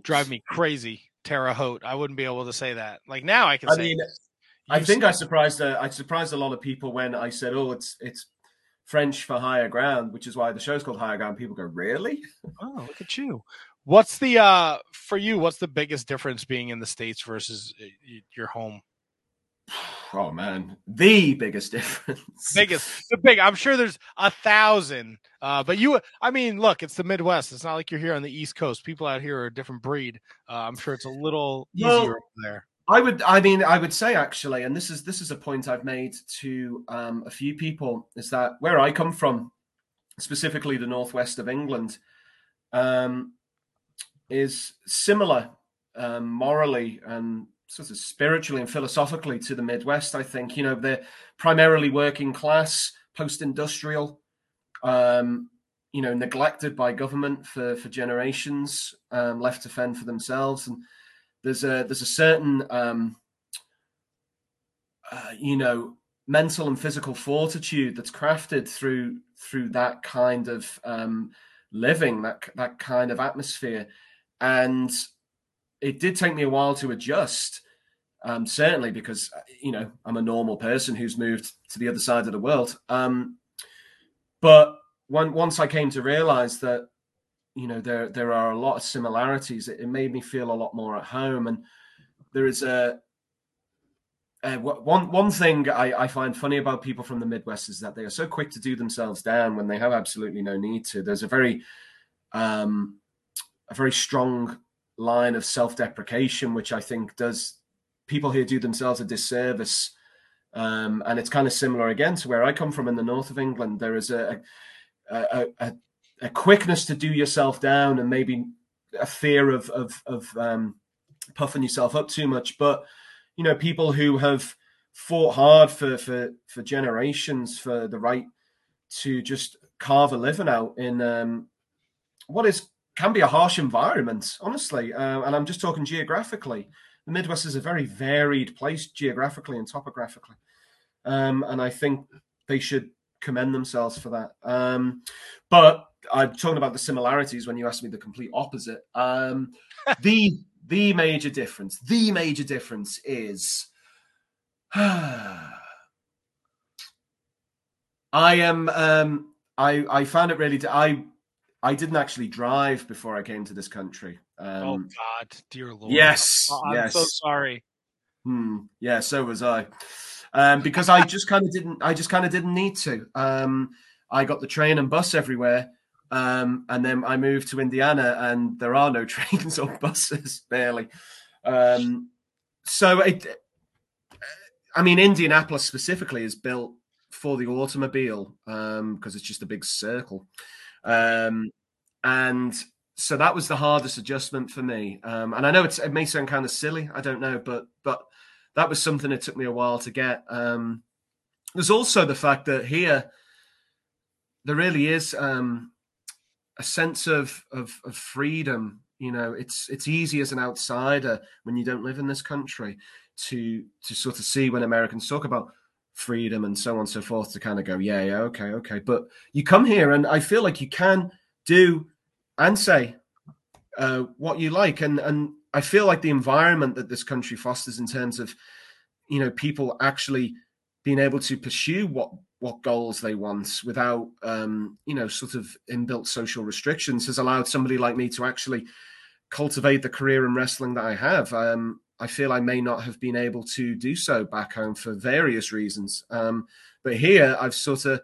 drive me crazy. Terre Haute. I wouldn't be able to say that. Like now, I can. I say mean, I think I surprised. Uh, I surprised a lot of people when I said, "Oh, it's it's French for higher ground," which is why the show's called Higher Ground. People go, "Really? Oh, look at you." What's the uh for you? What's the biggest difference being in the States versus your home? Oh man, the biggest difference. Biggest, the big. I'm sure there's a thousand. Uh, but you, I mean, look, it's the Midwest. It's not like you're here on the East Coast. People out here are a different breed. Uh, I'm sure it's a little easier well, over there. I would, I mean, I would say actually, and this is this is a point I've made to um, a few people, is that where I come from, specifically the northwest of England, um, is similar um, morally and sort of spiritually and philosophically to the Midwest, I think. You know, they're primarily working class, post-industrial, um, you know, neglected by government for, for generations, um, left to fend for themselves. And there's a, there's a certain, um, uh, you know, mental and physical fortitude that's crafted through through that kind of um, living, that, that kind of atmosphere. And it did take me a while to adjust, um, certainly because, you know, I'm a normal person who's moved to the other side of the world. Um, but when, once I came to realize that, you know, there there are a lot of similarities, it, it made me feel a lot more at home. And there is a, a one one thing I, I find funny about people from the Midwest is that they are so quick to do themselves down when they have absolutely no need to. There's a very um, a very strong line of self-deprecation, which I think does people here do themselves a disservice. Um, and it's kind of similar again to where I come from in the north of England. There is a a, a, a a quickness to do yourself down and maybe a fear of, of, of um, puffing yourself up too much. But, you know, people who have fought hard for, for, for generations for the right to just carve a living out in um, what is can be a harsh environment, honestly. Uh, and I'm just talking geographically. The Midwest is a very varied place geographically and topographically. Um, and I think they should commend themselves for that. Um, but, I'm talking about the similarities when you asked me the complete opposite. Um, the the major difference, the major difference is I am um, I I found it really I I didn't actually drive before I came to this country. Um, oh God, dear Lord! Yes, oh, I'm yes. so sorry. Hmm. Yeah, so was I, um, because I just kind of didn't. I just kind of didn't need to. Um, I got the train and bus everywhere. Um, and then I moved to Indiana and there are no trains or buses, barely. Um, so, it, I mean, Indianapolis specifically is built for the automobile because um, it's just a big circle. Um, and so that was the hardest adjustment for me. Um, and I know it's, it may sound kind of silly, I don't know, but but that was something that took me a while to get. Um, there's also the fact that here, there really is um, a sense of, of of freedom. You know, it's it's easy as an outsider when you don't live in this country to to sort of see when Americans talk about freedom and so on and so forth to kind of go, yeah, yeah, okay, okay. But you come here and I feel like you can do and say uh, what you like. And, and I feel like the environment that this country fosters in terms of, you know, people actually being able to pursue what what goals they want without, um, you know, sort of inbuilt social restrictions has allowed somebody like me to actually cultivate the career in wrestling that I have. Um, I feel I may not have been able to do so back home for various reasons. Um, but here I've sort of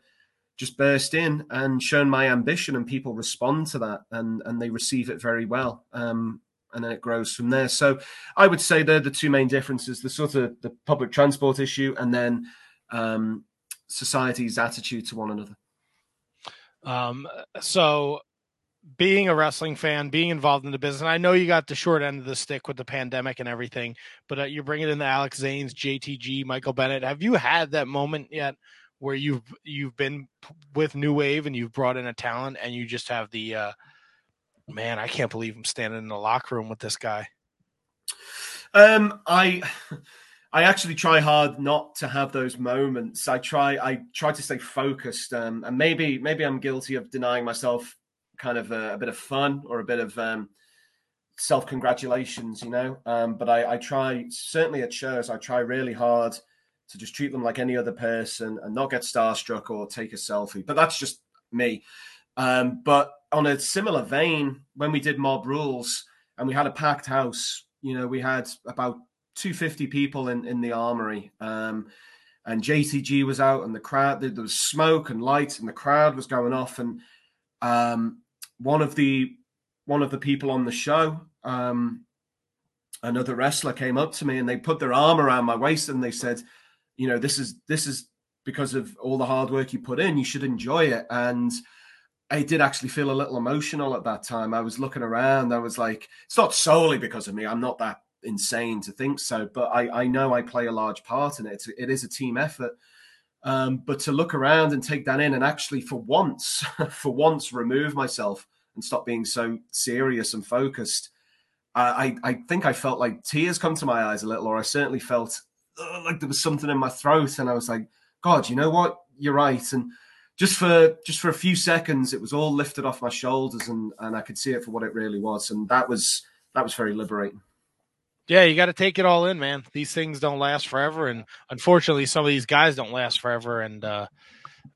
just burst in and shown my ambition, and people respond to that, and, and they receive it very well. Um, and then it grows from there. So I would say they're the two main differences, the sort of the public transport issue, and then um, society's attitude to one another. Um, so being a wrestling fan, being involved in the business, and I know you got the short end of the stick with the pandemic and everything, but uh, you're bringing in the Alex Zanes, J T G, Michael Bennett. Have you had that moment yet where you've, you've been with New Wave and you've brought in a talent and you just have the, uh, man, I can't believe I'm standing in the locker room with this guy? Um, I, I actually try hard not to have those moments. I try, I try to stay focused. Um, and maybe, maybe I'm guilty of denying myself kind of a, a bit of fun or a bit of um, self-congratulations, you know. Um, but I, I try, certainly at shows, I try really hard to just treat them like any other person and not get starstruck or take a selfie. But that's just me. Um, but on a similar vein, when we did Mob Rules and we had a packed house, you know, we had about two hundred fifty people in, in the armory, um, and J T G was out, and the crowd, there was smoke and lights, and the crowd was going off. And um, one of the, one of the people on the show, um, another wrestler, came up to me and they put their arm around my waist and they said, you know, this is, this is because of all the hard work you put in, you should enjoy it. And I did actually feel a little emotional at that time. I was looking around. I was like, it's not solely because of me. I'm not that insane to think so, but I, I know I play a large part in it. It's, it is a team effort. Um, but to look around and take that in and actually for once, for once, remove myself and stop being so serious and focused. I, I, I think I felt like tears come to my eyes a little, or I certainly felt uh, like there was something in my throat. And I was like, God, you know what? You're right. And Just for just for a few seconds, it was all lifted off my shoulders, and, and I could see it for what it really was. And that was that was very liberating. Yeah, you got to take it all in, man. These things don't last forever, and unfortunately, some of these guys don't last forever. And uh,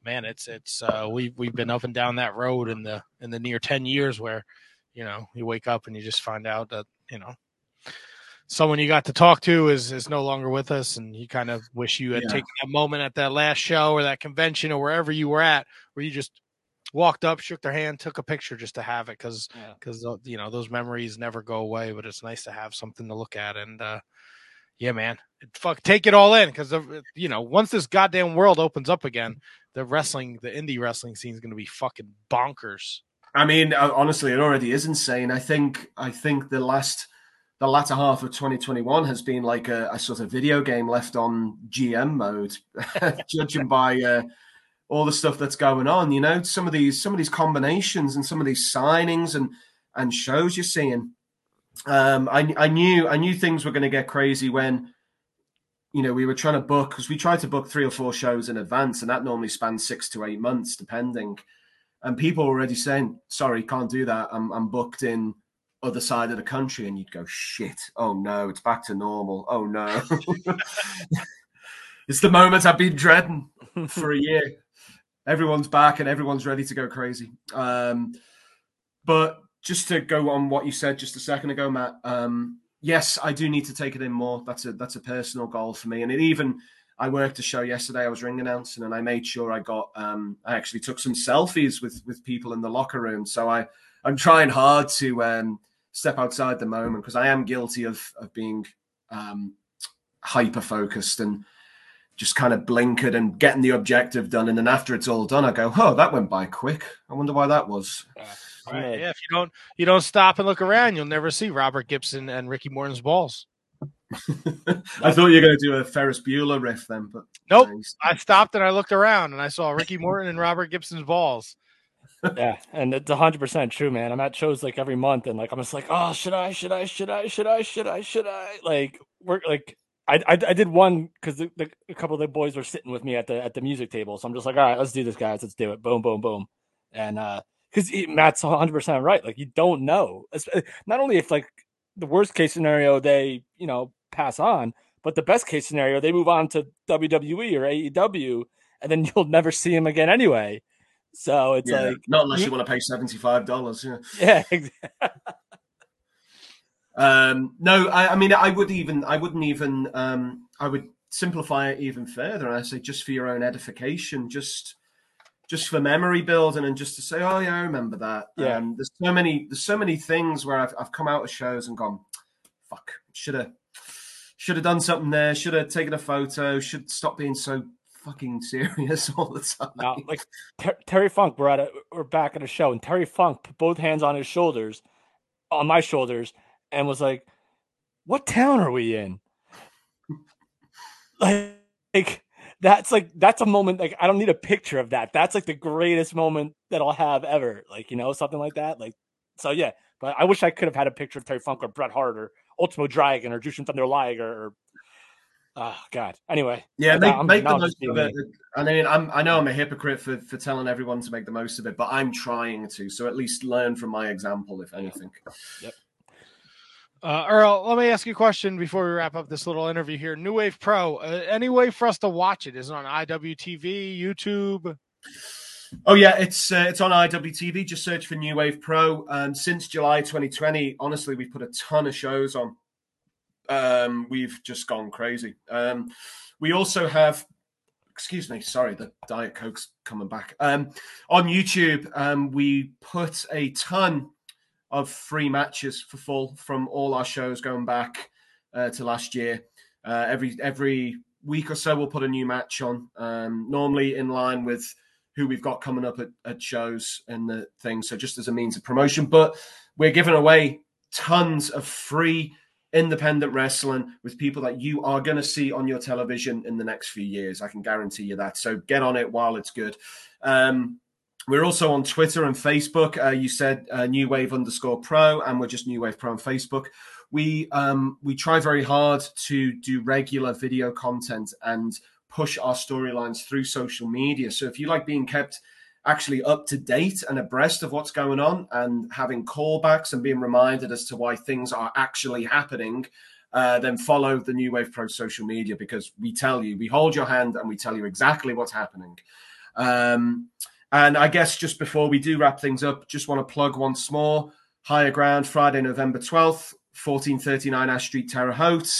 man, it's it's uh, we we've been up and down that road in the in the near ten years where, you know, you wake up and you just find out that, you know, someone you got to talk to is, is no longer with us, and you kind of wish you had yeah. taken that moment at that last show or that convention or wherever you were at, where you just walked up, shook their hand, took a picture just to have it, because because yeah. you know, those memories never go away. But it's nice to have something to look at, and uh, yeah, man, fuck, take it all in, because you know, once this goddamn world opens up again, the wrestling, the indie wrestling scene is going to be fucking bonkers. I mean, honestly, it already is insane. I think I think the last. The latter half of twenty twenty-one has been like a, a sort of video game left on G M mode, judging by uh, all the stuff that's going on. You know, some of these some of these combinations and some of these signings and and shows you're seeing. Um, I, I knew I knew things were going to get crazy when, you know, we were trying to book, because we tried to book three or four shows in advance, and that normally spans six to eight months depending. And people were already saying, "Sorry, can't do that. I'm I'm booked in." Other side of the country, and you'd go, shit, oh no, it's back to normal, oh no. It's the moment I've been dreading for a year. Everyone's back and everyone's ready to go crazy. Um but just to go on what you said just a second ago, Matt, um yes, I do need to take it in more. That's a that's a personal goal for me. And it even, I worked a show yesterday, I was ring announcing, and I made sure I got um I actually took some selfies with with people in the locker room. So I I'm trying hard to um step outside the moment, because I am guilty of of being um, hyper-focused and just kind of blinkered and getting the objective done. And then after it's all done, I go, oh, that went by quick. I wonder why that was. Uh, right. Yeah, if you don't, you don't stop and look around, you'll never see Robert Gibson and Ricky Morton's balls. I thought you were going to do a Ferris Bueller riff then. But nope, nice. I stopped and I looked around and I saw Ricky Morton and Robert Gibson's balls. Yeah, and it's one hundred percent true, man. I'm at shows like every month, and like I'm just like, oh, should I, should I, should I, should I, should I, should I? Like, we're like, I, I, I did one because the, the, a couple of the boys were sitting with me at the at the music table, so I'm just like, all right, let's do this, guys, let's do it, boom, boom, boom, and uh, because Matt's one hundred percent right. Like, you don't know, not only if like the worst case scenario they, you know, pass on, But the best case scenario, they move on to W W E or A E W, and then you'll never see him again anyway. So it's yeah, like not unless you want to pay seventy-five dollars. Yeah, yeah. Exactly. Um, no, I, I mean, I would even, I wouldn't even, um, I would simplify it even further. And I say, just for your own edification, just, just for memory building, and just to say, oh yeah, I remember that. Yeah. Um, there's so many, there's so many things where I've, I've come out of shows and gone, fuck, should have, should have done something there. Should have taken a photo. Should stop being so fucking serious all the time. Now, like ter- Terry Funk, we're at a, we're back at a show, and Terry Funk put both hands on his shoulders, on my shoulders, and was like, what town are we in? Like, like, that's like, that's a moment. Like, I don't need a picture of that. That's like the greatest moment that I'll have ever. Like, you know, something like that. Like, so yeah, but I wish I could have had a picture of Terry Funk or Bret Hart or Ultimo Dragon or Jushin Thunder Liger or, oh God. Anyway. Yeah. Make, I'm, make I'm the most of it. I mean, I'm, I know I'm a hypocrite for, for telling everyone to make the most of it, but I'm trying to. So at least learn from my example, if anything. Yep. Uh, Earl, let me ask you a question before we wrap up this little interview here. New Wave Pro, uh, any way for us to watch it? Is it on I W T V, YouTube? Oh, yeah, it's uh, it's on I W T V. Just search for New Wave Pro. Um, since July twenty twenty, honestly, we've put a ton of shows on. Um, we've just gone crazy. Um, we also have... Excuse me, sorry, the Diet Coke's coming back. Um, on YouTube, um, we put a ton... of free matches for full from all our shows going back uh, to last year. Uh, every every week or so, we'll put a new match on, um, normally in line with who we've got coming up at, at shows and the things. So just as a means of promotion, but we're giving away tons of free independent wrestling with people that you are going to see on your television in the next few years. I can guarantee you that. So get on it while it's good. Um, We're also on Twitter and Facebook. Uh, you said uh, New Wave underscore Pro, and we're just New Wave Pro on Facebook. We um, we try very hard to do regular video content and push our storylines through social media. So if you like being kept actually up to date and abreast of what's going on and having callbacks and being reminded as to why things are actually happening, uh, then follow the New Wave Pro social media, because we tell you, we hold your hand and we tell you exactly what's happening. Um And I guess just before we do wrap things up, just want to plug once more, Higher Ground, Friday, November twelfth, fourteen thirty-nine Ash Street, Terre Haute.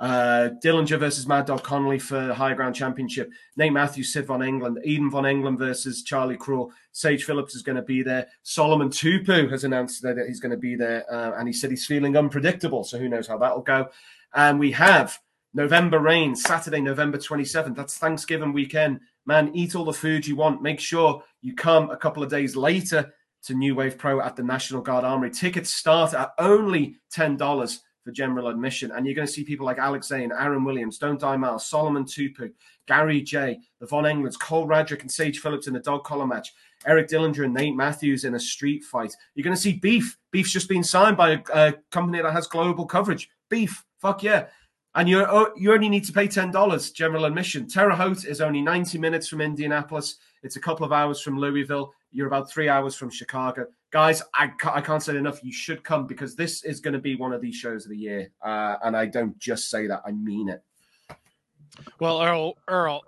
Uh, Dillinger versus Mad Dog Conley for Higher Ground Championship. Nate Matthews, Sid Von England. Eden Von England versus Charlie Cruel. Sage Phillips is going to be there. Solomon Tupu has announced that he's going to be there, uh, and he said he's feeling unpredictable, so who knows how that'll go. And we have November Rain, Saturday, November twenty-seventh. That's Thanksgiving weekend. Man, eat all the food you want. Make sure you come a couple of days later to New Wave Pro at the National Guard Armory. Tickets start at only ten dollars for general admission. And you're going to see people like Alex Zane, Aaron Williams, Don't Die Miles, Solomon Tupu, Gary J, the Von Englands, Cole Radrick and Sage Phillips in a dog collar match, Eric Dillinger and Nate Matthews in a street fight. You're going to see Beef. Beef's just been signed by a, a company that has global coverage. Beef, fuck yeah. And you you only need to pay ten dollars general admission. Terre Haute is only ninety minutes from Indianapolis. It's a couple of hours from Louisville. You're about three hours from Chicago. Guys, I, ca- I can't say enough. You should come, because this is going to be one of these shows of the year. Uh, and I don't just say that. I mean it. Well, Earl, Earl,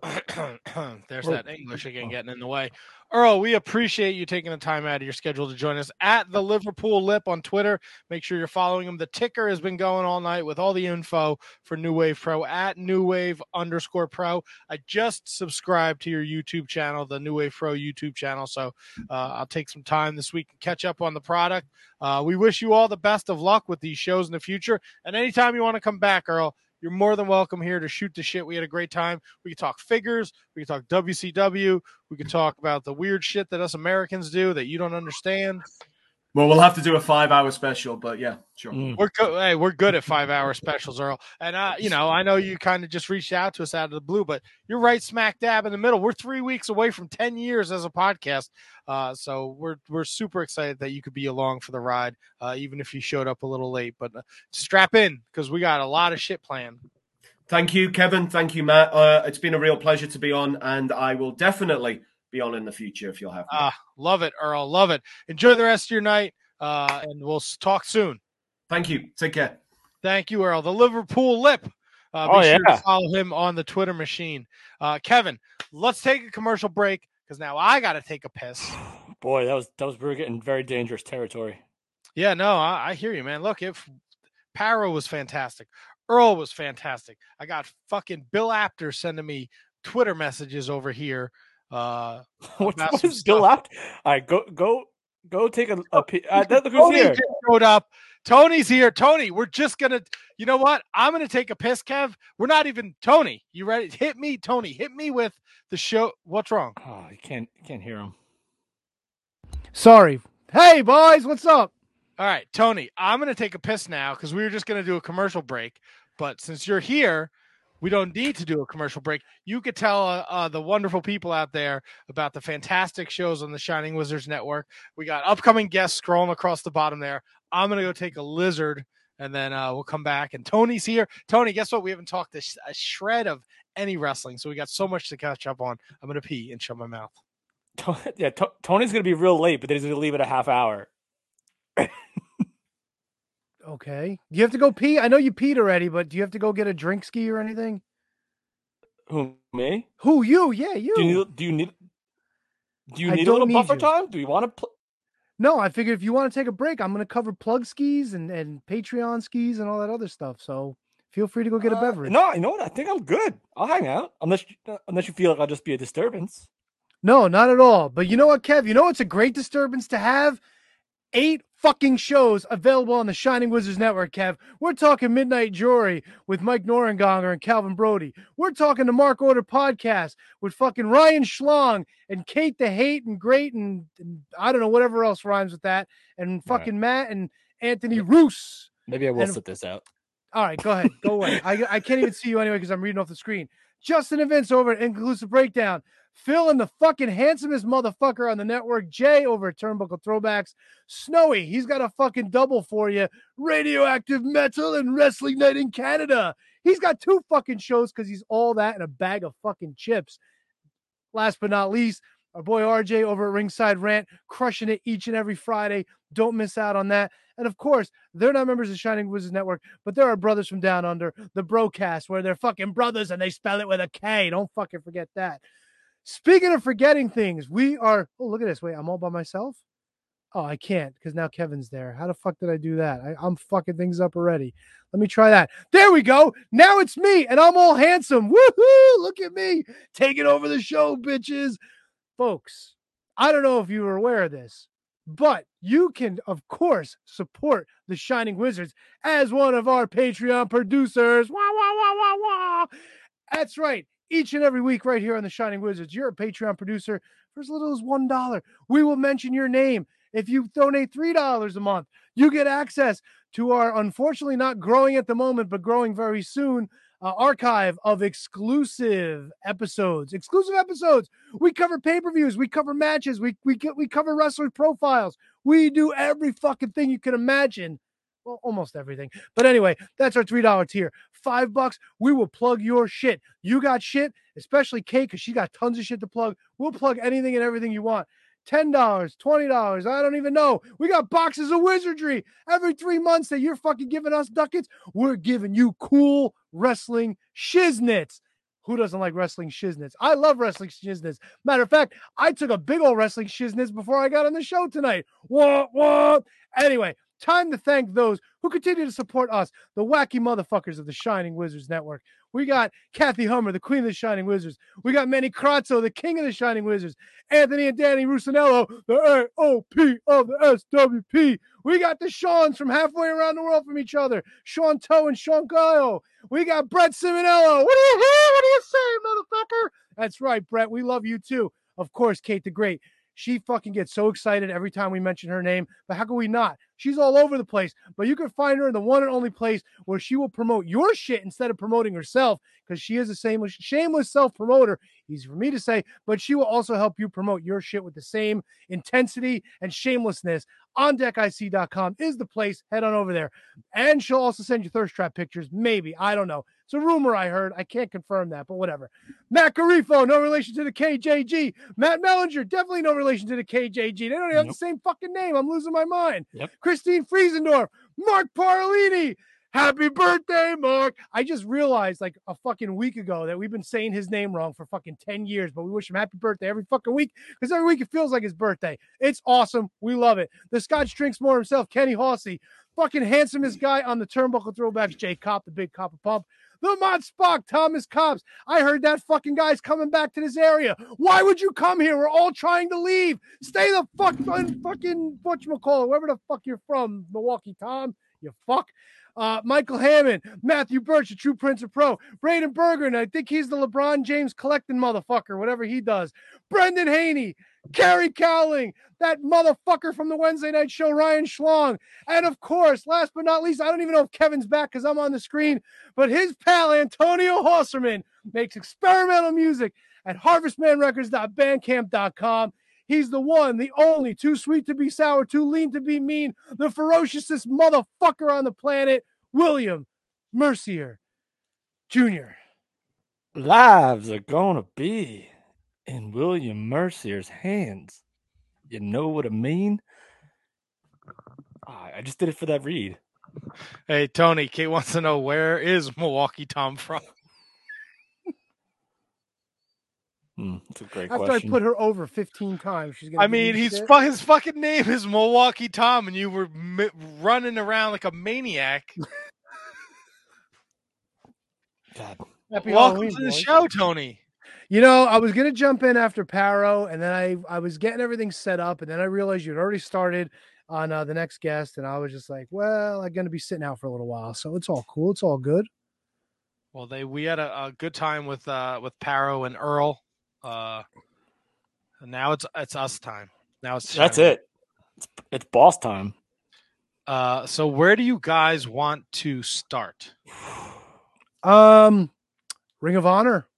there's oh. that English again getting in the way. Earl, we appreciate you taking the time out of your schedule to join us at the Liverpool Lip on Twitter. Make sure you're following him. The ticker has been going all night with all the info for New Wave Pro at New Wave underscore Pro. I just subscribed to your YouTube channel, the New Wave Pro YouTube channel. So uh, I'll take some time this week and catch up on the product. Uh, we wish you all the best of luck with these shows in the future. And anytime you want to come back, Earl, you're more than welcome here to shoot the shit. We had a great time. We could talk figures. We could talk W C W. We could talk about the weird shit that us Americans do that you don't understand. Well, we'll have to do a five-hour special, but yeah, sure. Mm. We're go- hey, we're good at five-hour specials, Earl. And, uh, you know, I know you kind of just reached out to us out of the blue, but you're right smack dab in the middle. We're three weeks away from ten years as a podcast, uh, so we're we're super excited that you could be along for the ride, uh, even if you showed up a little late. But uh, strap in, because we got a lot of shit planned. Thank you, Kevin. Thank you, Matt. Uh, it's been a real pleasure to be on, and I will definitely – be on in the future if you'll have me. Ah, love it, Earl. Love it. Enjoy the rest of your night, uh, and we'll talk soon. Thank you. Take care. Thank you, Earl. The Liverpool Lip. Uh, be oh, sure yeah. to follow him on the Twitter machine. Uh, Kevin, let's take a commercial break because now I got to take a piss. Boy, that was that was we're getting very dangerous territory. Yeah, no, I, I hear you, man. Look, if Paro was fantastic, Earl was fantastic. I got fucking Bill Apter sending me Twitter messages over here. Uh, what, what is Bill Apter? All right, go go go take a, a p- uh, that, look who's Tony here. Just showed up. Tony's here. Tony, we're just gonna. You know what? I'm gonna take a piss, Kev. We're not even Tony. You ready? Hit me, Tony. Hit me with the show. What's wrong? Oh, you can't you can't hear him. Sorry. Hey, boys, what's up? All right, Tony. I'm gonna take a piss now because we were just gonna do a commercial break, but since you're here, we don't need to do a commercial break. You could tell uh, uh, the wonderful people out there about the fantastic shows on the Shining Wizards Network. We got upcoming guests scrolling across the bottom there. I'm going to go take a lizard, and then uh, we'll come back. And Tony's here. Tony, guess what? We haven't talked a, sh- a shred of any wrestling, so we got so much to catch up on. I'm going to pee and shut my mouth. Yeah, t- Tony's going to be real late, but then he's going to leave at a half hour. Okay. Do you have to go pee? I know you peed already, but do you have to go get a drink ski or anything? Who, me? Who, you? Yeah, you. Do you, do you need Do you need a little need buffer you. time? Do you want to play? No, I figured if you want to take a break, I'm going to cover plug skis and, and Patreon skis and all that other stuff. So feel free to go get uh, a beverage. No, you know what? I think I'm good. I'll hang out unless you, unless you feel like I'll just be a disturbance. No, not at all. But you know what, Kev? You know it's a great disturbance to have? Eight fucking shows available on the Shining Wizards Network, Kev. We're talking Midnight Jewelry with Mike Norengonger and Calvin Brody. We're talking the Mark Order Podcast with fucking Ryan Schlong and Kate the Hate and Great and, and I don't know, whatever else rhymes with that. And fucking right. Matt and Anthony Roos. Maybe I will and, sit this out. All right, go ahead. Go away. I, I can't even see you anyway because I'm reading off the screen. Justin and Vince over at Inconclusive Breakdown. Phil and the fucking handsomest motherfucker on the network, Jay over at Turnbuckle Throwbacks. Snowy, he's got a fucking double for you. Radioactive Metal and Wrestling Night in Canada. He's got two fucking shows because he's all that and a bag of fucking chips. Last but not least, our boy R J over at Ringside Rant, crushing it each and every Friday. Don't miss out on that. And of course, they're not members of Shining Wizards Network, but there are brothers from down under, the Brocast, where they're fucking brothers and they spell it with a K. Don't fucking forget that. Speaking of forgetting things, we are... Oh, look at this. Wait, I'm all by myself? Oh, I can't because now Kevin's there. How the fuck did I do that? I, I'm fucking things up already. Let me try that. There we go. Now it's me, and I'm all handsome. Woohoo! Look at me taking over the show, bitches. Folks, I don't know if you were aware of this, but you can, of course, support the Shining Wizards as one of our Patreon producers. Wah, wah, wah, wah, wah. That's right. Each and every week right here on the Shining Wizards, you're a Patreon producer for as little as one dollar. We will mention your name. If you donate three dollars a month, you get access to our, unfortunately not growing at the moment, but growing very soon, uh, archive of exclusive episodes. Exclusive episodes. We cover pay-per-views. We cover matches. We, we, get, we cover wrestler profiles. We do every fucking thing you can imagine. Well, almost everything. But anyway, that's our three dollar tier. Five bucks, we will plug your shit. You got shit, especially Kate, because she got tons of shit to plug. We'll plug anything and everything you want. ten dollars, twenty dollars, I don't even know. We got boxes of wizardry. Every three months that you're fucking giving us ducats, we're giving you cool wrestling shiznits. Who doesn't like wrestling shiznits? I love wrestling shiznits. Matter of fact, I took a big old wrestling shiznits before I got on the show tonight. What, what? Anyway. Time to thank those who continue to support us, the wacky motherfuckers of the Shining Wizards Network. We got Kathy Hummer, the queen of the Shining Wizards. We got Manny Crazzo, the king of the Shining Wizards. Anthony and Danny Rusinello, the A O P of the S W P. We got the Sean's from halfway around the world from each other. Sean Toe and Sean Gallo. We got Brett Simonello. What do you hear? What do you say, motherfucker? That's right, Brett. We love you, too. Of course, Kate the Great. She fucking gets so excited every time we mention her name, but how can we not? She's all over the place, but you can find her in the one and only place where she will promote your shit instead of promoting herself, because she is a shameless, shameless self-promoter, easy for me to say, but she will also help you promote your shit with the same intensity and shamelessness. on deck I C dot com is the place. Head on over there, and she'll also send you thirst trap pictures, maybe. I don't know. It's a rumor I heard. I can't confirm that, but whatever. Matt Garifo, no relation to the K J G. Matt Mellinger, definitely no relation to the K J G. They don't even have nope. the same fucking name. I'm losing my mind. Yep. Christine Friesendorf, Mark Parolini, happy birthday, Mark. I just realized like a fucking week ago that we've been saying his name wrong for fucking ten years, but we wish him happy birthday every fucking week because every week it feels like his birthday. It's awesome. We love it. The Scotch drinks more himself, Kenny Halsey. Fucking handsomest guy on the turnbuckle throwbacks, Jay Kopp, the big copper pump. The Mod Spock, Thomas Cobbs. I heard that fucking guy's coming back to this area. Why would you come here? We're all trying to leave. Stay the fuck on fucking whatchamacallit, wherever the fuck you're from, Milwaukee Tom, you fuck. Uh, Michael Hammond, Matthew Birch, the True Prince of Pro, Braden Berger, and I think he's the LeBron James collecting motherfucker, whatever he does. Brendan Haney, Kerry Cowling, that motherfucker from the Wednesday night show, Ryan Schlong. And of course, last but not least, I don't even know if Kevin's back because I'm on the screen, but his pal Antonio Hosserman makes experimental music at harvest man records dot bandcamp dot com. He's the one, the only, too sweet to be sour, too lean to be mean, the ferociousest motherfucker on the planet, William Mercier Junior Lives are gonna be in William Mercier's hands. You know what I mean? I just did it for that read. Hey, Tony, Kate wants to know, where is Milwaukee Tom from? Mm, that's a great After question. I put her over fifteen times, she's gonna I mean, he's fu- his fucking name is Milwaukee Tom, and you were mi- running around like a maniac. God. Happy Welcome Halloween, to the boys. Show, Tony. You know, I was going to jump in after Paro, and then I, I was getting everything set up, and then I realized you'd already started on uh, the next guest, and I was just like, well, I'm going to be sitting out for a little while, so it's all cool. It's all good. Well, they we had a, a good time with uh, with Paro and Earl. Uh, and now it's it's us time. Now it's time. That's it. It's, it's boss time. Uh, so where do you guys want to start? Um, Ring of Honor.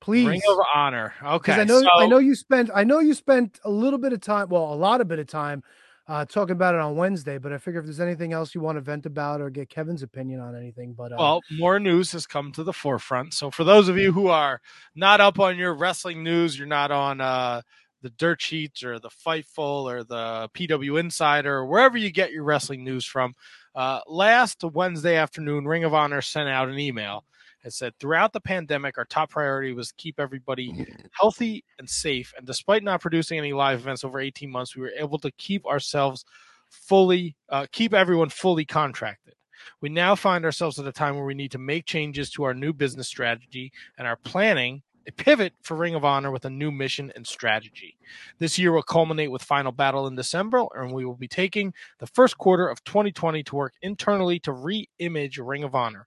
Please. Ring of Honor. Okay. I know, so... I know you spent I know you spent a little bit of time, well, a lot of bit of time uh, talking about it on Wednesday, but I figure if there's anything else you want to vent about or get Kevin's opinion on anything, but uh, well, more news has come to the forefront. So for those of you who are not up on your wrestling news, you're not on uh, the Dirt Sheets or the Fightful or the P W Insider or wherever you get your wrestling news from, uh, last Wednesday afternoon, Ring of Honor sent out an email. It said, throughout the pandemic, our top priority was to keep everybody healthy and safe. And despite not producing any live events over eighteen months, we were able to keep ourselves fully, uh, keep everyone fully contracted. We now find ourselves at a time where we need to make changes to our new business strategy and are planning a pivot for Ring of Honor with a new mission and strategy. This year will culminate with Final Battle in December, and we will be taking the first quarter of twenty twenty to work internally to re-image Ring of Honor.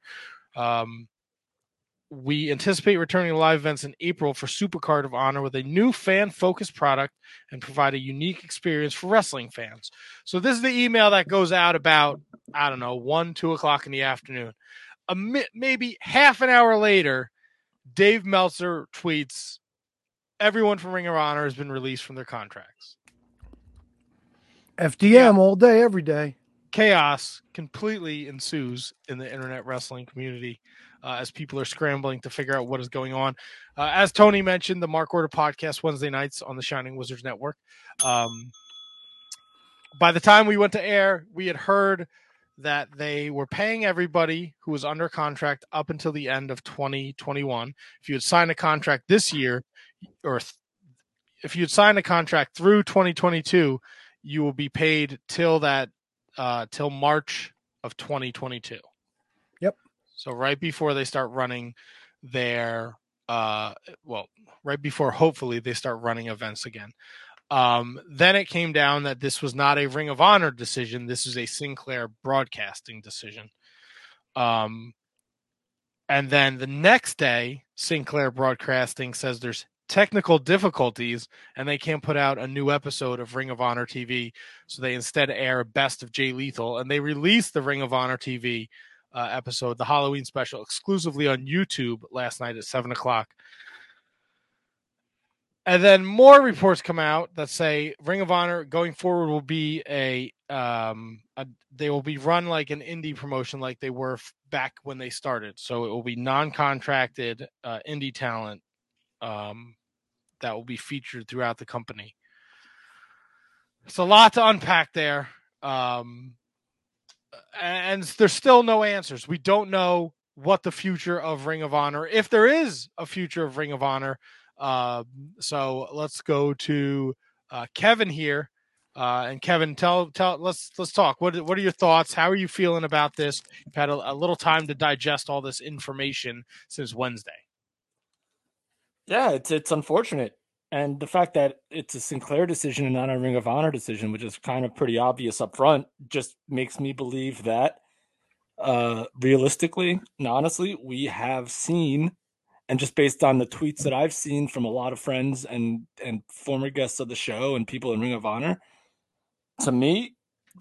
Um, We anticipate returning to live events in April for Supercard of Honor with a new fan-focused product and provide a unique experience for wrestling fans. So this is the email that goes out about, I don't know, one, two o'clock in the afternoon. A mi- maybe half an hour later, Dave Meltzer tweets, everyone from Ring of Honor has been released from their contracts. F D M yeah. all day, every day. Chaos completely ensues in the internet wrestling community. Uh, as people are scrambling to figure out what is going on. Uh, as Tony mentioned, the Mark Order podcast Wednesday nights on the Shining Wizards Network. Um, by the time we went to air, we had heard that they were paying everybody who was under contract up until the end of twenty twenty-one. If you had signed a contract this year, or th- if you had signed a contract through twenty twenty-two, you will be paid till that uh, till March of twenty twenty-two. So right before they start running their, uh, well, right before hopefully they start running events again. Um, then it came down that this was not a Ring of Honor decision. This is a Sinclair Broadcasting decision. Um, and then the next day, Sinclair Broadcasting says there's technical difficulties and they can't put out a new episode of Ring of Honor T V. So they instead air Best of Jay Lethal, and they release the Ring of Honor T V Uh, episode, the Halloween special, exclusively on YouTube last night at seven o'clock. And then more reports come out that say Ring of Honor going forward will be a, um, a they will be run like an indie promotion like they were f- back when they started. So it will be non-contracted uh, indie talent um, that will be featured throughout the company. It's a lot to unpack there. Um and there's still no answers. We don't know what the future of Ring of Honor, if there is a future of Ring of Honor. Uh, so let's go to uh, Kevin here. Uh, and Kevin, tell, tell, let's, let's talk. What, what are your thoughts? How are you feeling about this? You've had a, a little time to digest all this information since Wednesday. Yeah, it's, it's unfortunate. And the fact that it's a Sinclair decision and not a Ring of Honor decision, which is kind of pretty obvious up front, just makes me believe that uh, realistically and honestly, we have seen, and just based on the tweets that I've seen from a lot of friends and, and former guests of the show and people in Ring of Honor, to me,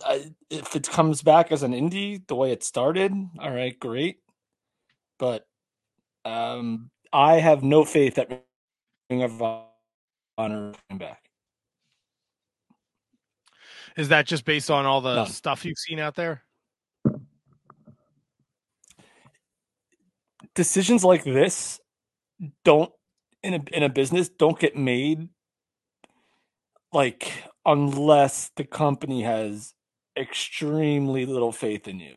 I, if it comes back as an indie, the way it started, all right, great. But um, I have no faith that Ring of Honor coming back. Is that just based on all the None. stuff you've seen out there? Decisions like this don't in a in a business don't get made, like, unless the company has extremely little faith in you.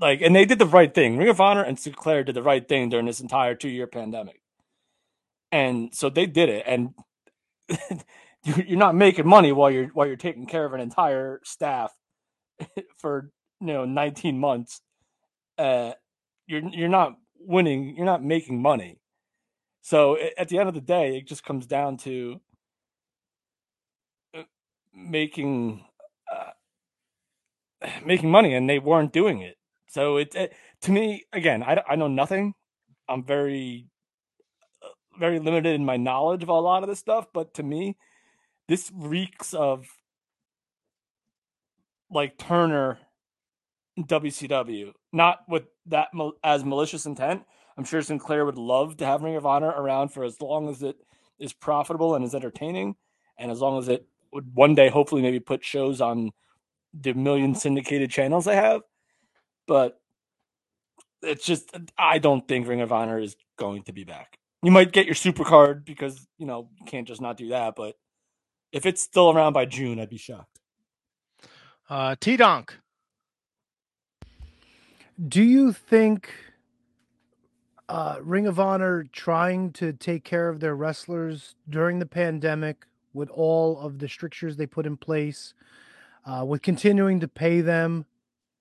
Like, and they did the right thing. Ring of Honor and Sinclair did the right thing during this entire two-year pandemic. And so they did it. And you're not making money while you're while you're taking care of an entire staff for, you know, nineteen months. Uh, you're you're not winning. You're not making money. So at the end of the day, it just comes down to making uh, making money, and they weren't doing it. So it, it to me, again, I, I know nothing. I'm very very limited in my knowledge of a lot of this stuff, but to me, this reeks of like Turner W C W, not with that mal- as malicious intent. I'm sure Sinclair would love to have Ring of Honor around for as long as it is profitable and is entertaining, and as long as it would one day hopefully maybe put shows on the million syndicated channels they have. But it's just, I don't think Ring of Honor is going to be back. You might get your super card because, you know, you can't just not do that. But if it's still around by June, I'd be shocked. Uh, T-Donk. Do you think uh, Ring of Honor trying to take care of their wrestlers during the pandemic with all of the strictures they put in place, uh, with continuing to pay them,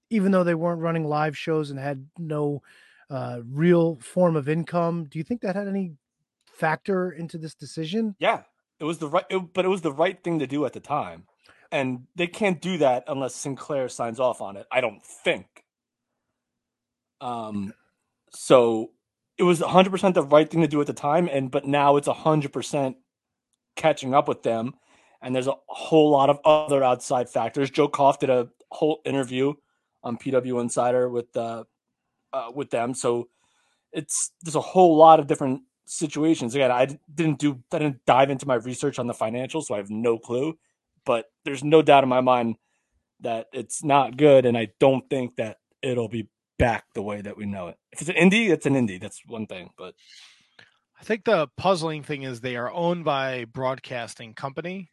even though they weren't running live shows and had no uh, real form of income, do you think that had any factor into this decision? Yeah, it was the right, it, but it was the right thing to do at the time. And they can't do that unless Sinclair signs off on it, I don't think. Um, so it was one hundred percent the right thing to do at the time. And, but now it's one hundred percent catching up with them, and there's a whole lot of other outside factors. Joe Koff did a whole interview on P W Insider with uh, uh with them, so it's there's a whole lot of different situations. Again, I didn't do I didn't dive into my research on the financials, so I have no clue, but there's no doubt in my mind that it's not good, and I don't think that it'll be back the way that we know it. If it's an indie, it's an indie, that's one thing, but I think the puzzling thing is they are owned by a broadcasting company,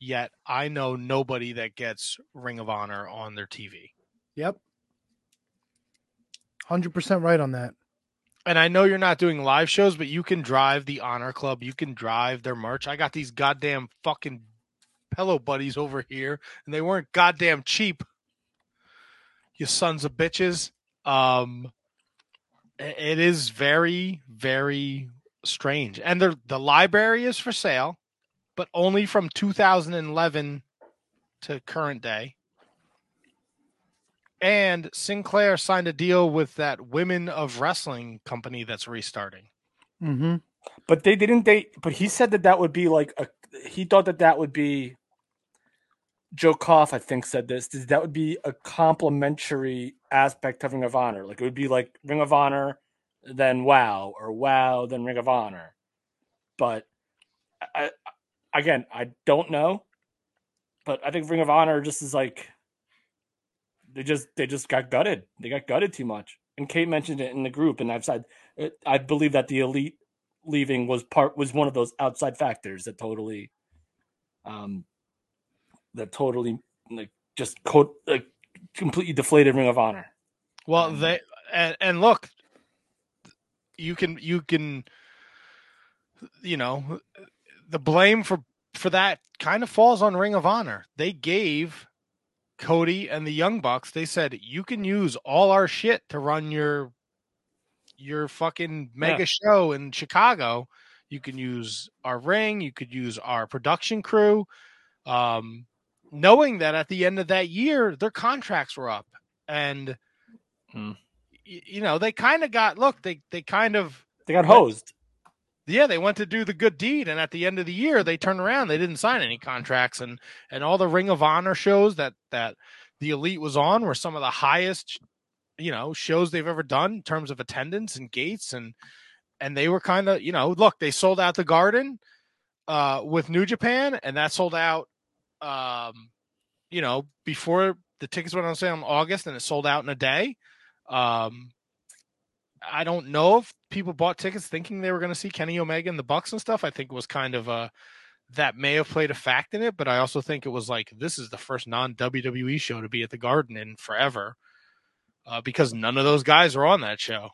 yet I know nobody that gets Ring of Honor on their T V. Yep. one hundred percent right on that. And I know you're not doing live shows, but you can drive the Honor Club. You can drive their merch. I got these goddamn fucking pillow buddies over here, and they weren't goddamn cheap. You sons of bitches. Um, it is very, very... strange. And the the library is for sale, but only from two thousand eleven to current day. And Sinclair signed a deal with that Women of Wrestling company that's restarting. Mm-hmm. But they didn't. They but he said that that would be like a. He thought that that would be. Joe Koff, I think, said this. That would be a complimentary aspect of Ring of Honor. Like it would be like Ring of Honor, then WoW, or WoW, then Ring of Honor. But I, I, again, I don't know. But I think Ring of Honor just is like they just they just got gutted. They got gutted too much. And Kate mentioned it in the group, and I've said it, I believe that the Elite leaving was part was one of those outside factors that totally, um, that totally like just co- like completely deflated Ring of Honor. Well, they and, and look, you can you can you know, the blame for for that kind of falls on Ring of Honor. They gave Cody and the Young Bucks, they said, you can use all our shit to run your your fucking mega yeah. show in Chicago. You can use our ring, you could use our production crew. Um, knowing that at the end of that year, their contracts were up. And, hmm. y- you know, they kind of got, look, they, they kind of... They got hosed. Yeah, they went to do the good deed. And at the end of the year, they turned around. They didn't sign any contracts. And, and all the Ring of Honor shows that, that the Elite was on were some of the highest, you know, shows they've ever done in terms of attendance and gates. And, and they were kind of, you know, look, they sold out the Garden uh, with New Japan. And that sold out, um, you know, before the tickets went on sale in August, and it sold out in a day. Um, I don't know if people bought tickets thinking they were going to see Kenny Omega and the Bucks and stuff. I think it was kind of a, that may have played a fact in it, but I also think it was like, this is the first non-W W E show to be at the Garden in forever, uh, because none of those guys were on that show.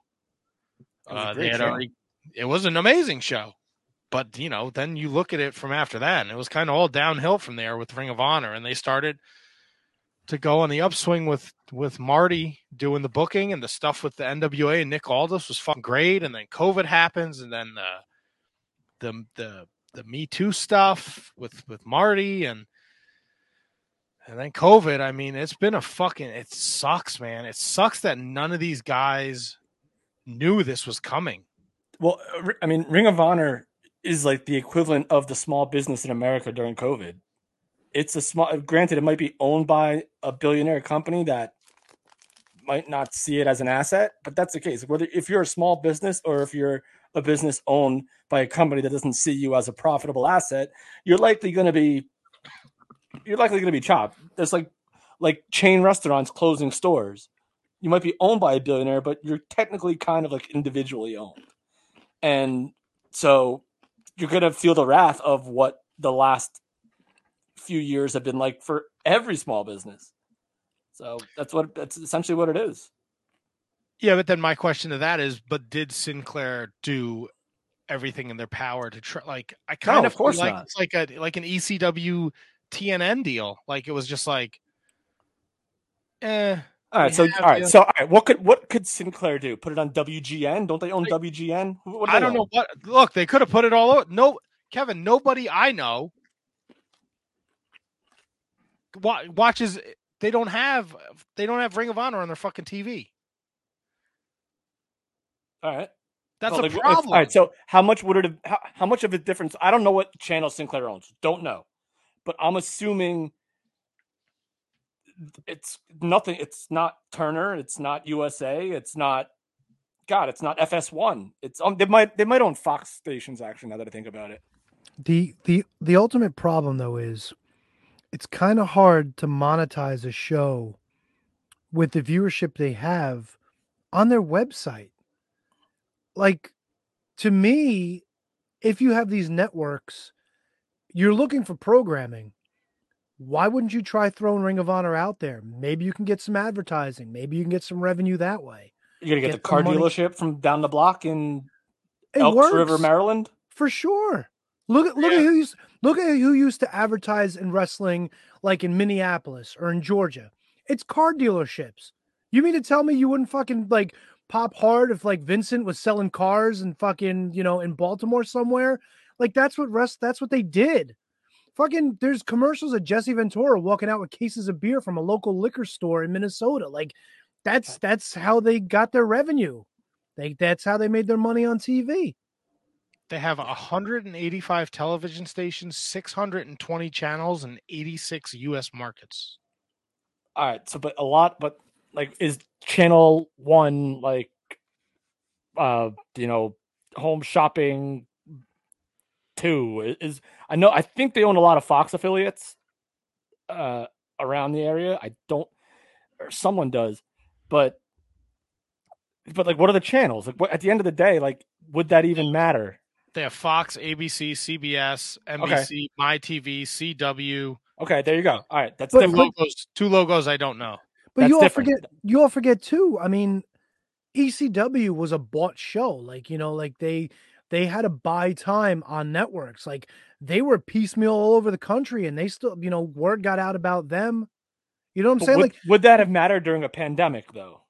It was, uh, they had already, it was an amazing show, but you know, then you look at it from after that, and it was kind of all downhill from there with Ring of Honor, and they started to go on the upswing with, with Marty doing the booking, and the stuff with the N W A and Nick Aldis was fucking great. And then COVID happens, and then the, the, the, the Me Too stuff with, with Marty, and, and then COVID. I mean, it's been a fucking, it sucks, man. It sucks that none of these guys knew this was coming. Well, I mean, Ring of Honor is like the equivalent of the small business in America during COVID. It's a small, granted, it might be owned by a billionaire company that might not see it as an asset, but that's the case. Whether if you're a small business or if you're a business owned by a company that doesn't see you as a profitable asset, you're likely going to be, you're likely going to be chopped. There's like, like chain restaurants closing stores. You might be owned by a billionaire, but you're technically kind of like individually owned. And so you're going to feel the wrath of what the last few years have been like for every small business. So that's what, that's essentially what it is. Yeah. But then my question to that is, but did Sinclair do everything in their power to try? Like, I kind no, of, of course like, not. It's like a, like an E C W T N N deal. Like it was just like, eh, all right. So, all right. You. So, all right. What could, what could Sinclair do? Put it on W G N? Don't they own like, W G N? What do they I don't own? know what, look, they could have put it all over. No, Kevin, nobody I know watches. They don't have, they don't have Ring of Honor on their fucking T V. All right. That's well, a like, problem. All right. So how much would it have, how, how much of a difference? I don't know what channel Sinclair owns. Don't know, but I'm assuming it's nothing. It's not Turner. It's not U S A. It's not, God, it's not F S one. It's um, they might, they might own Fox stations actually. Now that I think about it. The, the, the ultimate problem though is, it's kind of hard to monetize a show with the viewership they have on their website. Like, to me, if you have these networks, you're looking for programming. Why wouldn't you try throwing Ring of Honor out there? Maybe you can get some advertising. Maybe you can get some revenue that way. You're going to get, get the car dealership money from down the block in it Elks works. River, Maryland? For sure. Look at look yeah. at who used look at who used to advertise in wrestling, like in Minneapolis or in Georgia. It's car dealerships. You mean to tell me you wouldn't fucking like pop hard if like Vincent was selling cars and fucking, you know, in Baltimore somewhere? Like that's what rest that's what they did. Fucking there's commercials of Jesse Ventura walking out with cases of beer from a local liquor store in Minnesota. Like that's that's how they got their revenue. Like that's how they made their money on T V. They have one hundred eighty-five television stations, six hundred twenty channels, and eighty-six U S markets. All right, so but a lot, but like, is channel one like, uh, you know, home shopping two is? I know, I think they own a lot of Fox affiliates, uh, around the area. I don't, or someone does, but, but like, what are the channels? Like, what, at the end of the day, like, would that even matter? They have Fox, A B C, C B S, N B C, okay. My T V, C W. Okay, there you go. All right, that's but, the logos, two logos I don't know. But you all forget, you all forget too. I mean, E C W was a bought show. Like, you know, like they they had to buy time on networks. Like they were piecemeal all over the country, and they still, you know, word got out about them. You know what I'm but saying? Would, like, would that have mattered during a pandemic though?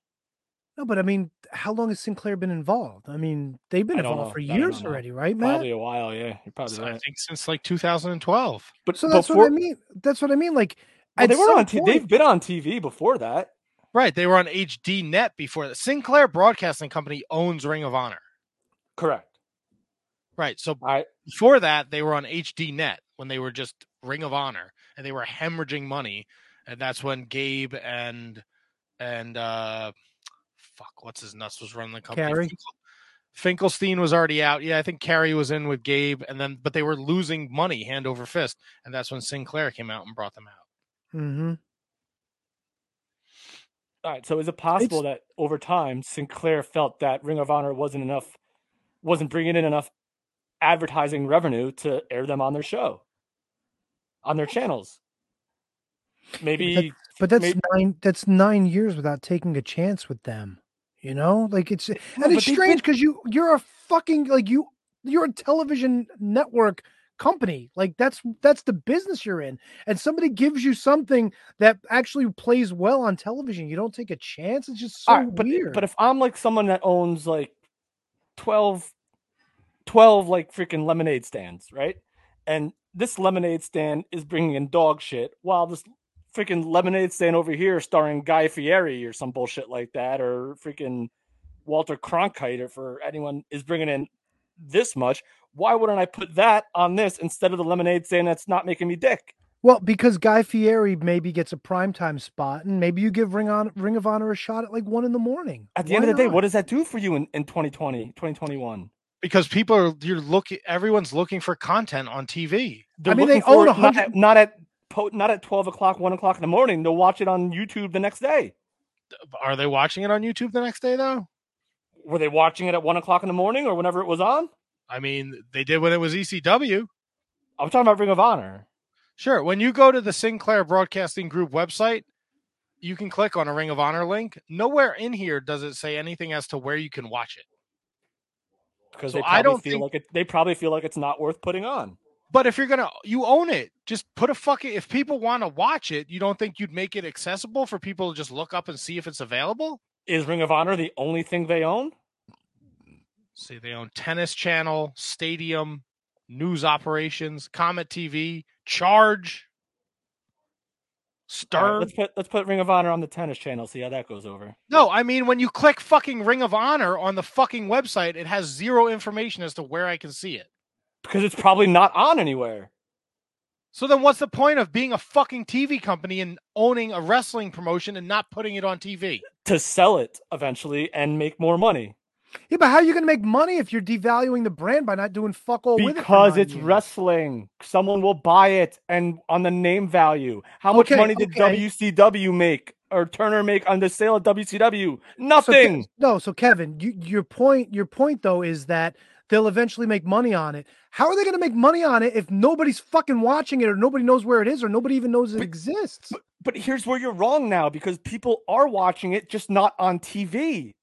No, but I mean, how long has Sinclair been involved? I mean, they've been involved know. for years already, right, Matt? Probably a while, yeah. You're probably so right. I think since like two thousand twelve. But so that's before... what I mean. That's what I mean. Like, well, they were on. T- point... They've been on T V before that, right? They were on H D Net before that. Sinclair Broadcasting Company owns Ring of Honor, correct? Right. So I... before that, they were on H D Net when they were just Ring of Honor, and they were hemorrhaging money, and that's when Gabe and and. uh Fuck, what's his nuts was running the company. Carrie. Finkelstein was already out. Yeah, I think Carrie was in with Gabe, and then but they were losing money hand over fist, and that's when Sinclair came out and brought them out. Mm-hmm. All right, so is it possible it's... that over time Sinclair felt that Ring of Honor wasn't enough, wasn't bringing in enough advertising revenue to air them on their show, on their channels? Maybe, but, but that's maybe... nine. That's nine years without taking a chance with them. You know, like it's and no, it's strange because you you're a fucking like you you're a television network company. Like that's that's the business you're in. And somebody gives you something that actually plays well on television. You don't take a chance. It's just so all right, but, weird. But if I'm like someone that owns like twelve, twelve like freaking lemonade stands, right? And this lemonade stand is bringing in dog shit, while this freaking lemonade stand over here starring Guy Fieri or some bullshit like that, or freaking Walter Cronkite, or for anyone is bringing in this much. Why wouldn't I put that on this instead of the lemonade stand that's not making me dick? Well, because Guy Fieri maybe gets a primetime spot, and maybe you give Ring on Ring of Honor a shot at like one in the morning. At the Why end of the not? day, what does that do for you in, in twenty twenty, twenty twenty-one? Because people are, you're looking, everyone's looking for content on T V. They're I mean, they own one hundred... not at, not at Not at twelve o'clock, one o'clock in the morning. They'll watch it on YouTube the next day. Are they watching it on YouTube the next day, though? Were they watching it at one o'clock in the morning or whenever it was on? I mean, they did when it was E C W. I'm talking about Ring of Honor. Sure. When you go to the Sinclair Broadcasting Group website, you can click on a Ring of Honor link. Nowhere in here does it say anything as to where you can watch it. Because so they, probably I don't feel think... like it, they probably feel like it's not worth putting on. But if you're going to, you own it, just put a fucking, if people want to watch it, you don't think you'd make it accessible for people to just look up and see if it's available? Is Ring of Honor the only thing they own? See, they own Tennis Channel, Stadium, News Operations, Comet T V, Charge, Stern. Right, let's put, let's put Ring of Honor on the Tennis Channel, see how that goes over. No, I mean, when you click fucking Ring of Honor on the fucking website, it has zero information as to where I can see it. Because it's probably not on anywhere. So then what's the point of being a fucking T V company and owning a wrestling promotion and not putting it on T V? To sell it eventually and make more money. Yeah, but how are you going to make money if you're devaluing the brand by not doing fuck all because with it? Because it's years? wrestling. Someone will buy it and on the name value. How much okay, money did okay. W C W make or Turner make on the sale of W C W? Nothing. So, no, so Kevin, you, your point, your point though is that they'll eventually make money on it. How are they going to make money on it if nobody's fucking watching it or nobody knows where it is or nobody even knows it but, exists? But, but here's where you're wrong now, because people are watching it, just not on T V.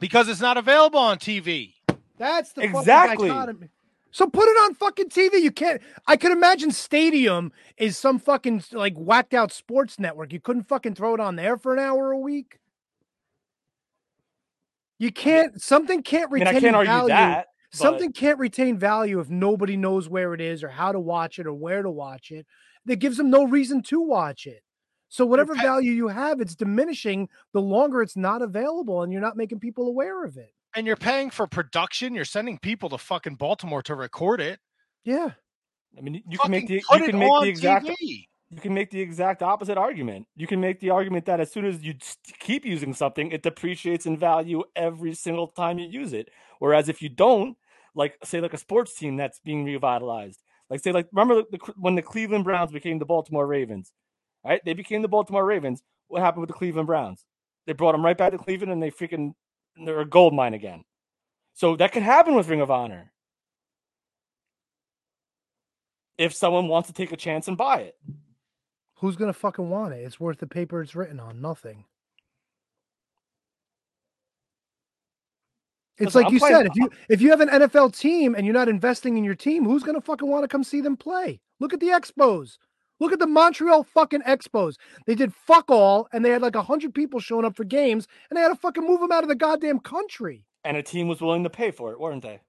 Because it's not available on T V. That's the exactly. fucking dichotomy. So put it on fucking T V. You can't. I could imagine Stadium is some fucking like whacked out sports network. You couldn't fucking throw it on there for an hour a week. You can't, something can't retain I mean, I can't value. Argue that, but... Something can't retain value if nobody knows where it is or how to watch it or where to watch it. That gives them no reason to watch it. So whatever value you have, it's diminishing the longer it's not available and you're not making people aware of it. And you're paying for production. You're sending people to fucking Baltimore to record it. Yeah. I mean, you fucking can make the, you can make the exact, T V. You can make the exact opposite argument. You can make the argument that as soon as you keep using something, it depreciates in value every single time you use it. Whereas if you don't, like say like a sports team that's being revitalized, like say like remember the, when the Cleveland Browns became the Baltimore Ravens, right? They became the Baltimore Ravens. What happened with the Cleveland Browns? They brought them right back to Cleveland, and they freaking they're a gold mine again. So that could happen with Ring of Honor if someone wants to take a chance and buy it. who's going to fucking want it? It's worth the paper it's written on. Nothing. It's like I'm you playing, said, if you if you have an N F L team and you're not investing in your team, who's going to fucking want to come see them play? Look at the Expos. Look at the Montreal fucking Expos. They did fuck all, and they had like one hundred people showing up for games, and they had to fucking move them out of the goddamn country. And a team was willing to pay for it, weren't they?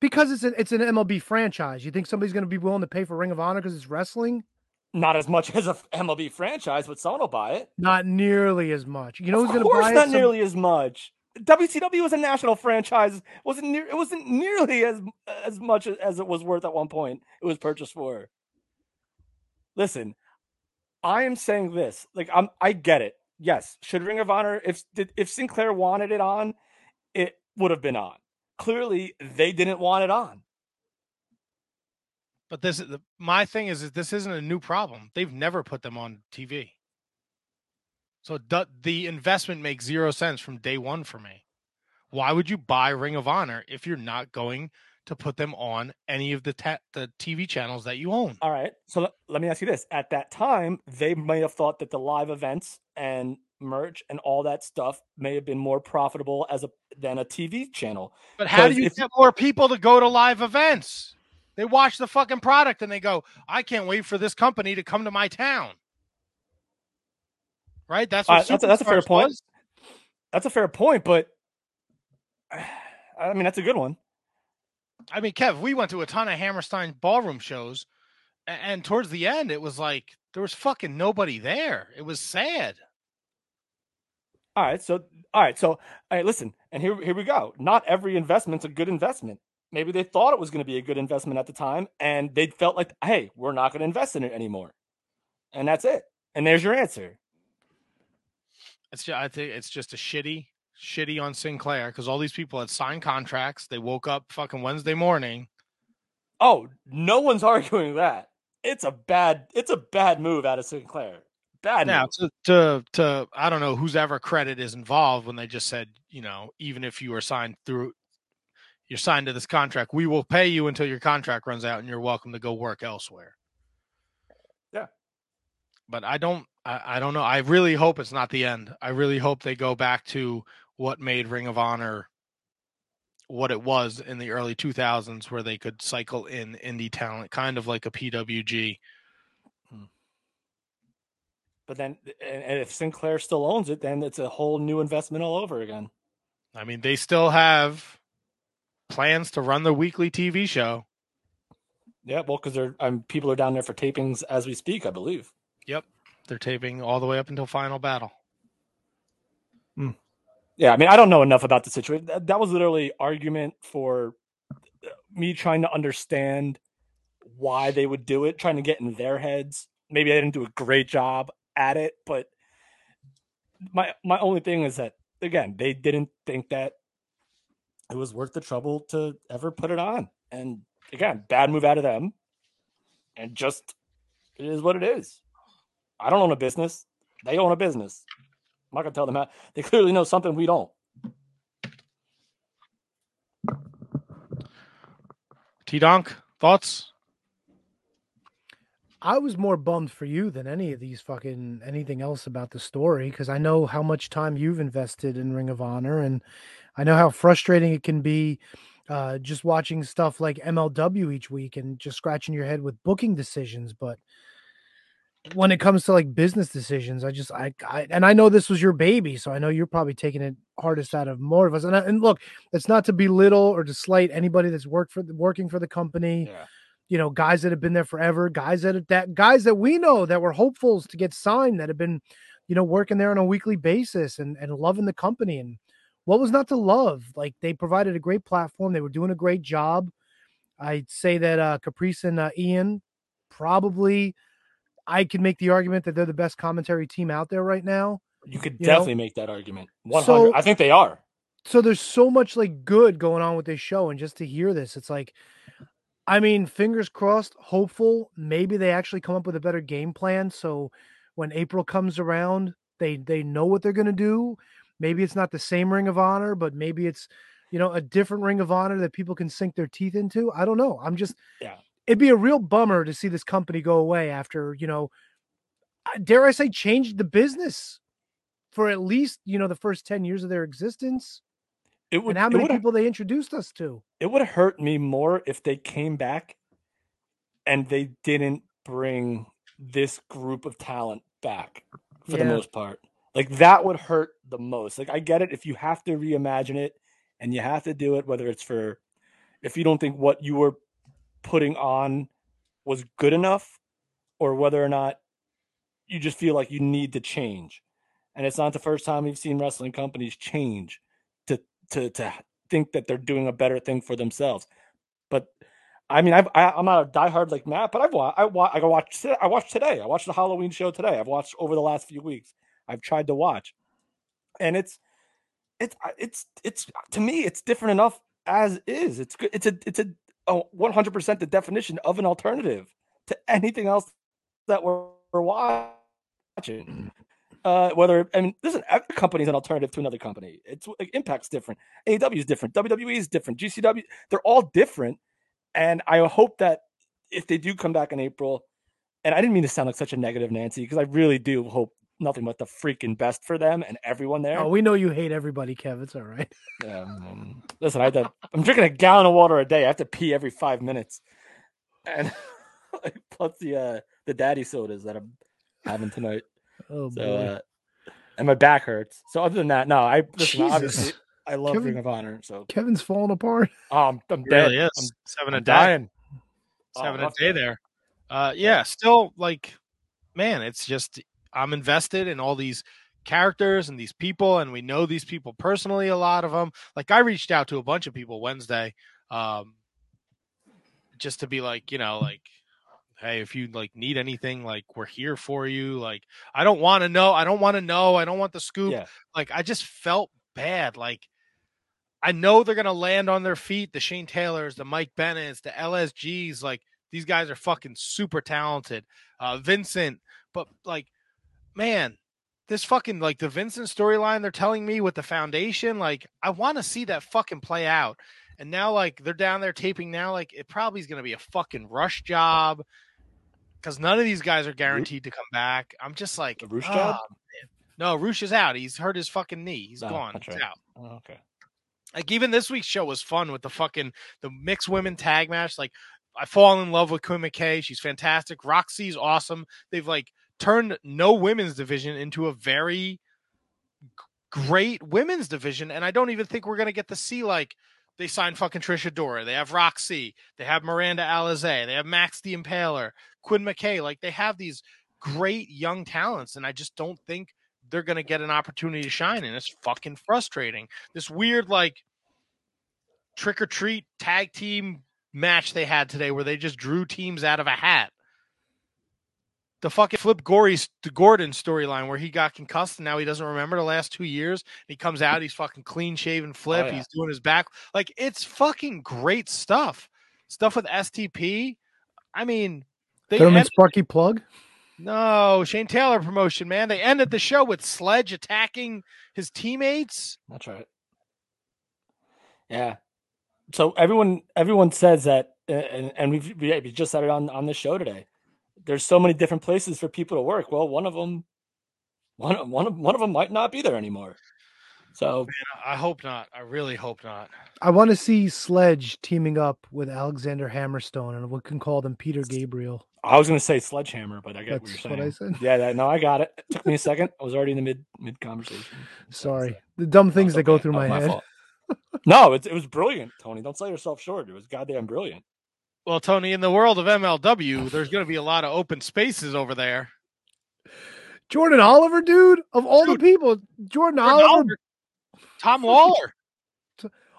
Because it's, a, it's an M L B franchise. You think somebody's going to be willing to pay for Ring of Honor because it's wrestling? Not as much as a M L B franchise, but someone will buy it. Not nearly as much. You know who's going to buy it? Of course not nearly as much. W C W was a national franchise. It wasn't near, it wasn't nearly as as much as it was worth at one point. It was purchased for. Listen, I am saying this. Like I'm, I get it. Yes, should Ring of Honor, if if Sinclair wanted it on, it would have been on. Clearly, they didn't want it on. But this, my thing is, is this isn't a new problem. They've never put them on T V. So the investment makes zero sense from day one for me. Why would you buy Ring of Honor if you're not going to put them on any of the ta- the T V channels that you own? All right. So l- let me ask you this. At that time, they may have thought that the live events and merch and all that stuff may have been more profitable as a than a T V channel. But how do you if- get more people to go to live events? They watch the fucking product and they go, I can't wait for this company to come to my town. Right, that's what uh, that's, a, that's a fair point. Was. That's a fair point, but I mean that's a good one. I mean, Kev, we went to a ton of Hammerstein ballroom shows, and, and towards the end, it was like there was fucking nobody there. It was sad. All right, so all right, so all right, listen, and here here we go. Not every investment's a good investment. Maybe they thought it was going to be a good investment at the time, and they felt like, hey, we're not going to invest in it anymore, and that's it. And there's your answer. It's just, I think it's just a shitty, shitty on Sinclair because all these people had signed contracts. They woke up fucking Wednesday morning. Oh, no one's arguing that. It's a bad, it's a bad move out of Sinclair. Bad now, move. To, to to I don't know whose ever credit is involved when they just said, you know, even if you are signed through, you're signed to this contract, we will pay you until your contract runs out, and you're welcome to go work elsewhere. Yeah, but I don't. I, I don't know. I really hope it's not the end. I really hope they go back to what made Ring of Honor what it was in the early two thousands, where they could cycle in indie talent, kind of like a P W G. But then, and if Sinclair still owns it, then it's a whole new investment all over again. I mean, they still have plans to run the weekly T V show. Yeah, well, because they're um, people are down there for tapings as we speak, I believe. Yep. They're taping all the way up until Final Battle. Hmm. Yeah, I mean, I don't know enough about the situation. That, that was literally argument for me trying to understand why they would do it, trying to get in their heads. Maybe I didn't do a great job at it, but my my only thing is that, again, they didn't think that it was worth the trouble to ever put it on. And, again, bad move out of them. And just, it is what it is. I don't own a business. They own a business. I'm not going to tell them how. They clearly know something we don't. T-Donk, thoughts? I was more bummed for you than any of these fucking anything else about the story, because I know how much time you've invested in Ring of Honor, and I know how frustrating it can be uh, just watching stuff like M L W each week and just scratching your head with booking decisions, but when it comes to like business decisions, I just, I, I, and I know this was your baby, so I know you're probably taking it hardest out of more of us. And I, and look, it's not to belittle or to slight anybody that's worked for the, working for the company, yeah. You know, guys that have been there forever, guys that, that guys that we know that were hopefuls to get signed that have been, you know, working there on a weekly basis and, and loving the company. And what was not to love? Like, they provided a great platform. They were doing a great job. I'd say that uh, Caprice and uh, Ian probably, I could make the argument that they're the best commentary team out there right now. You could you definitely know? Make that argument. one hundred. So, I think they are. So there's so much like good going on with this show. And just to hear this, it's like, I mean, fingers crossed, hopeful. Maybe they actually come up with a better game plan. So when April comes around, they, they know what they're going to do. Maybe it's not the same Ring of Honor, but maybe it's, you know, a different Ring of Honor that people can sink their teeth into. I don't know. I'm just, yeah. It'd be a real bummer to see this company go away after, you know, dare I say, changed the business for at least, you know, the first ten years of their existence. It would, and how many people they introduced us to. It would have hurt me more if they came back and they didn't bring this group of talent back for yeah. the most part. Like, that would hurt the most. Like, I get it if you have to reimagine it and you have to do it, whether it's for, if you don't think what you were putting on was good enough, or whether or not you just feel like you need to change. And it's not the first time we've seen wrestling companies change to to to think that they're doing a better thing for themselves. But I mean, I've, I, I'm not a diehard like Matt, but I've watched. I watch. I watched. I watched today. I watched the Halloween show today. I've watched over the last few weeks. I've tried to watch, and it's it's it's it's to me, it's different enough as is. It's it's a it's a one hundred percent the definition of an alternative to anything else that we're, we're watching. Uh, whether I mean, listen, every company is an alternative to another company. It's like, Impact's different, A E W is different, W W E is different, G C W. They're all different, and I hope that if they do come back in April, and I didn't mean to sound like such a negative Nancy, because I really do hope nothing but the freaking best for them and everyone there. Oh, we know you hate everybody, Kev. It's all right. Yeah. Um, listen, I have to, I'm drinking a gallon of water a day. I have to pee every five minutes, and plus the uh, the daddy sodas that I'm having tonight. Oh, so, uh, and my back hurts. So other than that, no, I listen, obviously I love Kevin, Ring of Honor. So Kevin's falling apart. Oh, I'm, I'm dead. Really is. I'm He's having a dying. He's having oh, a day that. there. Uh, yeah, still like, man, it's just I'm invested in all these characters and these people, and we know these people personally. A lot of them. Like, I reached out to a bunch of people Wednesday, um, just to be like, you know, like, hey, if you like need anything, like, we're here for you. Like, I don't want to know. I don't want to know. I don't want the scoop. Yeah. Like, I just felt bad. Like, I know they're going to land on their feet. The Shane Taylors, the Mike Bennett's, the L S Gs. Like, these guys are fucking super talented. Uh, Vincent. But, like, man, this fucking, like, the Vincent storyline they're telling me with the foundation. Like, I want to see that fucking play out. And now, like, they're down there taping now. Like, it probably is going to be a fucking rush job, because none of these guys are guaranteed to come back. I'm just like, the Roosh oh, job? Man. No, Roosh is out. He's hurt his fucking knee. He's no, gone. He's right. out. Oh, okay. Like, even this week's show was fun with the fucking the mixed women tag match. Like, I fall in love with Quinn McKay. She's fantastic. Roxy's awesome. They've, like, turned no women's division into a very great women's division. And I don't even think we're going to get to see, like, they signed fucking Tricia Dora. They have Roxy. They have Miranda Alizé. They have Max the Impaler. Quinn McKay. Like, they have these great young talents, and I just don't think they're going to get an opportunity to shine, and it's fucking frustrating. This weird, like, trick-or-treat tag team match they had today where they just drew teams out of a hat. The fucking Flip Gordon storyline where he got concussed and now he doesn't remember the last two years. He comes out, he's fucking clean-shaven Flip. Oh, yeah. He's doing his back. Like, it's fucking great stuff. Stuff with S T P. I mean, they ended... Sparky Plug? No, Shane Taylor promotion, man. They ended the show with Sledge attacking his teammates. That's right. Yeah. So everyone everyone says that, and, and we've, we just said it on, on the show today. There's so many different places for people to work. Well, one of them, one, one of, one of them might not be there anymore. So, man, I hope not. I really hope not. I want to see Sledge teaming up with Alexander Hammerstone and we can call them Peter Gabriel. I was going to say Sledgehammer, but I get what you're saying. That's what I said. Yeah, that, no, I got it. It took me a second. I was already in the mid mid conversation. Sorry, the dumb things that go through my head. No, it it was brilliant, Tony. Don't sell yourself short. It was goddamn brilliant. Well, Tony, in the world of M L W, there's going to be a lot of open spaces over there. Jordan Oliver, dude, of all dude, the people, Jordan, Jordan Oliver. Oliver, Tom Lawler.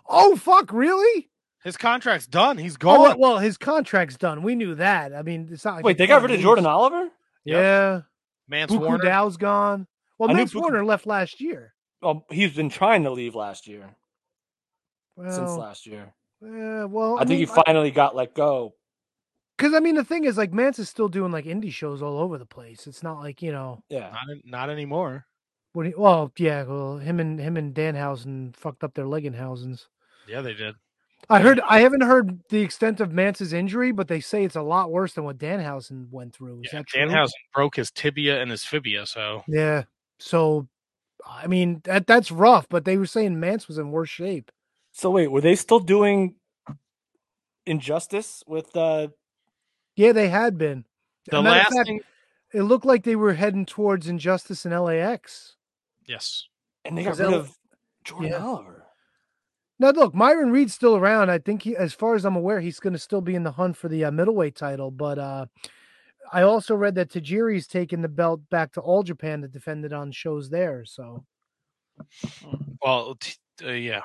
Oh, fuck, really? His contract's done. He's gone. Oh, well, his contract's done. We knew that. I mean, it's not like wait, they got rid of Jordan Oliver? Yeah. Mance Buku Warner. Dow's gone. Well, I Mance Warner Buku... left last year. Well, he's been trying to leave last year. Well, since last year. Yeah, well, I, I think mean, he finally I, got let go. Because I mean, the thing is, like, Mance is still doing like indie shows all over the place. It's not like, you know, yeah, not, not anymore. What? He, well, yeah, well, him and him and Danhausen fucked up their Leggenhausens. Yeah, they did. I heard. I haven't heard the extent of Mance's injury, but they say it's a lot worse than what Danhausen went through. Is yeah, that true? Danhausen broke his tibia and his fibia. So yeah. So, I mean, that that's rough. But they were saying Mance was in worse shape. So wait, were they still doing Injustice with? Uh... Yeah, they had been. The last fact, thing... it looked like they were heading towards Injustice in L A X. Yes, and they got rid L- of Jordan yeah. Oliver. Now, look, Myron Reed's still around. I think, he, as far as I'm aware, he's going to still be in the hunt for the uh, middleweight title. But uh, I also read that Tajiri's taking the belt back to All Japan to defend it on shows there. So, well, t- uh, yeah.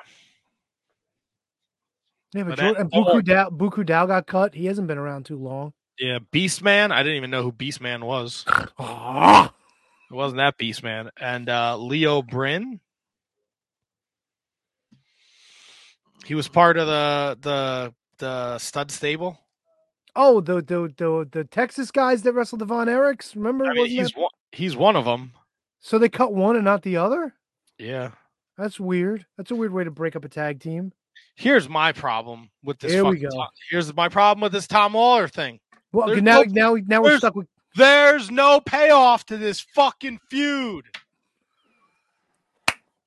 Yeah, but, but Jordan, and Buku, Dao, Buku Dao got cut. He hasn't been around too long. Yeah, Beastman. I didn't even know who Beastman was. Oh. It wasn't that Beastman. And uh, Leo Bryn. He was part of the the the stud stable. Oh, the the the, the Texas guys that wrestled the Von Erichs. Remember, I mean, he's one, he's one of them. So they cut one and not the other. Yeah, that's weird. That's a weird way to break up a tag team. Here's my problem with this. Here we go. Tom, here's my problem with this Tom Waller thing. Well, there's now no, now now we're stuck with. There's no payoff to this fucking feud.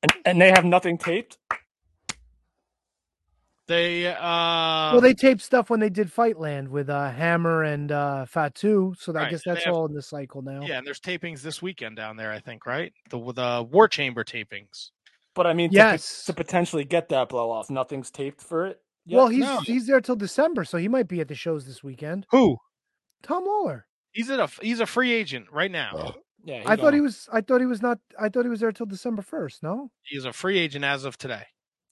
And, and they have nothing taped. They uh well they taped stuff when they did Fightland with uh Hammer and uh Fatu, so right. I guess that's have, all in the cycle now. Yeah, and there's tapings this weekend down there, I think, right? The the War Chamber tapings. But I mean, yes, to, to potentially get that blow off, nothing's taped for it. Yep. Well, he's no. he's there till December, so he might be at the shows this weekend. Who? Tom Waller. He's at a he's a free agent right now. Oh. Yeah, I thought on. he was. I thought he was not. I thought he was there till December first. No, he's a free agent as of today.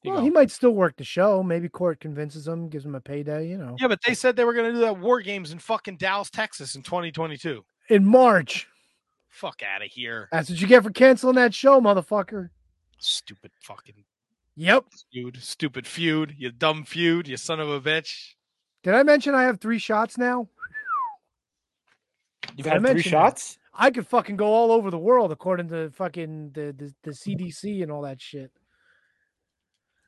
Well, go. He might still work the show. Maybe Court convinces him, gives him a payday, you know. Yeah, but they said they were going to do that War Games in fucking Dallas, Texas in twenty twenty-two. In March. Fuck out of here. That's what you get for canceling that show, motherfucker. Stupid fucking... Yep. Feud. Stupid feud. You dumb feud. You son of a bitch. Did I mention I have three shots now? You've had three shots? That? I could fucking go all over the world according to fucking the, the, the C D C and all that shit.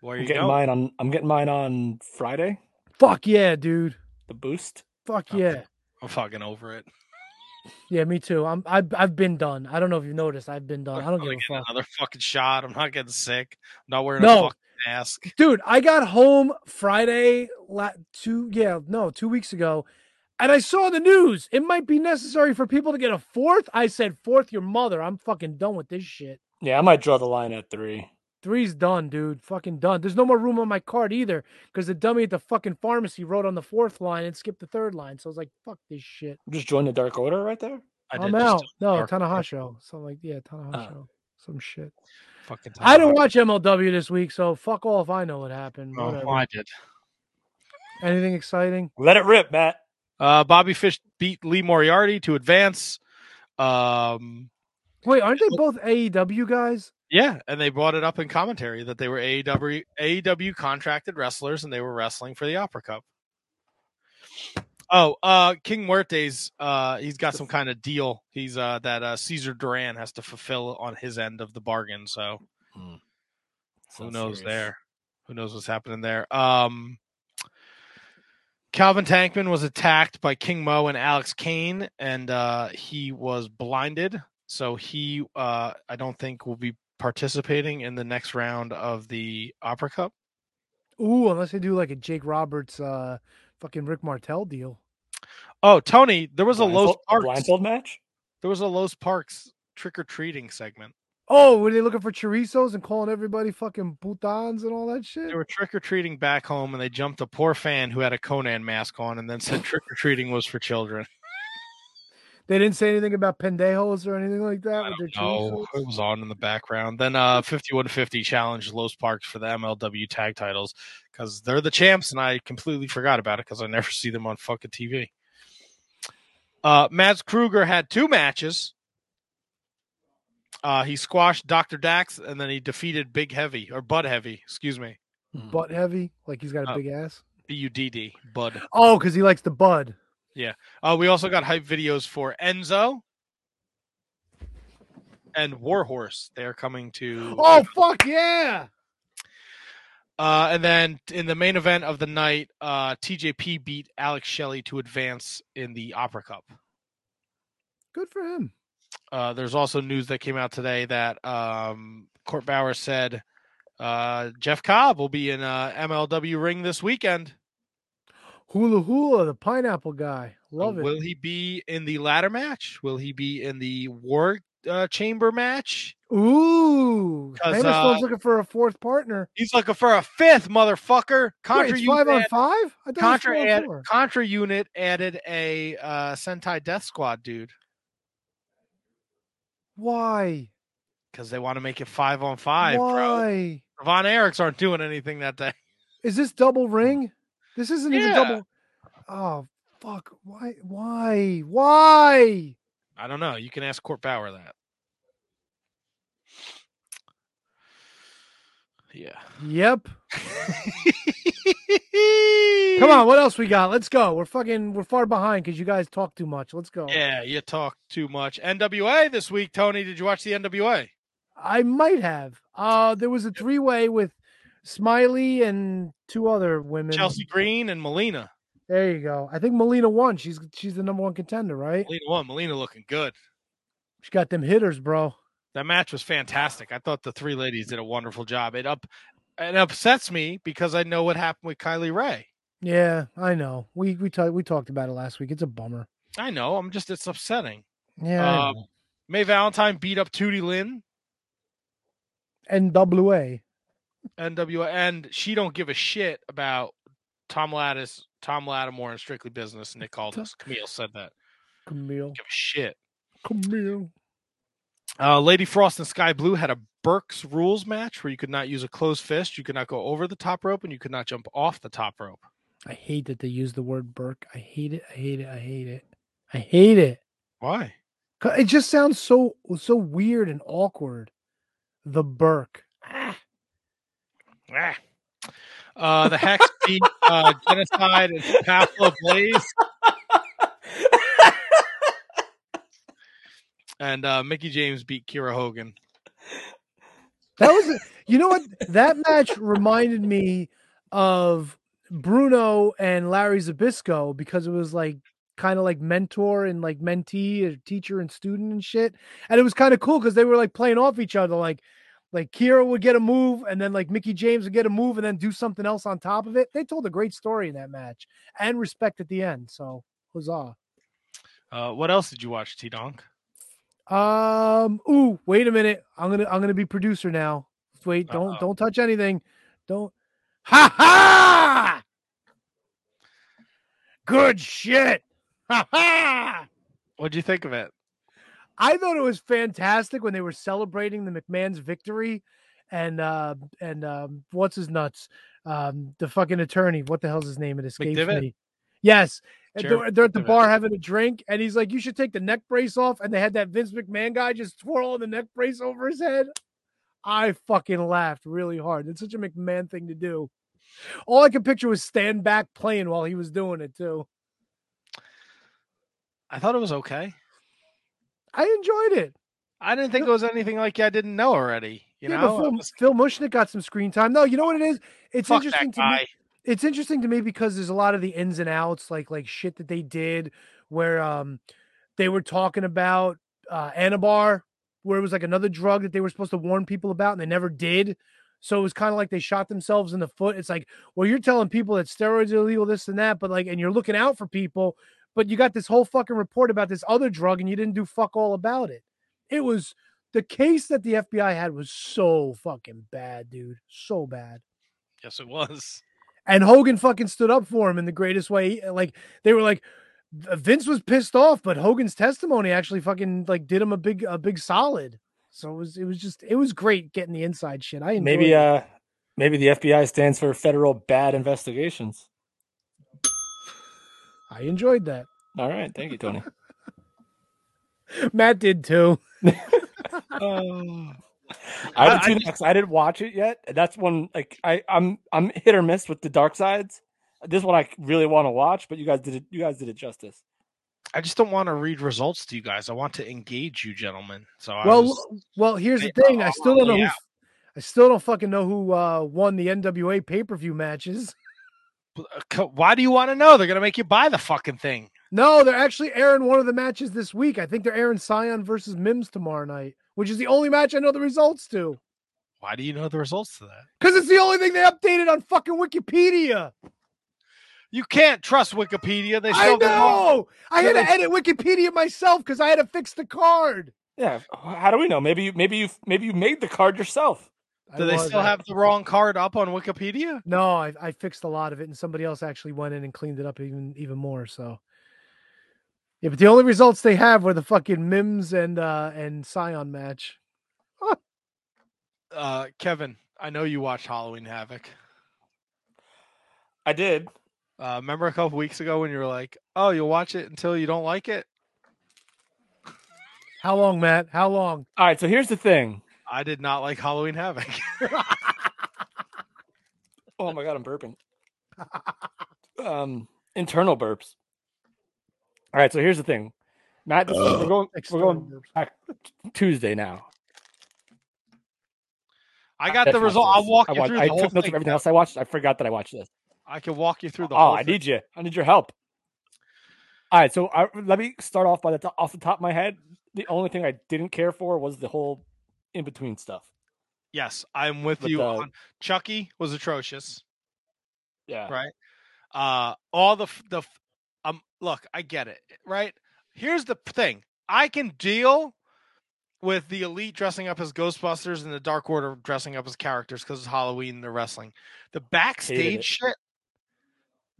Where are you I'm getting going? mine on. I'm getting mine on Friday. Fuck yeah, dude! The boost. Fuck yeah. Okay. I'm fucking over it. Yeah, me too. I'm. I've. I've been done. I don't know if you noticed. I've been done. I'm I don't give a fuck. Another fucking shot. I'm not getting sick. I'm not wearing no. a fucking mask, dude. I got home Friday. Two. Yeah, no, two weeks ago, and I saw the news. It might be necessary for people to get a fourth. I said, fourth your mother. I'm fucking done with this shit. Yeah, I might draw the line at three. Three's done, dude. Fucking done. There's no more room on my card either because the dummy at the fucking pharmacy wrote on the fourth line and skipped the third line. So I was like, fuck this shit. Just join the Dark Order right there? I I'm did out. No, Tanahashi. So I'm like, yeah, Tanahashi. Uh, Some shit. Fucking I didn't watch M L W this week, so fuck all if I know what happened. Oh, whatever. I did. Anything exciting? Let it rip, Matt. Uh, Bobby Fish beat Lee Moriarty to advance. Um, Wait, aren't they both A E W guys? Yeah, and they brought it up in commentary that they were A E W, A E W contracted wrestlers and they were wrestling for the Opera Cup. Oh, uh, King Muerte's, uh, he's got some kind of deal He's uh, that uh, Cesar Duran has to fulfill on his end of the bargain. So hmm. who knows serious. there? Who knows what's happening there? Um, Calvin Tankman was attacked by King Mo and Alex Kane, and uh, he was blinded. So he, uh, I don't think, will be participating in the next round of the Opera Cup. Ooh, unless they do like a Jake Roberts uh fucking Rick Martel deal. Oh, Tony, there was blindfold, a Los Parks a blindfold match. There was a Los Parks trick-or-treating segment. Oh, were they looking for chorizos and calling everybody fucking putans and all that shit? They were trick-or-treating back home and they jumped a poor fan who had a Conan mask on and then said trick-or-treating was for children. They didn't say anything about pendejos or anything like that. No, it was on in the background. Then uh, fifty-one fifty challenged Los Parks for the M L W tag titles because they're the champs, and I completely forgot about it because I never see them on fucking T V. Uh, Mads Kruger had two matches. Uh, he squashed Doctor Dax, and then he defeated Big Heavy, or Bud Heavy, excuse me. Bud Heavy? Like he's got a uh, big ass? B U D D, Bud. Oh, because he likes the Bud. Yeah. Uh, we also got hype videos for Enzo and Warhorse. They're coming to... Oh, fuck yeah! Uh, and then in the main event of the night, uh, T J P beat Alex Shelley to advance in the Opera Cup. Good for him. Uh, there's also news that came out today that um, Court Bauer said uh, Jeff Cobb will be in uh, M L W Ring this weekend. Hula Hula, the pineapple guy. Love it. Will he be in the ladder match? Will he be in the War uh, Chamber match? Ooh. Hammerstone's uh, looking for a fourth partner. He's looking for a fifth, motherfucker. Contra Wait, it's five unit, on five? I Contra, add, Contra unit added a uh, Sentai Death Squad dude. Why? Because they want to make it five on five, Why? bro. Von Erichs aren't doing anything that day. Is this double ring? This isn't yeah. even double. Oh, fuck. Why? Why? Why? I don't know. You can ask Court Bauer that. Yeah. Yep. Come on. What else we got? Let's go. We're fucking, we're far behind because you guys talk too much. Let's go. Yeah, you talk too much. N W A this week, Tony. Did you watch the N W A? I might have. Uh, there was a three-way with Smiley and two other women. Chelsea Green and Melina. There you go. I think Melina won. She's she's the number one contender, right? Melina won. Melina looking good. She got them hitters, bro. That match was fantastic. I thought the three ladies did a wonderful job. It up it upsets me because I know what happened with Kylie Rae. Yeah, I know. We we talked we talked about it last week. It's a bummer. I know. I'm just it's upsetting. Yeah. Um, Mae Valentine beat up Tootie Lynn. N W A. N W A, and she don't give a shit about Tom Lattis, Tom Lattimore, and Strictly Business. Nick Aldis. Camille said that. Camille. Don't give a shit. Camille. Uh, Lady Frost and Sky Blue had a Burke's Rules match where you could not use a closed fist, you could not go over the top rope, and you could not jump off the top rope. I hate that they use the word Burke. I hate it. I hate it. I hate it. I hate it. Why? It just sounds so so weird and awkward. The Burke. Ah. Ah. Uh, the Hacks beat uh, Genocide and Pavlo Blaze. And uh, Mickie James beat Kiera Hogan. That was, a, you know what? That match reminded me of Bruno and Larry Zbyszko because it was like kind of like mentor and like mentee, or teacher and student and shit. And it was kind of cool because they were like playing off each other, like. Like Kiera would get a move and then like Mickie James would get a move and then do something else on top of it. They told a great story in that match and respect at the end. So huzzah. Uh, what else did you watch, T-Donk? Um, ooh, wait a minute. I'm gonna I'm gonna be producer now. Wait, don't Uh-oh. don't touch anything. Don't ha ha good shit. Ha ha. What'd you think of it? I thought it was fantastic when they were celebrating the McMahon's victory and uh, and um, what's his nuts? Um, the fucking attorney. What the hell's his name? It escapes McDivitt? me. Yes. And they're, they're at the McDivitt. bar having a drink and he's like, you should take the neck brace off. And they had that Vince McMahon guy just twirling the neck brace over his head. I fucking laughed really hard. It's such a McMahon thing to do. All I could picture was stand back playing while he was doing it too. I thought it was okay. I enjoyed it. I didn't think it was anything like I didn't know already. You yeah, know, Phil, was... Phil Mushnick got some screen time. No, you know what it is? It's Fuck interesting that guy. to me. It's interesting to me because there's a lot of the ins and outs, like like shit that they did, where um they were talking about uh, Anabar, where it was like another drug that they were supposed to warn people about, and they never did. So it was kind of like they shot themselves in the foot. It's like, well, you're telling people that steroids are illegal, this and that, but like, and you're looking out for people. But you got this whole fucking report about this other drug and you didn't do fuck all about it. It was the case that the F B I had was so fucking bad, dude. So bad. Yes, it was. And Hogan fucking stood up for him in the greatest way. Like they were like, Vince was pissed off, but Hogan's testimony actually fucking like did him a big, a big solid. So it was, it was just, it was great getting the inside shit. I enjoyed maybe, it. uh, maybe the F B I stands for Federal Bad Investigations. I enjoyed that. All right. Thank you, Tony. Matt did too. uh, I, I, I, just, I didn't watch it yet. That's one like I, I'm I'm hit or miss with the dark sides. This one I really want to watch, but you guys did it, you guys did it justice. I just don't want to read results to you guys. I want to engage you gentlemen. So I Well was, well here's the thing. I, I still don't know who, I still don't fucking know who uh, won the N W A pay-per-view matches. Why do you want to know? They're going to make you buy the fucking thing. No, they're actually airing one of the matches this week. I think they're airing Scion versus Mims tomorrow night, which is the only match I know the results to. Why do you know the results to that? Because it's the only thing they updated on fucking Wikipedia. You can't trust Wikipedia. They I know. I had to edit Wikipedia myself because I had to fix the card. Yeah. How do we know? Maybe you, maybe you, maybe you made the card yourself. Do they still have the wrong card up on Wikipedia? No, I, I fixed a lot of it, and somebody else actually went in and cleaned it up even even more. So, yeah, but the only results they have were the fucking Mims and uh, and Scion match. Huh. Uh, Kevin, I know you watched Halloween Havoc. I did. Uh, remember a couple weeks ago when you were like, "Oh, you'll watch it until you don't like it." How long, Matt? How long? All right. So here's the thing. I did not like Halloween Havoc. Oh my god, I'm burping. Um, internal burps. All right, so here's the thing, Matt. This we're going. We're going back Tuesday now. I got That's the result. I'll walk you I watched, through. The I whole took notes thing. Of everything else I watched. I forgot that I watched this. I can walk you through the. Oh, whole I thing. Need you. I need your help. All right, so I, let me start off by the to- off the top of my head. The only thing I didn't care for was the whole in between stuff. Yes, I'm with but you. The... on Chucky was atrocious. Yeah. Right. Uh, all the the um. Look, I get it. Right. Here's the thing. I can deal with the Elite dressing up as Ghostbusters and the Dark Order dressing up as characters because it's Halloween and they're wrestling. The backstage shit.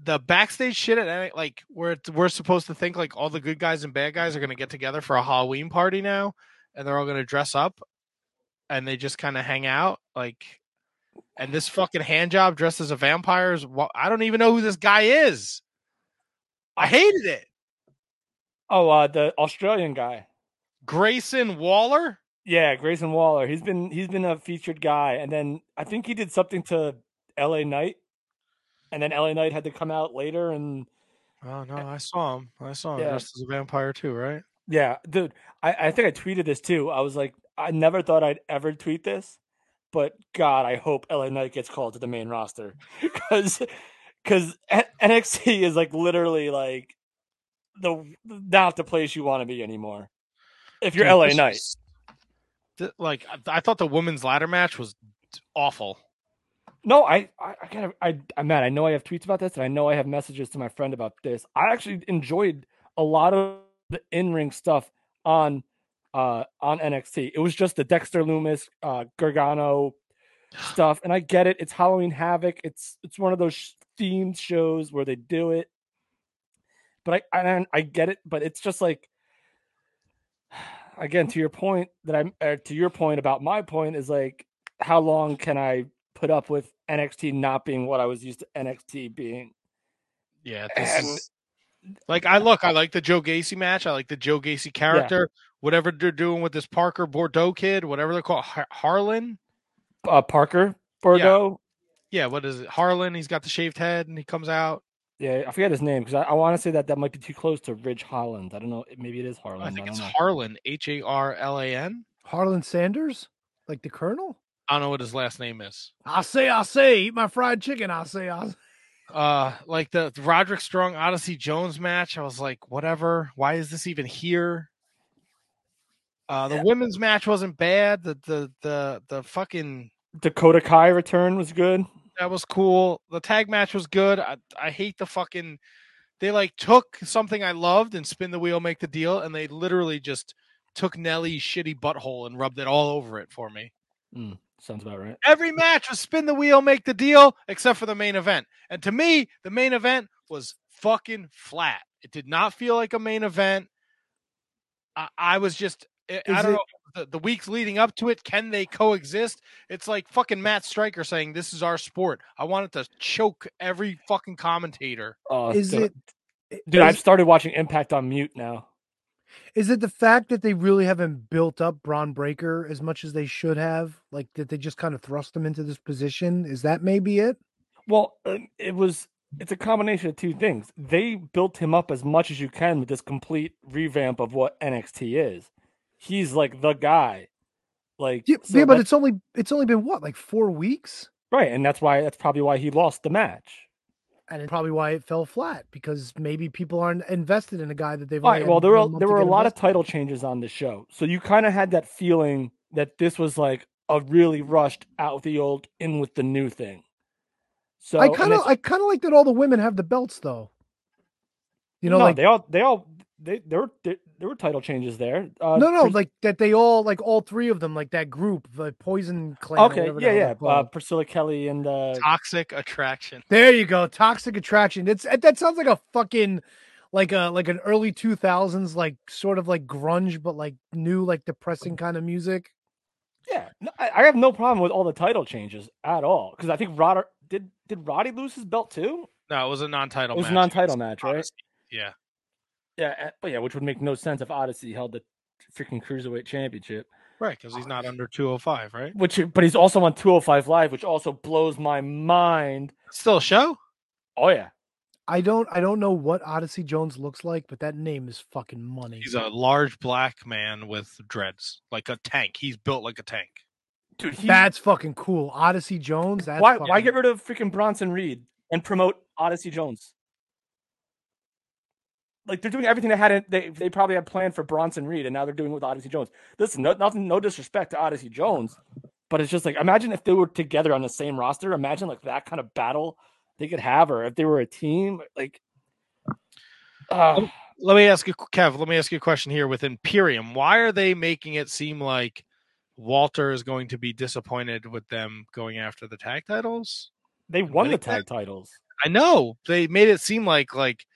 The backstage shit at like where it's, we're supposed to think like all the good guys and bad guys are going to get together for a Halloween party now, and they're all going to dress up. And they just kind of hang out, like, and this fucking hand job dressed as a vampire is, well, I don't even know who this guy is. I hated it. Oh, uh, the Australian guy, Grayson Waller. Yeah, Grayson Waller. He's been he's been a featured guy, and then I think he did something to L A Knight, and then L A Knight had to come out later. And oh no, I saw him. I saw him yeah. dressed as a vampire too, right? Yeah, dude. I, I think I tweeted this too. I was like, I never thought I'd ever tweet this, but God, I hope L A Knight gets called to the main roster because because N X T is like literally like the not the place you want to be anymore. If you're Dude, L A Knight, was, like I thought the women's ladder match was awful. No, I I I, kind of, I I'm mad. I know I have tweets about this, and I know I have messages to my friend about this. I actually enjoyed a lot of the in-ring stuff on. Uh, on N X T, it was just the Dexter Lumis, uh, Gargano stuff, and I get it. It's Halloween Havoc. It's it's one of those sh- themed shows where they do it. But I, I I get it. But it's just like, again, to your point that I'm uh, to your point about my point is like, how long can I put up with N X T not being what I was used to N X T being? Yeah, this and, is like I look. I like the Joe Gacy match. I like the Joe Gacy character. Yeah. Whatever they're doing with this Parker Bordeaux kid, whatever they're called, Har- Harlan? Uh, Parker Bordeaux? Yeah. yeah, what is it? Harlan, he's got the shaved head, and he comes out. Yeah, I forget his name, because I, I want to say that that might be too close to Ridge Holland. I don't know. Maybe it is Harlan. I think I it's know. Harlan, H A R L A N. Harlan Sanders? Like the Colonel? I don't know what his last name is. I say, I say, eat my fried chicken, I say, I say. Uh, like the Roderick Strong Odyssey Jones match, I was like, whatever. Why is this even here? Uh, the yeah. women's match wasn't bad. The the the the fucking Dakota Kai return was good. That was cool. The tag match was good. I I hate the fucking. They like took something I loved and spin the wheel, make the deal, and they literally just took Nelly's shitty butthole and rubbed it all over it for me. Mm, sounds about right. Every match was spin the wheel, make the deal, except for the main event. And to me, the main event was fucking flat. It did not feel like a main event. I, I was just. Is I don't it, know the, the weeks leading up to it. Can they coexist? It's like fucking Matt Stryker saying this is our sport. I wanted to choke every fucking commentator. Oh, is dude. it, dude? Is, I've started watching Impact on mute now. Is it the fact that they really haven't built up Bron Breakker as much as they should have? Like that they just kind of thrust him into this position? Is that maybe it? Well, it was. It's a combination of two things. They built him up as much as you can with this complete revamp of what N X T is. He's like the guy. Like, yeah, so yeah but it's only it's only been what, like four weeks, right? And that's why that's probably why he lost the match, and it's probably why it fell flat, because maybe people aren't invested in a guy that they've. All right. Well, there were there were a lot of title changes on the show, so you kind of had that feeling that this was like a really rushed out with the old, in with the new thing. So I kind of I kind of like that all the women have the belts though. You know, no, like they all they all. They there were there, there were title changes there. Uh, no, no, Pris- like that they all like all three of them, like that group, the like Poison Clan. Okay, yeah, yeah. Uh, Priscilla Kelly and uh... Toxic Attraction. There you go, Toxic Attraction. It's that sounds like a fucking like a like an early two thousands like sort of like grunge, but like new like depressing kind of music. Yeah, no, I, I have no problem with all the title changes at all, because I think Rodder did did Roddy lose his belt too? No, it was a non-title. It was match. a non-title match, right? Honestly, yeah. Yeah, but yeah, which would make no sense if Odyssey held the freaking Cruiserweight Championship. Right, because he's not under two oh five, right? Which, but he's also on two oh five Live, which also blows my mind. Still a show? Oh yeah. I don't, I don't know what Odyssey Jones looks like, but that name is fucking money. He's a large black man with dreads, like a tank. He's built like a tank. Dude, he... that's fucking cool. Odyssey Jones. That's why? Fucking... Why get rid of freaking Bronson Reed and promote Odyssey Jones? Like, they're doing everything they had. In, they they probably had planned for Bronson Reed, and now they're doing it with Odyssey Jones. Listen, no, nothing, no disrespect to Odyssey Jones, but it's just like, imagine if they were together on the same roster. Imagine like that kind of battle they could have, or if they were a team. Like, uh, let me ask you, Kev. Let me ask you a question here. With Imperium, why are they making it seem like Walter is going to be disappointed with them going after the tag titles? They won the tag titles. I know they made it seem like like.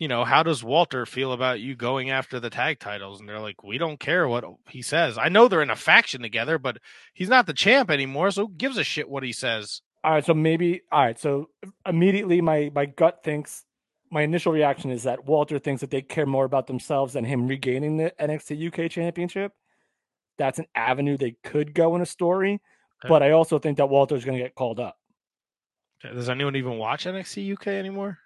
You know, how does Walter feel about you going after the tag titles? And they're like, we don't care what he says. I know they're in a faction together, but he's not the champ anymore, so who gives a shit what he says? All right, so maybe, all right, so immediately my, my gut thinks, my initial reaction is that Walter thinks that they care more about themselves than him regaining the N X T U K championship. That's an avenue they could go in a story, okay. But I also think that Walter's going to get called up. Does anyone even watch N X T U K anymore?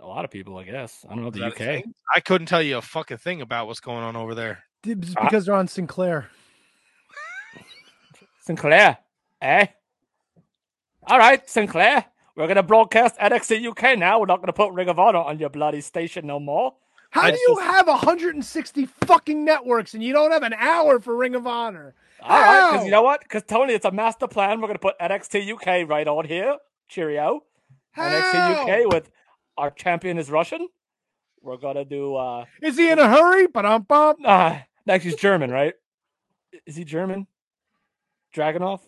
A lot of people, I guess. I don't know the U K. I couldn't tell you a fucking thing about what's going on over there. It's because I... they're on Sinclair. Sinclair, eh? All right, Sinclair. We're going to broadcast N X T U K now. We're not going to put Ring of Honor on your bloody station no more. How That's do you just... have one hundred sixty fucking networks and you don't have an hour for Ring of Honor? All Ow! right, because you know what? Because, Tony, it's a master plan. We're going to put N X T U K right on here. Cheerio. How? N X T U K with... Our champion is Russian. We're gonna do. Uh, is he in a hurry? Ba-dum-bum. Uh, next, he's German, right? Is he German? Dragunov.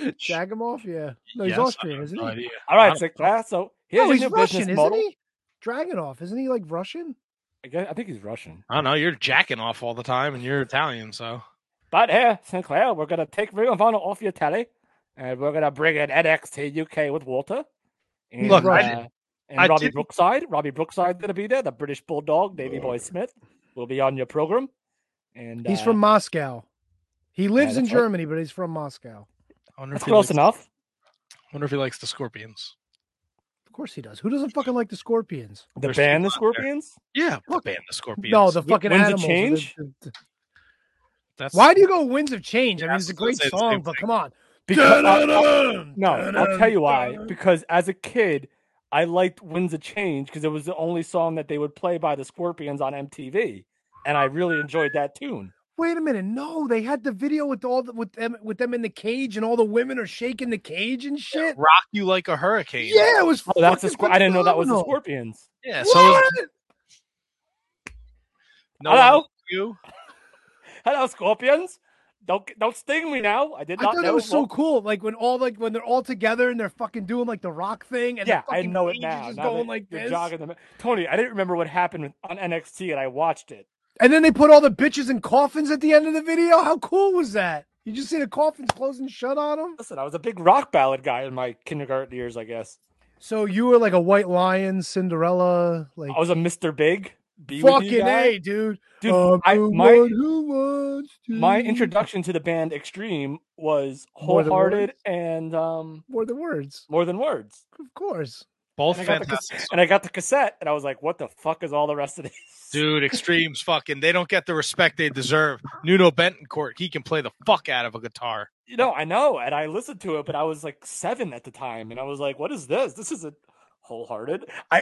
Dragunov, yeah. No, yes, he's Austrian, isn't he? Idea. All right, so class. So here's no, he's your new Russian, business model. Isn't he? Dragunov, isn't he like Russian? I guess, I think he's Russian. I don't know. You're jacking off all the time, and you're Italian, so. But here, Sinclair, we're gonna take Ring of Honor off your telly, and we're gonna bring in N X T U K with Walter. And, Look, uh, I and I Robbie didn't... Brookside, Robbie Brookside, gonna be there. The British Bulldog, Davey Boy Smith, will be on your program. And he's uh, from Moscow. He lives yeah, in Germany, right. But he's from Moscow. That's close likes... enough. I wonder if he likes the Scorpions. Of course he does. Who doesn't fucking like the Scorpions? The There's band, the Scorpions. There. Yeah, the band, the Scorpions. No, the fucking Winds animals. Of Change? The, the, the... That's... Why do you go Winds of Change? Yeah, I mean, it's a great song, but thing. Come on. Because I'll, I'll, no, I'll tell you why. Because as a kid, I liked Winds of Change because it was the only song that they would play by the Scorpions on M T V, and I really enjoyed that tune. Wait a minute, no, they had the video with all the, with them with them in the cage, and all the women are shaking the cage and shit. Yeah, Rock You Like a Hurricane. Yeah, it was. Oh, that's a squ- I didn't know that was the Scorpions. Yeah. So what? Was... No Hello, you. Hello, Scorpions. Don't don't sting me now. I did not. I thought know. It was so cool, like when all like when they're all together and they're fucking doing like the rock thing. And yeah, I know it now. Just now going like this. Them. Tony, I didn't remember what happened on N X T, and I watched it. And then they put all the bitches in coffins at the end of the video. How cool was that? You just see the coffins close and shut on them. Listen, I was a big rock ballad guy in my kindergarten years, I guess. So you were like a White Lion, Cinderella. Like I was a Mister Big. Fucking A, dude. Dude, uh, I, my, who to my introduction to the band Extreme was Wholehearted and um, More Than Words. More Than Words. Of course. Both and fantastic. The, and I got the cassette, and I was like, what the fuck is all the rest of this? Dude, Extreme's fucking, they don't get the respect they deserve. Nuno Betancourt, he can play the fuck out of a guitar. You know, I know, and I listened to it, but I was like seven at the time, and I was like, what is this? This isn't Wholehearted. I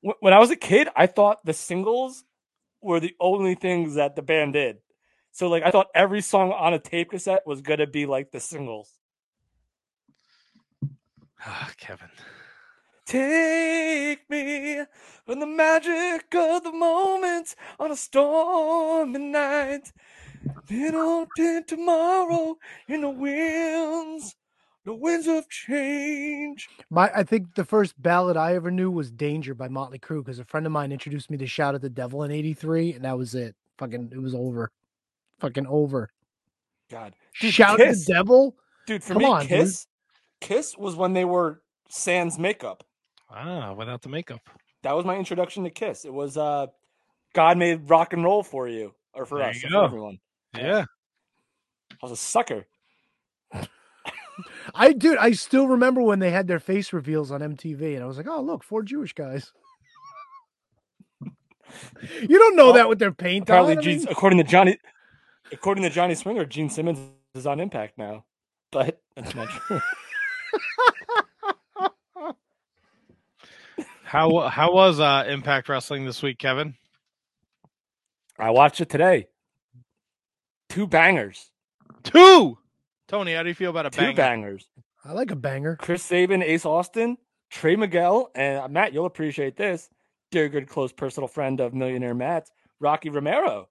When I was a kid, I thought the singles were the only things that the band did. So, like, I thought every song on a tape cassette was going to be, like, the singles. Ah, oh, Kevin. Take me from the magic of the moment on a stormy night. Little did tomorrow in the winds, the winds of change. My, I think the first ballad I ever knew was Danger by Motley Crue, because a friend of mine introduced me to Shout at the Devil in eighty-three, and that was it. Fucking, it was over. Fucking over. God. Dude, Shout at the Devil? Dude, for Come me, on, Kiss, dude. Kiss was when they were sans makeup. Ah, without the makeup. That was my introduction to Kiss. It was uh, God made rock and roll for you, or for there us, or for everyone. Yeah, I was a sucker. I dude, I still remember when they had their face reveals on M T V, and I was like, "Oh, look, four Jewish guys." You don't know well, that with their paint. Apparently, on, Gene, mean... according to Johnny, according to Johnny Swinger, Gene Simmons is on Impact now, but that's not true. How how was uh, Impact Wrestling this week, Kevin? I watched it today. Two bangers. Two. Tony, how do you feel about a Two banger? Two bangers. I like a banger. Chris Sabin, Ace Austin, Trey Miguel, and Matt, you'll appreciate this. Dear good close personal friend of Millionaire Matt, Rocky Romero.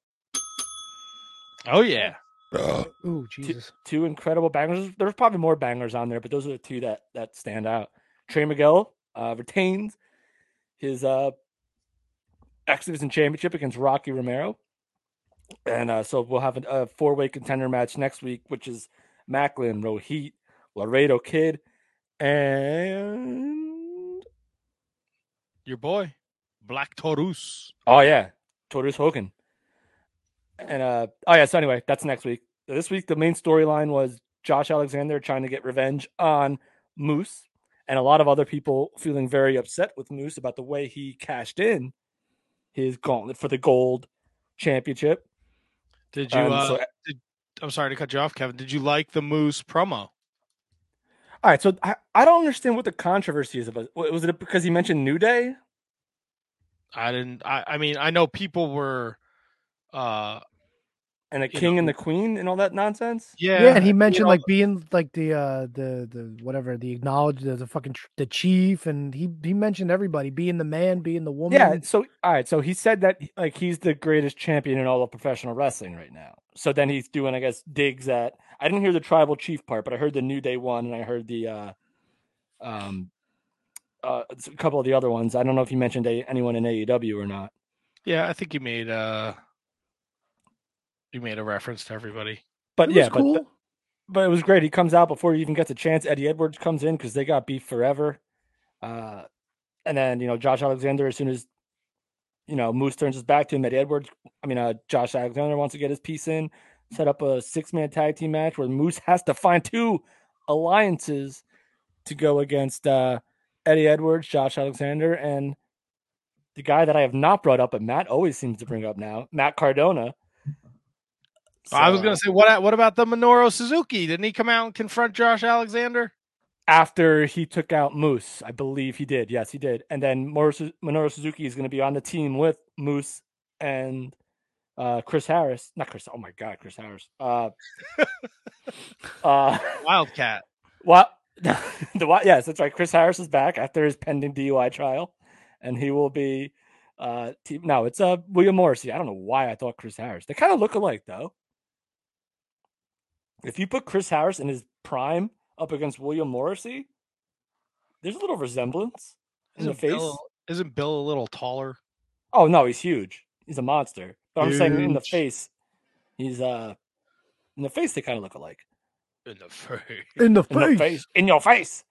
Oh yeah. Oh Jesus. Two, two incredible bangers. There's probably more bangers on there, but those are the two that that stand out. Trey Miguel uh, retains his uh, X-Division Championship against Rocky Romero. And uh, so we'll have a, a four-way contender match next week, which is Macklin, Rohit, Laredo Kid, and... your boy, Black Taurus. Oh, yeah. Taurus Hogan. And, uh, oh, yeah, so anyway, that's next week. This week, the main storyline was Josh Alexander trying to get revenge on Moose, and a lot of other people feeling very upset with Moose about the way he cashed in his gauntlet for the gold championship. Did you? Um, uh, so, did, I'm sorry to cut you off, Kevin. Did you like the Moose promo? All right, so I, I don't understand what the controversy is about. Was it because he mentioned New Day? I didn't. I, I mean, I know people were, uh, and a king know. and the queen and all that nonsense. Yeah, yeah. And he mentioned you know, like being like the uh, the the whatever the acknowledged the, the fucking tr- the chief, and he he mentioned everybody being the man, being the woman. Yeah. So all right. So he said that like he's the greatest champion in all of professional wrestling right now. So then he's doing, I guess, digs at. I didn't hear the tribal chief part, but I heard the New Day one, and I heard the uh, um, uh, a couple of the other ones. I don't know if he mentioned a, anyone in A E W or not. Yeah, I think he made uh. You made a reference to everybody, but yeah, cool. but, but it was great. He comes out before he even gets a chance. Eddie Edwards comes in because they got beef forever, uh, and then you know Josh Alexander. As soon as you know Moose turns his back to him, Eddie Edwards. I mean, uh, Josh Alexander wants to get his piece in, set up a six-man tag team match where Moose has to find two alliances to go against uh, Eddie Edwards, Josh Alexander, and the guy that I have not brought up, but Matt always seems to bring up now, Matt Cardona. So, I was going to say, what What about the Minoru Suzuki? Didn't he come out and confront Josh Alexander? After he took out Moose, I believe he did. Yes, he did. And then Minoru Suzuki is going to be on the team with Moose and uh, Chris Harris. Not Chris. Oh, my God, Chris Harris. Uh, uh, Wildcat. What? the Yes, that's right. Chris Harris is back after his pending D U I trial, and he will be uh, – team... no, it's uh, William Morrissey. I don't know why I thought Chris Harris. They kind of look alike, though. If you put Chris Harris in his prime up against William Morrissey, there's a little resemblance in isn't the face. Bill, isn't Bill a little taller? Oh, no, he's huge. He's a monster. But huge. I'm saying in the face, he's uh, in the face, they kind of look alike. In the face. In the face. In the face. In your face.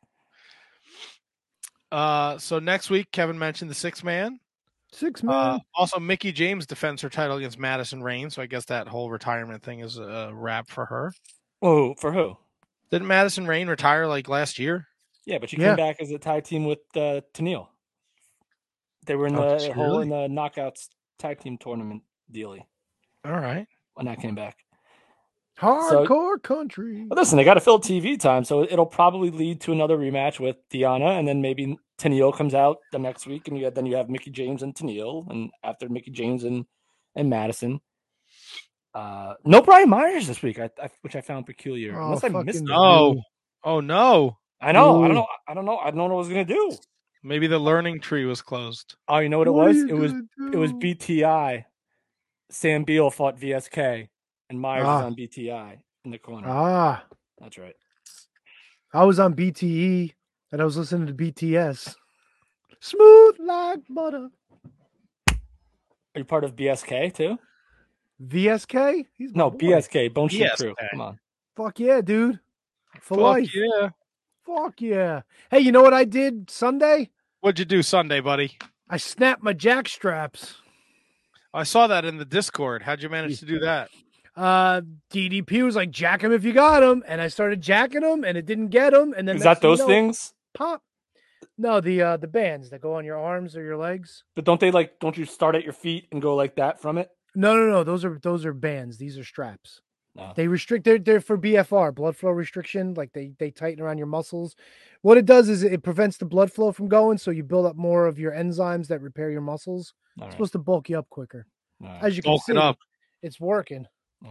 Uh, so next week, Kevin mentioned the six man. Six man. Uh, also, Mickie James defends her title against Madison Rayne. So I guess that whole retirement thing is a wrap for her. Oh, for who? Didn't Madison Rayne retire like last year? Yeah, but you yeah. came back as a tag team with uh, Tenille. They were in oh, the whole really? in the knockouts tag team tournament dealy. All right. When I came back. Hardcore so, country. Well, listen, they got to fill T V time, so it'll probably lead to another rematch with Deanna, and then maybe Tenille comes out the next week, and you have, then you have Mickie James and Tenille, and after Mickie James and, and Madison. Uh, no Brian Myers this week, I, I, which I found peculiar. Oh, Unless I missed no. Oh, no. I know. Ooh. I don't know. I don't know. I don't know what I was going to do. Maybe the learning tree was closed. Oh, you know what it what was? It was do? it was B T I. Sam Beal fought V S K, and Myers ah. was on B T I in the corner. Ah. That's right. I was on B T E, and I was listening to B T S. Smooth like butter. Are you part of B S K, too? V S K? He's no, boy. B S K. Bone Street Crew. Come on. Fuck yeah, dude. For Fuck life. yeah. Fuck yeah. Hey, you know what I did Sunday? What'd you do Sunday, buddy? I snapped my jack straps. I saw that in the Discord. How'd you manage to do that? Uh, D D P was like, jack them if you got them. And I started jacking them, and it didn't get them. And then Is that those you know, things? Pop. No, the uh, the bands that go on your arms or your legs. But don't they like, don't you start at your feet and go like that from it? No, no, no. Those are those are bands. These are straps. No. They restrict, they're, they're for B F R, blood flow restriction, like they, they tighten around your muscles. What it does is it prevents the blood flow from going, so you build up more of your enzymes that repair your muscles. All it's right. supposed to bulk you up quicker. Right. As you can bulk see, it up. It's working.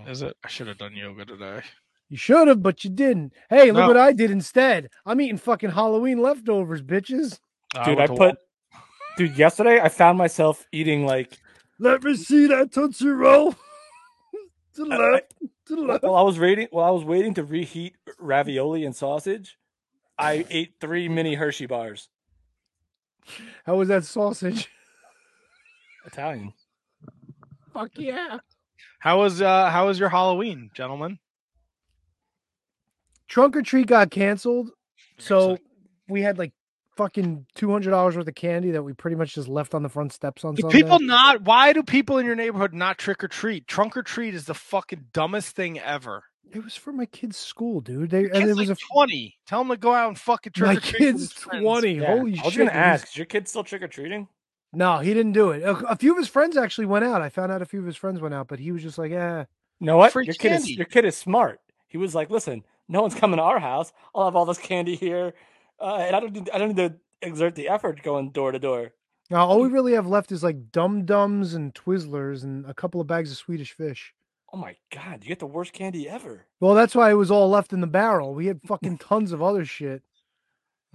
Is it? I should have done yoga today. You should have, but you didn't. Hey, look no. what I did instead. I'm eating fucking Halloween leftovers, bitches. Dude, I, I put... Walk. Dude, yesterday I found myself eating like... Let me see that Tootsie Roll. To the left. To the left. While I was waiting, while I was waiting to reheat ravioli and sausage, I ate three mini Hershey bars. How was that sausage? Italian. Fuck yeah. How was uh how was your Halloween, gentlemen? Trunk or treat got canceled. So we had like fucking two hundred dollars worth of candy that we pretty much just left on the front steps on do Sunday. People not, why do people in your neighborhood not trick or treat? Trunk or treat is the fucking dumbest thing ever. It was for my kids' school, dude. They and it was like a, twenty. Tell them to go out and fucking trick my or treat. My kid's twenty. Yeah. Holy shit. I was going to ask, is your kid still trick or treating? No, he didn't do it. A, a few of his friends actually went out. I found out a few of his friends went out, but he was just like, eh. You know what? Your kid, is, your kid is smart. He was like, listen, no one's coming to our house. I'll have all this candy here. Uh, and I don't, need, I don't need to exert the effort going door to door. Now, all we really have left is like Dum Dums and Twizzlers and a couple of bags of Swedish Fish. Oh my God, you get the worst candy ever. Well, that's why it was all left in the barrel. We had fucking tons of other shit.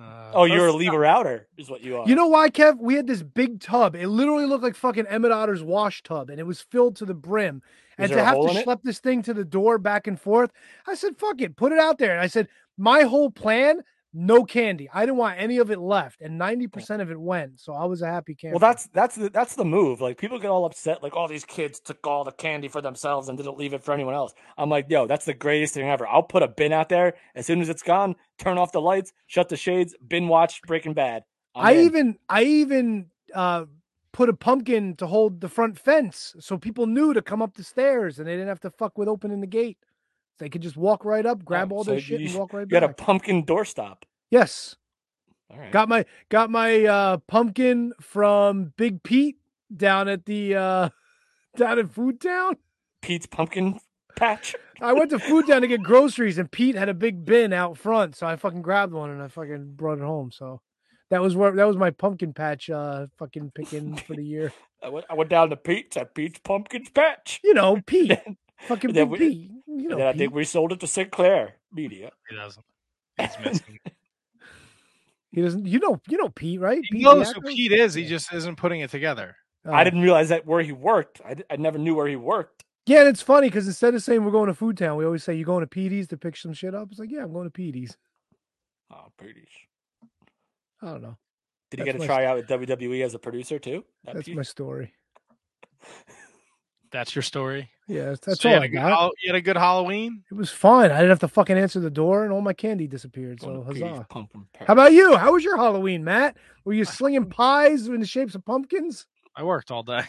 Uh, oh, you're a lever not... outer, is what you are. You know why, Kev? We had this big tub. It literally looked like fucking Emmett Otter's wash tub, and it was filled to the brim. Is and to have to schlep this thing to the door back and forth, I said, fuck it, put it out there. And I said, my whole plan. No candy. I didn't want any of it left, and ninety percent of it went. So I was a happy camper. Well, that's that's the, that's the move. Like people get all upset, like all oh, these kids took all the candy for themselves and didn't leave it for anyone else. I'm like, yo, that's the greatest thing ever. I'll put a bin out there. As soon as it's gone, turn off the lights, shut the shades, bin watch Breaking Bad. I'm I in. even I even uh, put a pumpkin to hold the front fence, so people knew to come up the stairs, and they didn't have to fuck with opening the gate. They could just walk right up, grab all so their shit, you, and walk right you back. You got a pumpkin doorstop. Yes. All right. Got my got my uh, pumpkin from Big Pete down at the uh, down at Food Town. Pete's pumpkin patch. I went to Food Town to get groceries, and Pete had a big bin out front, so I fucking grabbed one and I fucking brought it home. So that was where that was my pumpkin patch uh, fucking picking for the year. I went I went down to Pete's at Pete's pumpkin patch. You know, Pete. Fucking Big we, Pete. You know, Pete. I think we sold it to Sinclair Media. He doesn't. He's missing. He doesn't. You know. You know Pete, right? He Pete knows who Pete is. He just isn't putting it together. Oh. I didn't realize that where he worked. I, I never knew where he worked. Yeah, and it's funny because instead of saying we're going to Food Town, we always say you going to Petey's to pick some shit up. It's like, yeah, I'm going to Petey's. Oh, Petey's. I don't know. Did that's he get a try out at W W E as a producer too? That that's Pete? My story. That's your story? Yeah, that's so all I got. You had a good Halloween? It was fun. I didn't have to fucking answer the door, and all my candy disappeared. So huzzah. How about you? How was your Halloween, Matt? Were you slinging pies in the shapes of pumpkins? I worked all day.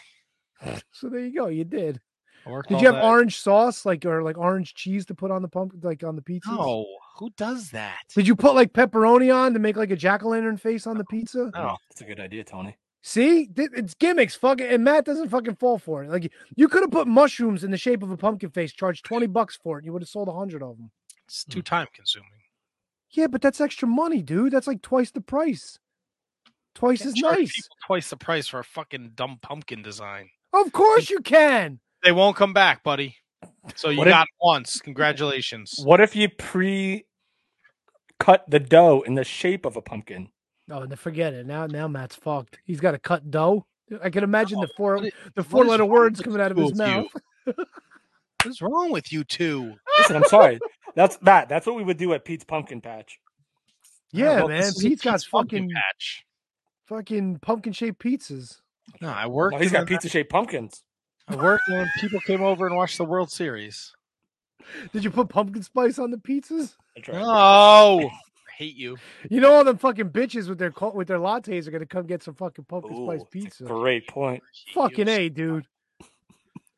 So there you go. You did. I worked all day. Did you have orange sauce, like or like orange cheese to put on the pumpkin, like on the pizza? No, Who does that? Did you put like pepperoni on to make like a jack-o'-lantern face on the pizza? Oh, that's a good idea, Tony. See, it's gimmicks, fucking, and Matt doesn't fucking fall for it. Like you could have put mushrooms in the shape of a pumpkin face, charged twenty bucks for it, and you would have sold a hundred of them. It's too time consuming. Yeah, but that's extra money, dude. That's like twice the price. Twice as nice. Twice the price for a fucking dumb pumpkin design. Of course you can. They won't come back, buddy. So you got once. Congratulations. What if you pre-cut the dough in the shape of a pumpkin? Oh, forget it. Now, now Matt's fucked. He's got to cut dough. I can imagine oh, the four, is, the four-letter words coming out of his mouth. What's wrong with you two? Listen, I'm sorry. That's Matt. That's what we would do at Pete's Pumpkin Patch. Yeah, oh, man. Pete's, Pete's got fucking patch, fucking pumpkin-shaped pizzas. No, I worked. No, he's got pizza-shaped pumpkins. I worked when people came over and watched the World Series. Did you put pumpkin spice on the pizzas? No. Hate you. You know all them fucking bitches with their with their lattes are gonna come get some fucking pumpkin Ooh, spice pizza. Great point. Fucking A, dude.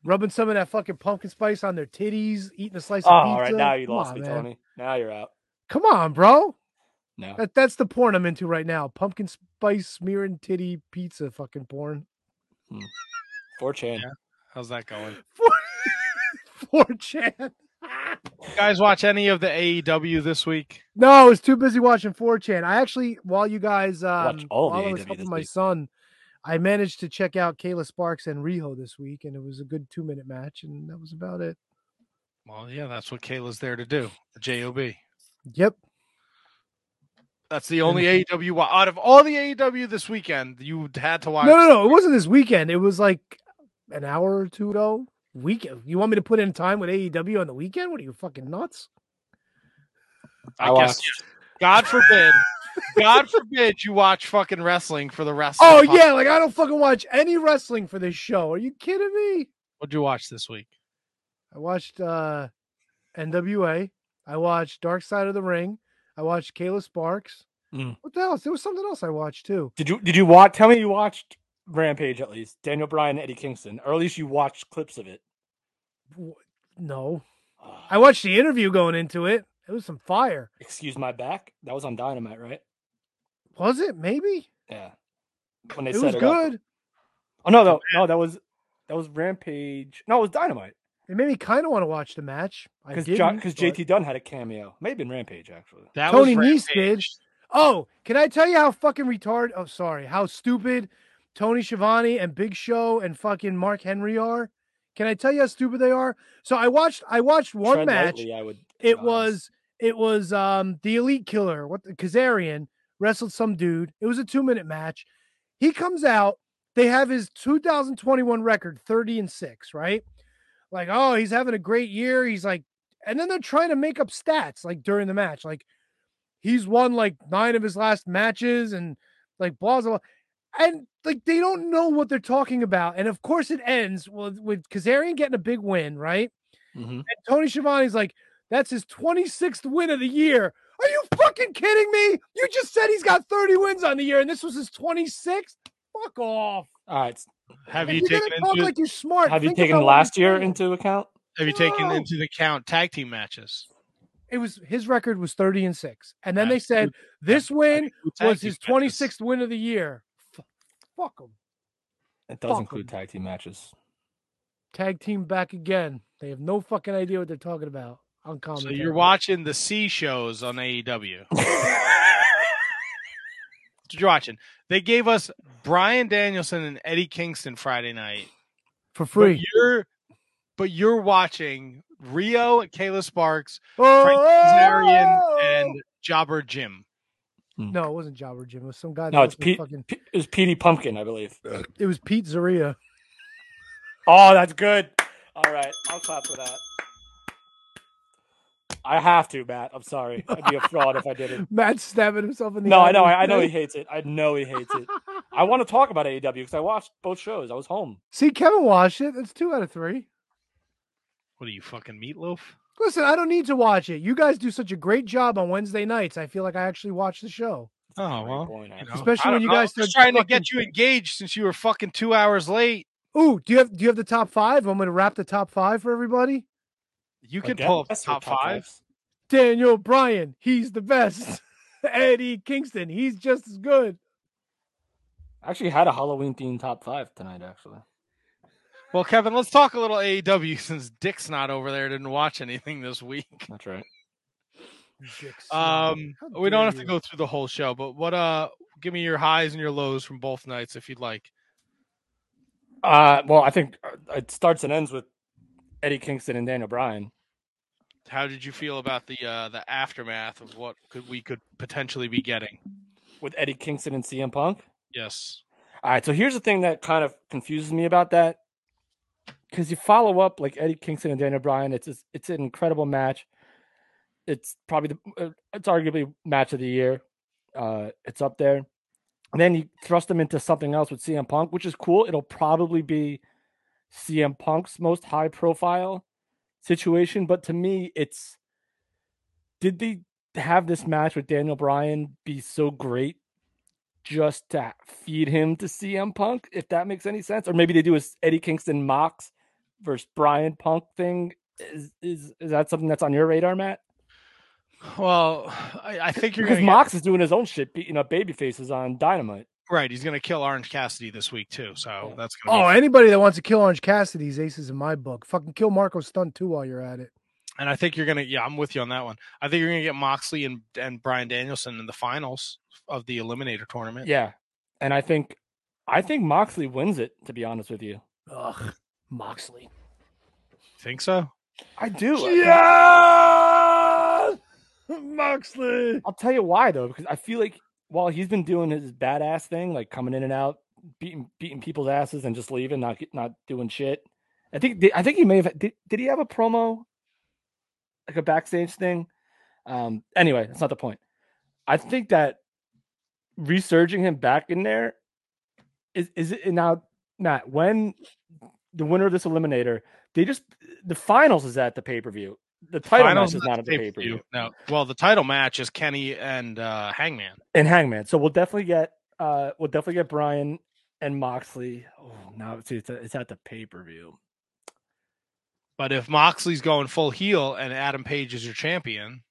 Rubbing some of that fucking pumpkin spice on their titties, eating a slice oh, of pizza. All right, now you come lost on, me, man. Tony. Now you're out. Come on, bro. No, that, that's the porn I'm into right now. Pumpkin spice smearing titty pizza fucking porn. Hmm. four chan. Yeah. How's that going? four chan. You guys watch any of the A E W this week? No, I was too busy watching four chan. I actually, while you guys, um, while I was helping my son, I managed to check out Kayla Sparks and Riho this week, and it was a good two-minute match, and that was about it. Well, yeah, that's what Kayla's there to do, the J O B. Yep. That's the only A E W. Out of all the A E W this weekend, you had to watch. No, no, no, it wasn't this weekend. It was like an hour or two ago. Weekend, you want me to put in time with A E W on the weekend? What are you fucking nuts? I, I guess, you, God forbid, God forbid you watch fucking wrestling for the wrestling. Oh, podcast. Yeah, like I don't fucking watch any wrestling for this show. Are you kidding me? What'd you watch this week? I watched uh, N W A, I watched Dark Side of the Ring, I watched Kayla Sparks. Mm. What else? There was something else I watched too. Did you, did you watch? Tell me you watched Rampage, at least Daniel Bryan, Eddie Kingston, or at least you watched clips of it. No, I watched the interview going into it. It was some fire. Excuse my back. That was on Dynamite, right? Was it? Maybe. Yeah. When they it said was it good. Up. Oh no, no, no, that was that was Rampage. No, it was Dynamite. It made me kind of want to watch the match because because but... J T Dunn had a cameo. Maybe in Rampage actually. That Tony Nese did. Oh, can I tell you how fucking retarded? Oh, sorry, how stupid Tony Schiavone and Big Show and fucking Mark Henry are. Can I tell you how stupid they are? So I watched I watched one Trend match. Lately, I would, it uh, was it was um the Elite Killer, what the Kazarian wrestled some dude. It was a two-minute match. He comes out, they have his two thousand twenty-one record, thirty and six, right? Like, oh, he's having a great year. He's like, and then they're trying to make up stats like during the match. Like he's won like nine of his last matches and like blah blah. And like they don't know what they're talking about, and of course it ends with, with Kazarian getting a big win, right? Mm-hmm. And Tony Schiavone's like, "That's his twenty-sixth win of the year." Are you fucking kidding me? You just said he's got thirty wins on the year, and this was his twenty-sixth. Fuck off! All right, have if you taken into like you're smart, have you taken last year doing. into account? Have you no. taken into account tag team matches? It was his record was thirty and six, and then that's they said two, this win was his twenty-sixth win of the year. Fuck them. It does Fuck include em. tag team matches. Tag team back again. They have no fucking idea what they're talking about. So you're watching the C shows on A E W. That's what you're watching. They gave us Bryan Danielson and Eddie Kingston Friday night for free. But you're, but you're watching Rio and Kayla Sparks, oh! Frank Kazarian, and Jobber Jim. No, it wasn't Jobber Jim. It was some guy. No, it's Pete. Fucking... P- it was Petey Pumpkin, I believe. It was Pete Zaria. Oh, that's good. All right, I'll clap for that. I have to, Matt. I'm sorry. I'd be a fraud if I didn't. Matt's stabbing himself in the. No, I know. I, I know he hates it. I know he hates it. I want to talk about A E W because I watched both shows. I was home. See, Kevin watched it. That's two out of three. What are you, fucking meatloaf? Listen, I don't need to watch it. You guys do such a great job on Wednesday nights. I feel like I actually watch the show. Oh, well. Point, especially when you know. guys are trying to get you engaged since you were fucking two hours late. Ooh, do you have do you have the top five? I'm going to wrap the top five for everybody. You can pull up the top, top five. Fives. Daniel Bryan, he's the best. Eddie Kingston, he's just as good. I actually had a Halloween themed top five tonight, actually. Well, Kevin, let's talk a little A E W since Dick's not over there, didn't watch anything this week. That's right. Um, we don't have to go through the whole show, but what? Uh, give me your highs and your lows from both nights, if you'd like. Uh, well, I think it starts and ends with Eddie Kingston and Daniel Bryan. How did you feel about the uh, the aftermath of what could we could potentially be getting with Eddie Kingston and C M Punk? Yes. All right. So here's the thing that kind of confuses me about that, because you follow up like Eddie Kingston and Daniel Bryan. It's just, it's an incredible match. It's probably the it's arguably match of the year. Uh, it's up there. And then you thrust them into something else with C M Punk, which is cool. It'll probably be C M Punk's most high profile situation. But to me, it's did they have this match with Daniel Bryan be so great just to feed him to C M Punk, if that makes any sense? Or maybe they do a Eddie Kingston Mox versus Bryan Punk thing. Is is is that something that's on your radar, Matt? Well, I, I think you're because gonna Mox get... is doing his own shit, beating up baby faces on Dynamite. Right, he's gonna kill Orange Cassidy this week too. So yeah. that's gonna. Oh, be... anybody that wants to kill Orange Cassidy's aces in my book. Fucking kill Marco Stunt too while you're at it. And I think you're gonna. Yeah, I'm with you on that one. I think you're gonna get Moxley and and Bryan Danielson in the finals of the Eliminator tournament. Yeah, and I think I think Moxley wins it. To be honest with you, ugh, Moxley. Think so? I do. Yeah, Moxley. I'll tell you why though, because I feel like while he's been doing his badass thing, like coming in and out, beating beating people's asses and just leaving, not not doing shit. I think I think he may have. Did, did he have a promo, like a backstage thing? Um. Anyway, that's not the point. I think that resurging him back in there is is it now, Matt? When the winner of this eliminator. They just the finals is at the pay per view. The title finals match is not at the pay per view. No, well, the title match is Kenny and uh, Hangman and Hangman. So we'll definitely get uh, we'll definitely get Bryan and Moxley. Oh no, see, it's a, it's at the pay per view. But if Moxley's going full heel and Adam Page is your champion,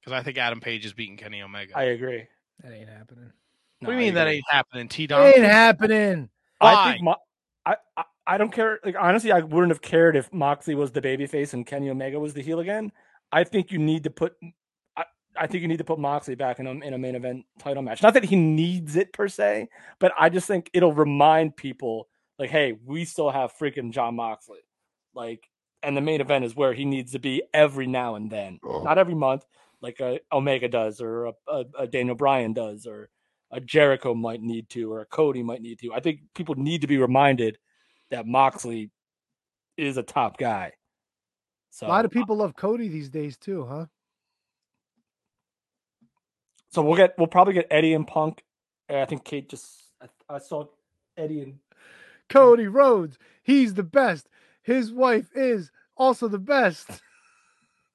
because I think Adam Page is beating Kenny Omega. I agree. That ain't happening. No, what do you I mean agree. That ain't happening? T Dom ain't happening. Why? I think Mo- I, I I don't care. Like honestly, I wouldn't have cared if Moxley was the babyface and Kenny Omega was the heel again. I think you need to put. I, I think you need to put Moxley back in a, in a main event title match. Not that he needs it per se, but I just think it'll remind people like, hey, we still have freaking Jon Moxley. Like, and the main event is where he needs to be every now and then, oh. Not every month, like a Omega does or a, a, a Daniel Bryan does or a Jericho might need to or a Cody might need to. I think people need to be reminded that Moxley is a top guy. So a lot of people love Cody these days too, huh? So we'll get, we'll probably get Eddie and Punk. I think Kate just, I, I saw Eddie and Cody Rhodes. He's the best. His wife is also the best.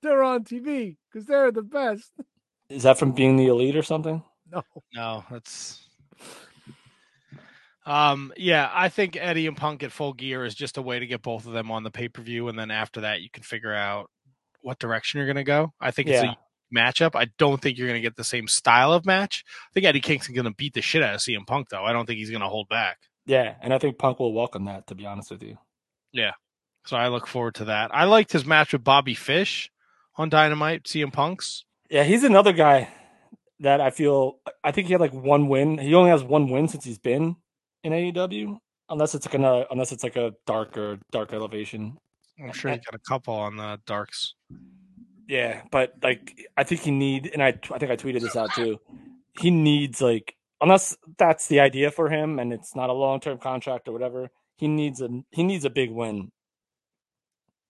They're on T V because they're the best. Is that from Being the Elite or something? No, no, that's. Um, yeah, I think Eddie and Punk at Full Gear is just a way to get both of them on the pay-per-view. And then after that, you can figure out what direction you're going to go. I think yeah. It's a matchup. I don't think you're going to get the same style of match. I think Eddie Kingston's going to beat the shit out of C M Punk, though. I don't think he's going to hold back. Yeah. And I think Punk will welcome that, to be honest with you. Yeah. So I look forward to that. I liked his match with Bobby Fish on Dynamite, C M Punk's. Yeah. He's another guy that I feel, I think he had like one win. He only has one win since he's been in A E W, unless it's like another, unless it's like a darker, dark elevation. I'm sure he got a couple on the darks. Yeah, but like I think he need, and I I think I tweeted this out too. He needs like, unless that's the idea for him, and it's not a long term contract or whatever. He needs a he needs a big win.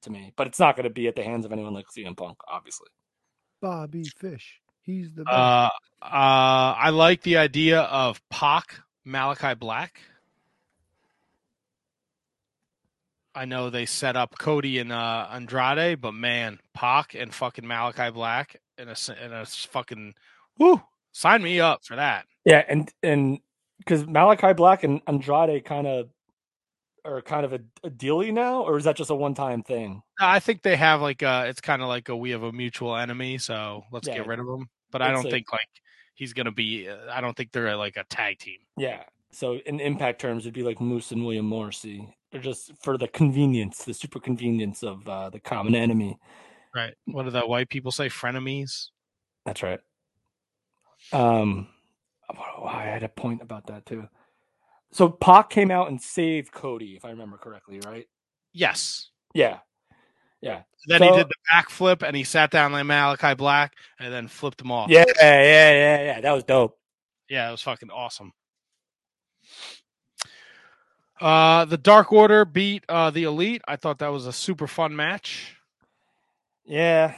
To me, but it's not going to be at the hands of anyone like C M Punk, obviously. Bobby Fish, he's the best. Uh, uh, I like the idea of Pac. Malachi Black. I know they set up Cody and uh, Andrade, but man, Pac and fucking Malachi Black in a in a fucking woo, sign me up for that. Yeah, and and because Malachi Black and Andrade kind of are kind of a, a dealie now, or is that just a one-time thing? I think they have like a, it's kind of like a, we have a mutual enemy, so let's yeah, get rid of him. But I don't like, think like he's going to be, uh, I don't think they're like a tag team. Yeah. So in Impact terms, it'd be like Moose and William Morrissey. They're just for the convenience, the super convenience of uh, the common enemy. Right. What do the white people say? Frenemies. That's right. Um, oh, I had a point about that too. So Pac came out and saved Cody, if I remember correctly, right? Yes. Yeah. Yeah. Then so, he did the backflip and he sat down like Malachi Black and then flipped him off. Yeah, yeah, yeah, yeah. That was dope. Yeah, it was fucking awesome. Uh, the Dark Order beat uh, the Elite. I thought that was a super fun match. Yeah.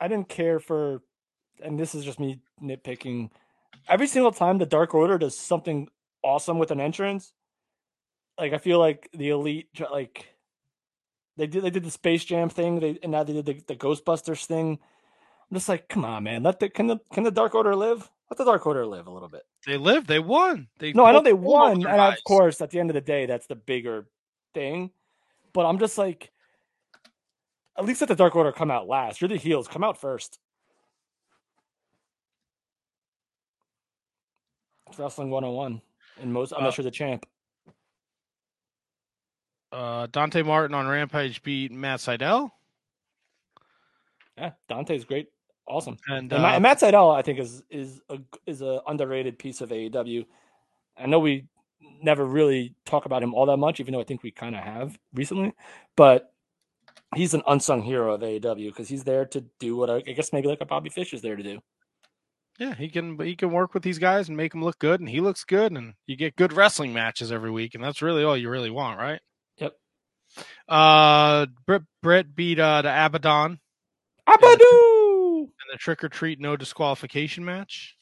I didn't care for, and this is just me nitpicking, every single time the Dark Order does something awesome with an entrance, like I feel like the Elite, like they did, they did the Space Jam thing, they and now they did the, the Ghostbusters thing. I'm just like, come on, man, let the can the can the Dark Order live? Let the Dark Order live a little bit. They live, they won. They no, I know they won, and of course, at the end of the day, that's the bigger thing. But I'm just like, at least let the Dark Order come out last. You're the heels, come out first. It's Wrestling one oh one. And most, I'm not uh, sure the champ. Uh, Dante Martin on Rampage beat Matt Sydal. Yeah, Dante's great, awesome, and, uh, and, Matt, and Matt Sydal, I think, is is a is a underrated piece of A E W. I know we never really talk about him all that much, even though I think we kind of have recently. But he's an unsung hero of A E W because he's there to do what I, I guess maybe like a Bobby Fish is there to do. Yeah, he can he can work with these guys and make them look good, and he looks good, and you get good wrestling matches every week, and that's really all you really want, right? Yep. Uh, Britt, Britt beat uh, the Abaddon. Abadoo! And the, the trick-or-treat no disqualification match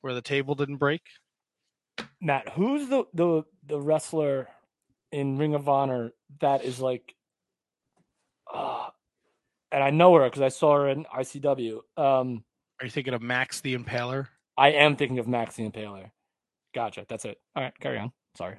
where the table didn't break. Matt, who's the, the, the wrestler in Ring of Honor that is like uh, – and I know her because I saw her in I C W – um. Are you thinking of Max the Impaler? I am thinking of Max the Impaler. Gotcha. That's it. All right, carry on. Sorry.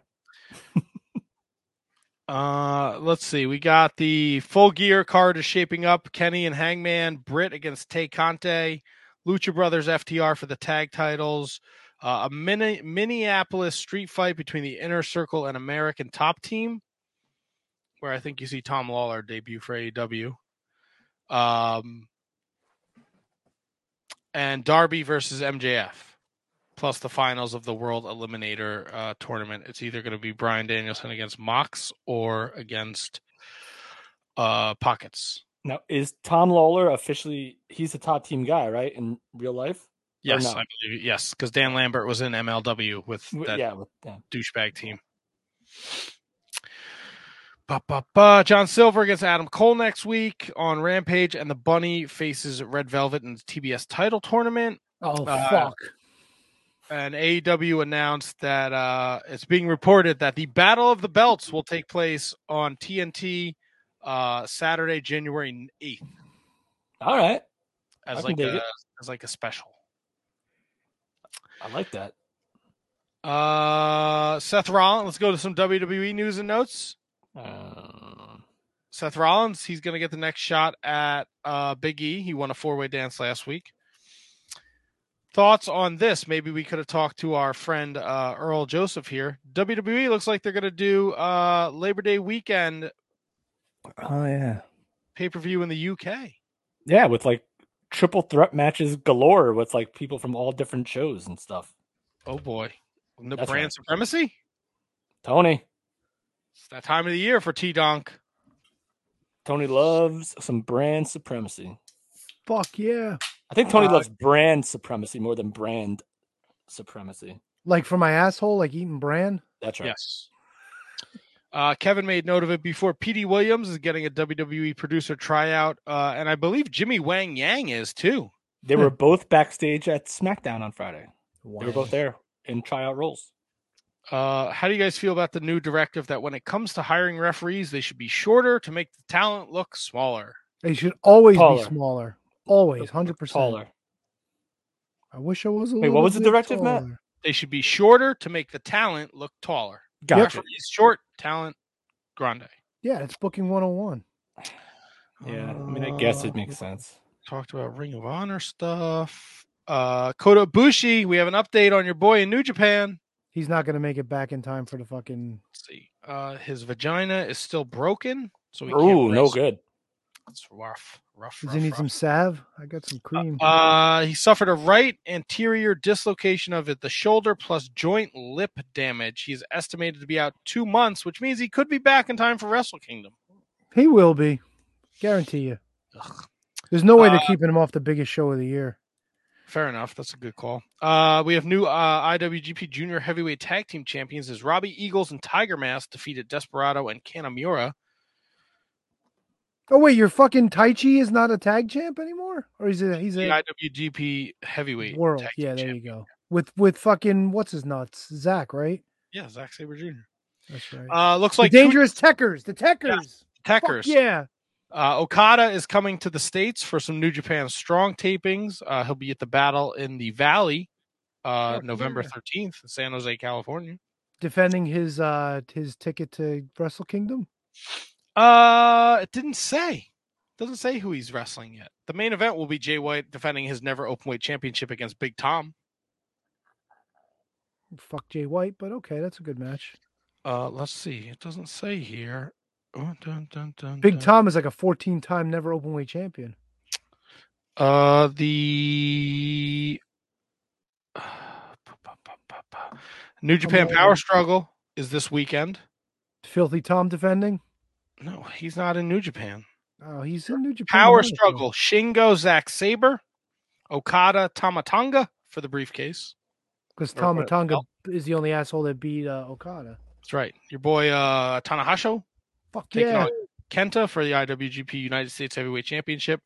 uh, let's see. We got the Full Gear card is shaping up. Kenny and Hangman, Britt against Tay Conte, Lucha Brothers F T R for the tag titles, uh, a mini- Minneapolis street fight between the Inner Circle and American Top Team, where I think you see Tom Lawler debut for A E W. Um. And Darby versus M J F, plus the finals of the World Eliminator uh, Tournament. It's either going to be Bryan Danielson against Mox or against uh, Pockets. Now, is Tom Lawler officially, he's a top team guy, right, in real life? Yes, no? I believe it. Yes, because Dan Lambert was in M L W with that yeah, with, yeah. douchebag team. Ba, ba, ba. John Silver against Adam Cole next week on Rampage, and the Bunny faces Red Velvet in the T B S title tournament. Oh, uh, fuck. And A E W announced that uh, it's being reported that the Battle of the Belts will take place on T N T uh, Saturday, January eighth. All right. As like, a, as like a special. I like that. Uh, Seth Rollins. Let's go to some W W E news and notes. Uh, Seth Rollins, he's going to get the next shot at uh, Big E. He won a four-way dance last week. Thoughts on this? Maybe we could have talked to our friend uh, Earl Joseph here. W W E looks like they're going to do uh, Labor Day weekend. Oh, yeah. Pay-per-view in the U K. Yeah, with like triple threat matches galore with like people from all different shows and stuff. Oh, boy. The That's brand right. supremacy? Tony. It's that time of the year for T-Donk. Tony loves some brand supremacy. Fuck yeah. I think Tony uh, loves brand supremacy more than brand supremacy. Like for my asshole, like eating brand? That's right. Yes. Uh, Kevin made note of it before. P D Williams is getting a W W E producer tryout, uh, and I believe Jimmy Wang Yang is too. They were both backstage at SmackDown on Friday. Wow. They were both there in tryout roles. Uh, how do you guys feel about the new directive that when it comes to hiring referees, they should be shorter to make the talent look smaller? They should always taller. be smaller. Always, one hundred percent. Taller. I wish I was a Wait, little Wait, what was the directive, taller. Matt? They should be shorter to make the talent look taller. Gotcha. He's short, talent, grande. Yeah, it's booking one oh one. Yeah, I mean, I guess it makes sense. Talked about Ring of Honor stuff. Uh, Kota Ibushi, we have an update on your boy in New Japan. He's not going to make it back in time for the fucking... Let's see. Uh, his vagina is still broken, so he Ooh, can't no good. It's rough. Rough, Does rough, he need rough. some salve? I got some cream. Uh, uh, he suffered a right anterior dislocation of it, the shoulder plus joint lip damage. He's estimated to be out two months, which means he could be back in time for Wrestle Kingdom. He will be. Guarantee you. Ugh. There's no way uh, they're keeping him off the biggest show of the year. Fair enough. That's a good call. Uh, we have new uh, I W G P Junior Heavyweight Tag Team Champions as Robbie Eagles and Tiger Mask defeated Desperado and Kanemaru. Oh wait, your fucking Taichi is not a tag champ anymore, or is it? He's a I W G P Heavyweight World. Tag yeah, there champion. you go. With with fucking what's his nuts, Zach, right? Yeah, Zach Sabre Junior. That's right. Uh, looks the like dangerous two... Tekkers. The Tekkers. Yeah, Tekkers. Fuck yeah. Uh, Okada is coming to the States for some New Japan Strong tapings. Uh, he'll be at the Battle in the Valley, uh, oh, November thirteenth, in San Jose, California. Defending his uh his ticket to Wrestle Kingdom. Uh, it didn't say. Doesn't say who he's wrestling yet. The main event will be Jay White defending his never openweight championship against Big Tom. Fuck Jay White, but okay, that's a good match. Uh, let's see. It doesn't say here. Oh, dun, dun, dun, Big dun. Tom is like a fourteen-time never openweight champion. Uh, the uh, pa, pa, pa, pa, pa. New Japan Power on. Struggle is this weekend. Filthy Tom defending. No, he's not in New Japan. Oh, he's in New Japan. Power America. Struggle. Shingo, Zack Sabre, Okada, Tamatanga for the briefcase. Because Tamatanga is the only asshole that beat uh, Okada. That's right. Your boy uh, Tanahashi. Fuck yeah. Kenta for the I W G P United States Heavyweight Championship.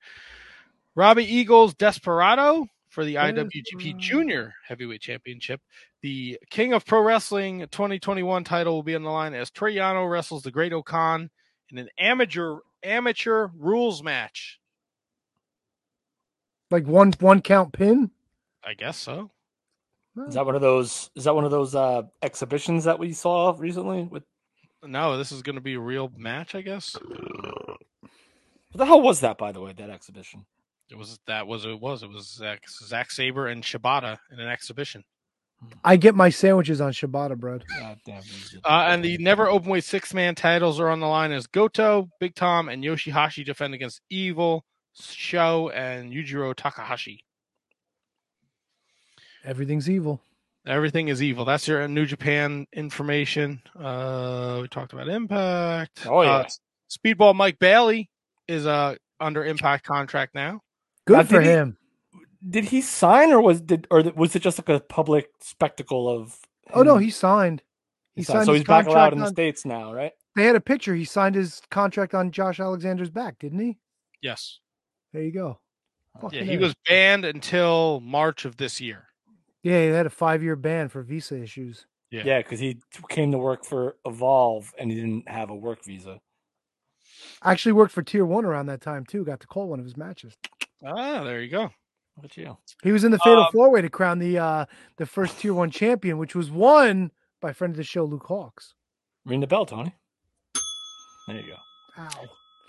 Robbie Eagles, Desperado for the I W G P Junior Heavyweight Championship. The King of Pro Wrestling twenty twenty-one title will be on the line as Trey Yano wrestles the Great Okan in an amateur amateur rules match. Like one one count pin? I guess so. Is that one of those is that one of those uh, exhibitions that we saw recently? With No, this is gonna be a real match, I guess. What the hell was that, by the way, that exhibition? It was that was it was. It was Zack, Zack Sabre and Shibata in an exhibition. I get my sandwiches on ciabatta bread. God damn it. Uh, and the never openweight six-man titles are on the line as Goto, Big Tom, and Yoshihashi defend against Evil, Sho, and Yujiro Takahashi. Everything's evil. Everything is evil. That's your New Japan information. Uh, we talked about Impact. Oh, yeah. Uh, Speedball Mike Bailey is uh, under Impact contract now. Good now, for him. He- Did he sign, or was did or was it just like a public spectacle of? Him? Oh no, he signed. He, he signed. signed. So he's back allowed in on, the States now, right? They had a picture. He signed his contract on Josh Alexander's back, didn't he? Yes. There you go. Fucking yeah, he ass. was banned until March of this year. Yeah, he had a five-year ban for visa issues. Yeah, yeah, because he came to work for Evolve and he didn't have a work visa. I actually worked for Tier One around that time too. Got to call one of his matches. Ah, there you go. You. He was in the Fatal um, Four Way to crown the uh, the first Tier One champion, which was won by friend of the show Luke Hawks. Ring the bell, Tony. There you go.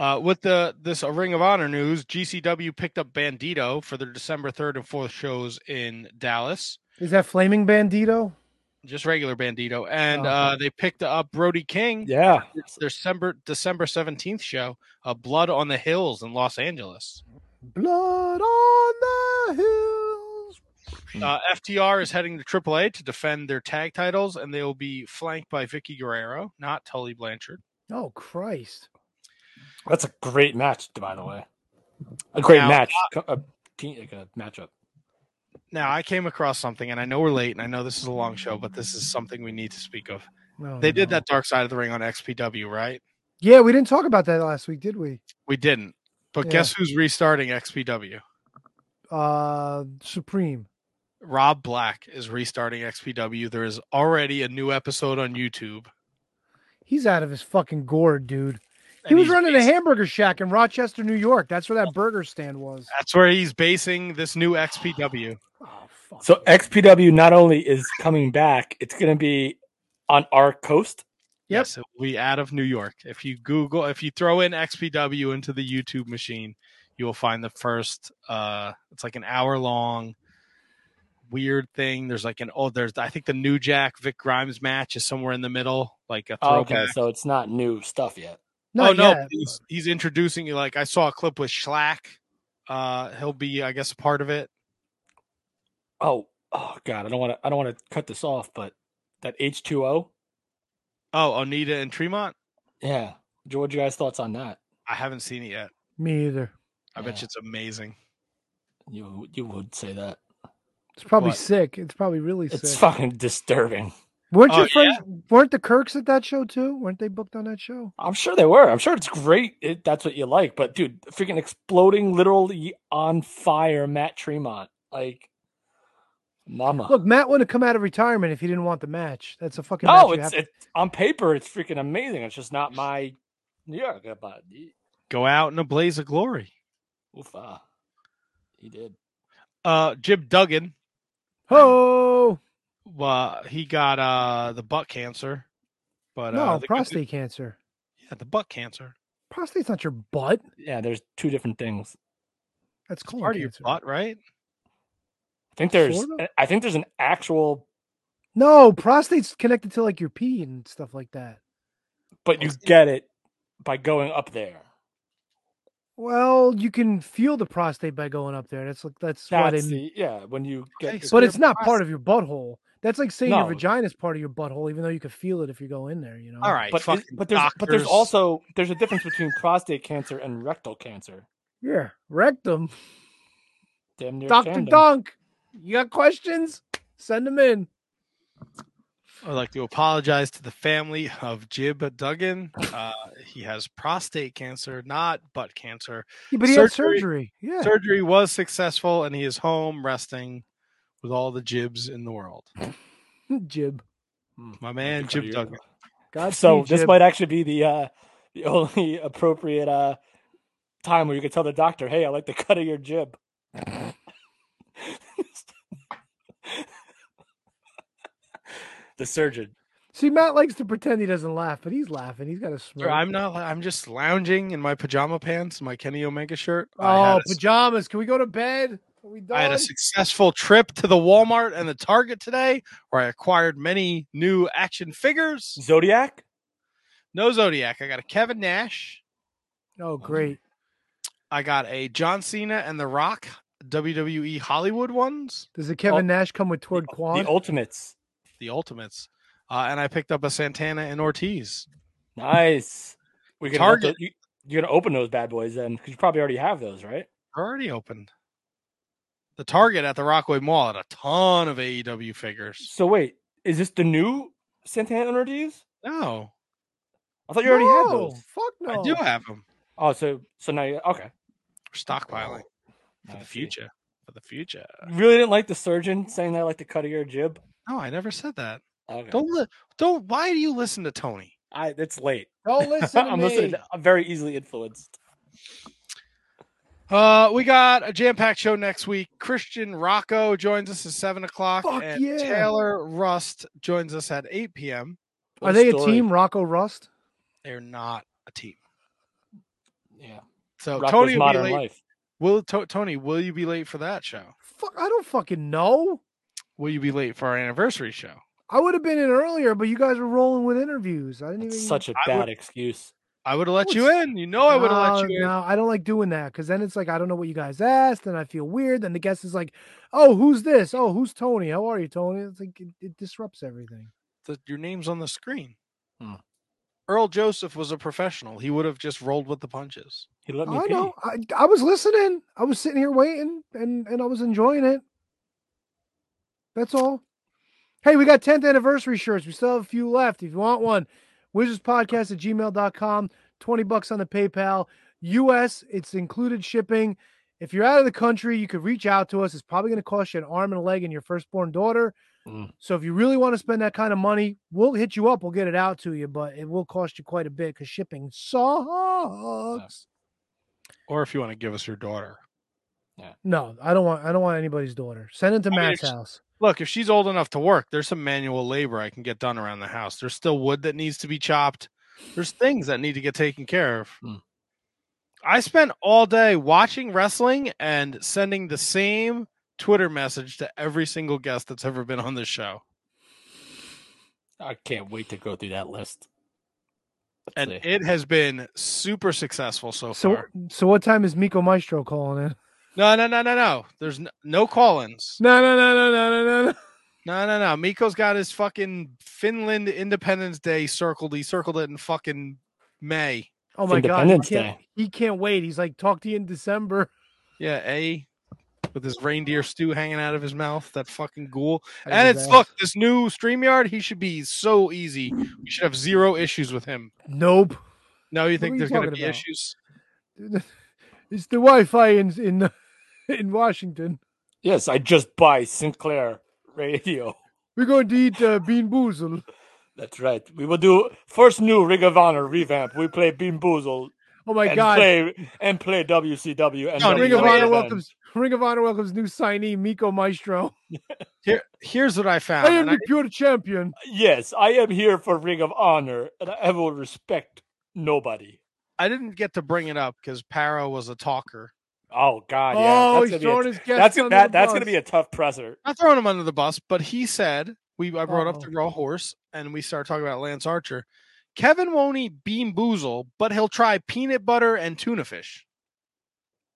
Wow. Uh, with the this uh, Ring of Honor news, G C W picked up Bandito for their December third and fourth shows in Dallas. Is that Flaming Bandito? Just regular Bandito, and oh, uh, they picked up Brody King. Yeah, it's their December December seventeenth show, uh, Blood on the Hills in Los Angeles. Blood on the hills. Uh, F T R is heading to triple A to defend their tag titles, and they will be flanked by Vicky Guerrero, not Tully Blanchard. Oh, Christ. That's a great match, by the way. A great now, match. Uh, a, a matchup. Now, I came across something, and I know we're late, and I know this is a long show, but this is something we need to speak of. No, they no. did that Dark Side of the Ring on X P W, right? Yeah, we didn't talk about that last week, did we? We didn't. But yeah. Guess who's restarting X P W? Uh, Supreme. Rob Black is restarting X P W. There is already a new episode on YouTube. He's out of his fucking gourd, dude. He and was running based- a hamburger shack in Rochester, New York. That's where that burger stand was. That's where he's basing this new X P W. Oh, fuck. So X P W not only is coming back, it's going to be on our coast. Yep. Yes, it'll be out of New York. If you Google, if you throw in X P W into the YouTube machine, you will find the first. Uh, it's like an hour long weird thing. There's like an oh, there's I think the New Jack Vic Grimes match is somewhere in the middle, like a throwback. Oh, okay, so it's not new stuff yet. Not oh no, yet. He's, he's introducing you. Like I saw a clip with Schlack. Uh, he'll be, I guess, a part of it. Oh, oh God, I don't want to. I don't want to cut this off, but that H two O. Oh, Onita and Tremont? Yeah. George, you guys' thoughts on that? I haven't seen it yet. Me either. I yeah. bet you it's amazing. You you would say that. It's probably what? sick. It's probably really it's sick. It's fucking disturbing. Weren't oh, your friends, yeah. weren't the Kirks at that show too? Weren't they booked on that show? I'm sure they were. I'm sure it's great. It, that's what you like. But dude, freaking exploding, literally on fire Matt Tremont. Like, mama. Look, Matt would have come out of retirement if he didn't want the match. That's a fucking no. Match it's, it's to... on paper, it's freaking amazing. It's just not my New York. Go out in a blaze of glory. Oof, uh, he did. Uh, Jim Duggan. Oh, uh, he got uh the butt cancer, but no uh, the prostate good... cancer. Yeah, the butt cancer. Prostate's not your butt. Yeah, there's two different things. That's colon part cancer. Of your butt, right? I think there's sort of? I think there's an actual No, prostate's connected to like your pee and stuff like that. But you get it by going up there. Well, you can feel the prostate by going up there. That's like that's, that's what it the, yeah, when you get okay, But it's not prostate. Part of your butthole. That's like saying no. your vagina is part of your butthole, even though you can feel it if you go in there, you know. All right, but, it, but there's doctors. But there's also there's a difference between prostate cancer and rectal cancer. Yeah. Rectum. Damn near Doctor Tandem. Dunk. You got questions? Send them in. I'd like to apologize to the family of Jib Duggan. Uh, he has prostate cancer, not butt cancer. Yeah, but he surgery, had surgery. Yeah. Surgery was successful, and he is home resting with all the Jibs in the world. Jib. My man, Jib you. Duggan. God so this Jib. Might actually be the uh, the only appropriate uh, time where you could tell the doctor, hey, I like the cut of your jib. The surgeon. See, Matt likes to pretend he doesn't laugh, but he's laughing. He's got a smirk. I'm not. I'm just lounging in my pajama pants, my Kenny Omega shirt. Oh, a, pajamas! Can we go to bed? Are we done? I had a successful trip to the Walmart and the Target today, where I acquired many new action figures. Zodiac? No Zodiac. I got a Kevin Nash. Oh, great! I got a John Cena and The Rock W W E Hollywood ones. Does the Kevin oh, Nash come with Toward Quan? The Ultimates. The Ultimates, uh, and I picked up a Santana and Ortiz. Nice. We can Target. Those, you, you're gonna open those bad boys then, because you probably already have those, right? They're already opened. The Target at the Rockaway Mall had a ton of A E W figures. So wait, is this the new Santana and Ortiz? No, I thought you no, already had those. Fuck no, I do have them. Oh, so so now you okay? We're stockpiling oh, for I the see. future. For the future. You really didn't like the surgeon saying that I like the cut of your jib. No, I never said that. Okay. Don't li- don't. Why do you listen to Tony? I. It's late. Don't listen. To I'm me. listening. To, I'm very easily influenced. Uh, we got a jam-packed show next week. Christian Rocco joins us at seven o'clock, Fuck and yeah. Taylor Rust joins us at eight p.m. What Are they story. a team, Rocco Rust? They're not a team. Yeah. So Rocco's Tony will be late. Life. Will to- Tony? Will you be late for that show? Fuck! I don't fucking know. Will you be late for our anniversary show? I would have been in earlier, but you guys were rolling with interviews. I didn't That's even. Such a bad I would, excuse. I would have let you in. You know, I would have no, let you in. No, I don't like doing that because then it's like I don't know what you guys asked, and I feel weird. Then the guest is like, "Oh, who's this? Oh, who's Tony? How are you, Tony?" It's like it, it disrupts everything. The, your name's on the screen. Hmm. Earl Joseph was a professional. He would have just rolled with the punches. He let me. I pee. know. I, I was listening. I was sitting here waiting, and and I was enjoying it. That's all. Hey, we got tenth anniversary shirts. We still have a few left. If you want one, wizards podcast at gmail dot com. twenty bucks on the PayPal. U S, it's included shipping. If you're out of the country, you could reach out to us. It's probably going to cost you an arm and a leg and your firstborn daughter. Mm. So if you really want to spend that kind of money, we'll hit you up. We'll get it out to you, but it will cost you quite a bit because shipping sucks. Or if you want to give us your daughter. Yeah. No, I don't want I don't want anybody's daughter. Send it to I Matt's mean, house. look, if she's old enough to work, there's some manual labor I can get done around the house. There's still wood that needs to be chopped. There's things that need to get taken care of. Hmm. I spent all day watching wrestling and sending the same Twitter message to every single guest that's ever been on this show. I can't wait to go through that list. Let's and see. It has been super successful so, so far. So what time is Miko Maestro calling in? No, no, no, no, no. There's no, no call-ins. No, no, no, no, no, no, no. No, no, no. Miko's got his fucking Finland Independence Day circled. He circled it in fucking May. Oh, my God. He can't, he can't wait. He's like, talk to you in December. Yeah, A, with his reindeer stew hanging out of his mouth. That fucking ghoul. That and it's, bad. Look, this new StreamYard, he should be so easy. We should have zero issues with him. Nope. No, you think there's going to be about? Issues? It's the Wi-Fi in, in, in Washington. Yes, I just buy Sinclair Radio. We're going to eat uh, Bean Boozled. That's right. We will do first new Ring of Honor revamp. We play Bean Boozled. Oh my and God! Play, and play W C W. And no, Ring of Honor welcomes Ring of Honor welcomes new signee Miko Maestro. Here, here's what I found. I am the I, pure champion. Yes, I am here for Ring of Honor, and I will respect nobody. I didn't get to bring it up because Paro was a talker. Oh God! Yeah. Oh, that's he's throwing his guests that's, under that, the that's bus. That's going to be a tough presser. Not throwing him under the bus, but he said. We I brought oh. up the raw horse, and we started talking about Lance Archer. Kevin won't eat Bean Boozled, but he'll try peanut butter and tuna fish.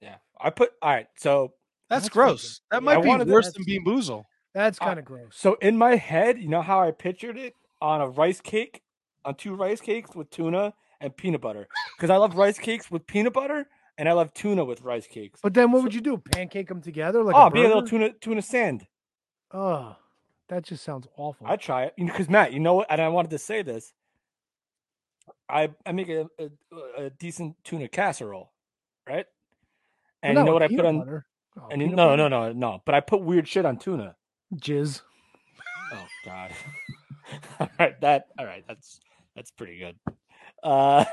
Yeah, I put all right. So that's, that's gross. That might yeah, be worse than Bean Boozled. That's kind of uh, gross. So in my head, you know how I pictured it on a rice cake, on two rice cakes with tuna and peanut butter, because I love rice cakes with peanut butter and I love tuna with rice cakes. But then what so, would you do? Pancake them together like oh, a be a little tuna tuna sand. Oh. That just sounds awful. I try it because Matt, you know what? And I wanted to say this. I I make a a, a decent tuna casserole, right? And well, you know what I put butter. on? Oh, and you, no, no, no, no. But I put weird shit on tuna. Jizz. Oh God. all right, that. All right, that's that's pretty good. Uh,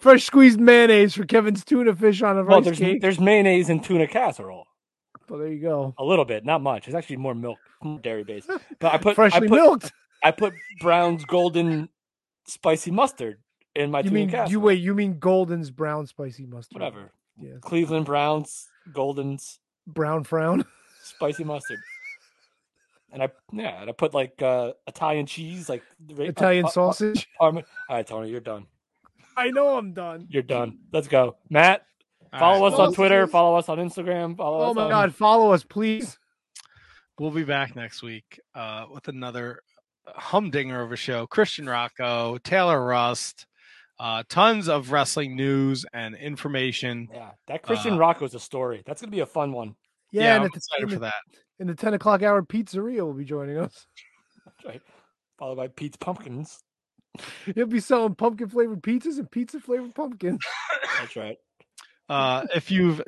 Fresh squeezed mayonnaise for Kevin's tuna fish on a rice well, there's, cake. There's mayonnaise in tuna casserole. Well, there you go. A little bit, not much. It's actually more milk, dairy based. But I put freshly I put, milked. I put Brown's golden spicy mustard in my. You mean casserole. you wait? You mean Golden's brown spicy mustard? Whatever. Yeah. Cleveland Browns, Golden's brown frown, spicy mustard. And I yeah, and I put like uh, Italian cheese, like Italian uh, sausage. Uh, all right, Tony, you're done. I know I'm done. You're done. Let's go, Matt. Follow right. us on Twitter. Follow us on Instagram. Follow oh us my on... God. Follow us, please. We'll be back next week uh, with another humdinger of a show. Christian Rocco, Taylor Rust, uh, tons of wrestling news and information. Yeah, that Christian uh, Rocco is a story. That's going to be a fun one. Yeah, yeah and I'm excited the, for that. In the ten o'clock hour, Pizzeria will be joining us. That's right. Followed by Pete's Pumpkins. He'll be selling pumpkin-flavored pizzas and pizza-flavored pumpkins. That's right. Uh, if you've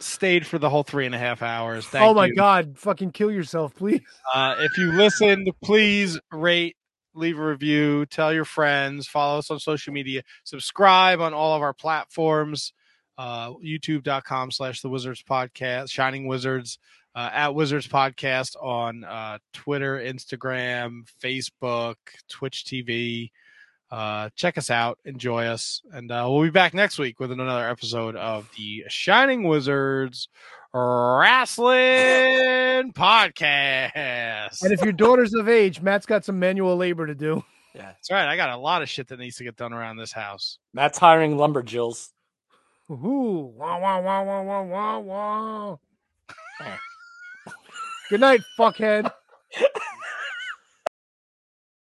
stayed for the whole three and a half hours, thank you. Oh my you. God, fucking kill yourself, please. Uh, if you listened, please rate, leave a review, tell your friends, follow us on social media, subscribe on all of our platforms, uh, youtube.com slash the Wizards Podcast, Shining Wizards, uh, at Wizards Podcast on uh, Twitter, Instagram, Facebook, Twitch T V. Uh, check us out, enjoy us, and uh, we'll be back next week with another episode of the Shining Wizards Wrestling Podcast. And if your daughter's of age, Matt's got some manual labor to do. Yeah, that's right. I got a lot of shit that needs to get done around this house. Matt's hiring lumberjills. Woohoo! Wah, wah, wah, wah, wah, wah, wah. Good night, fuckhead.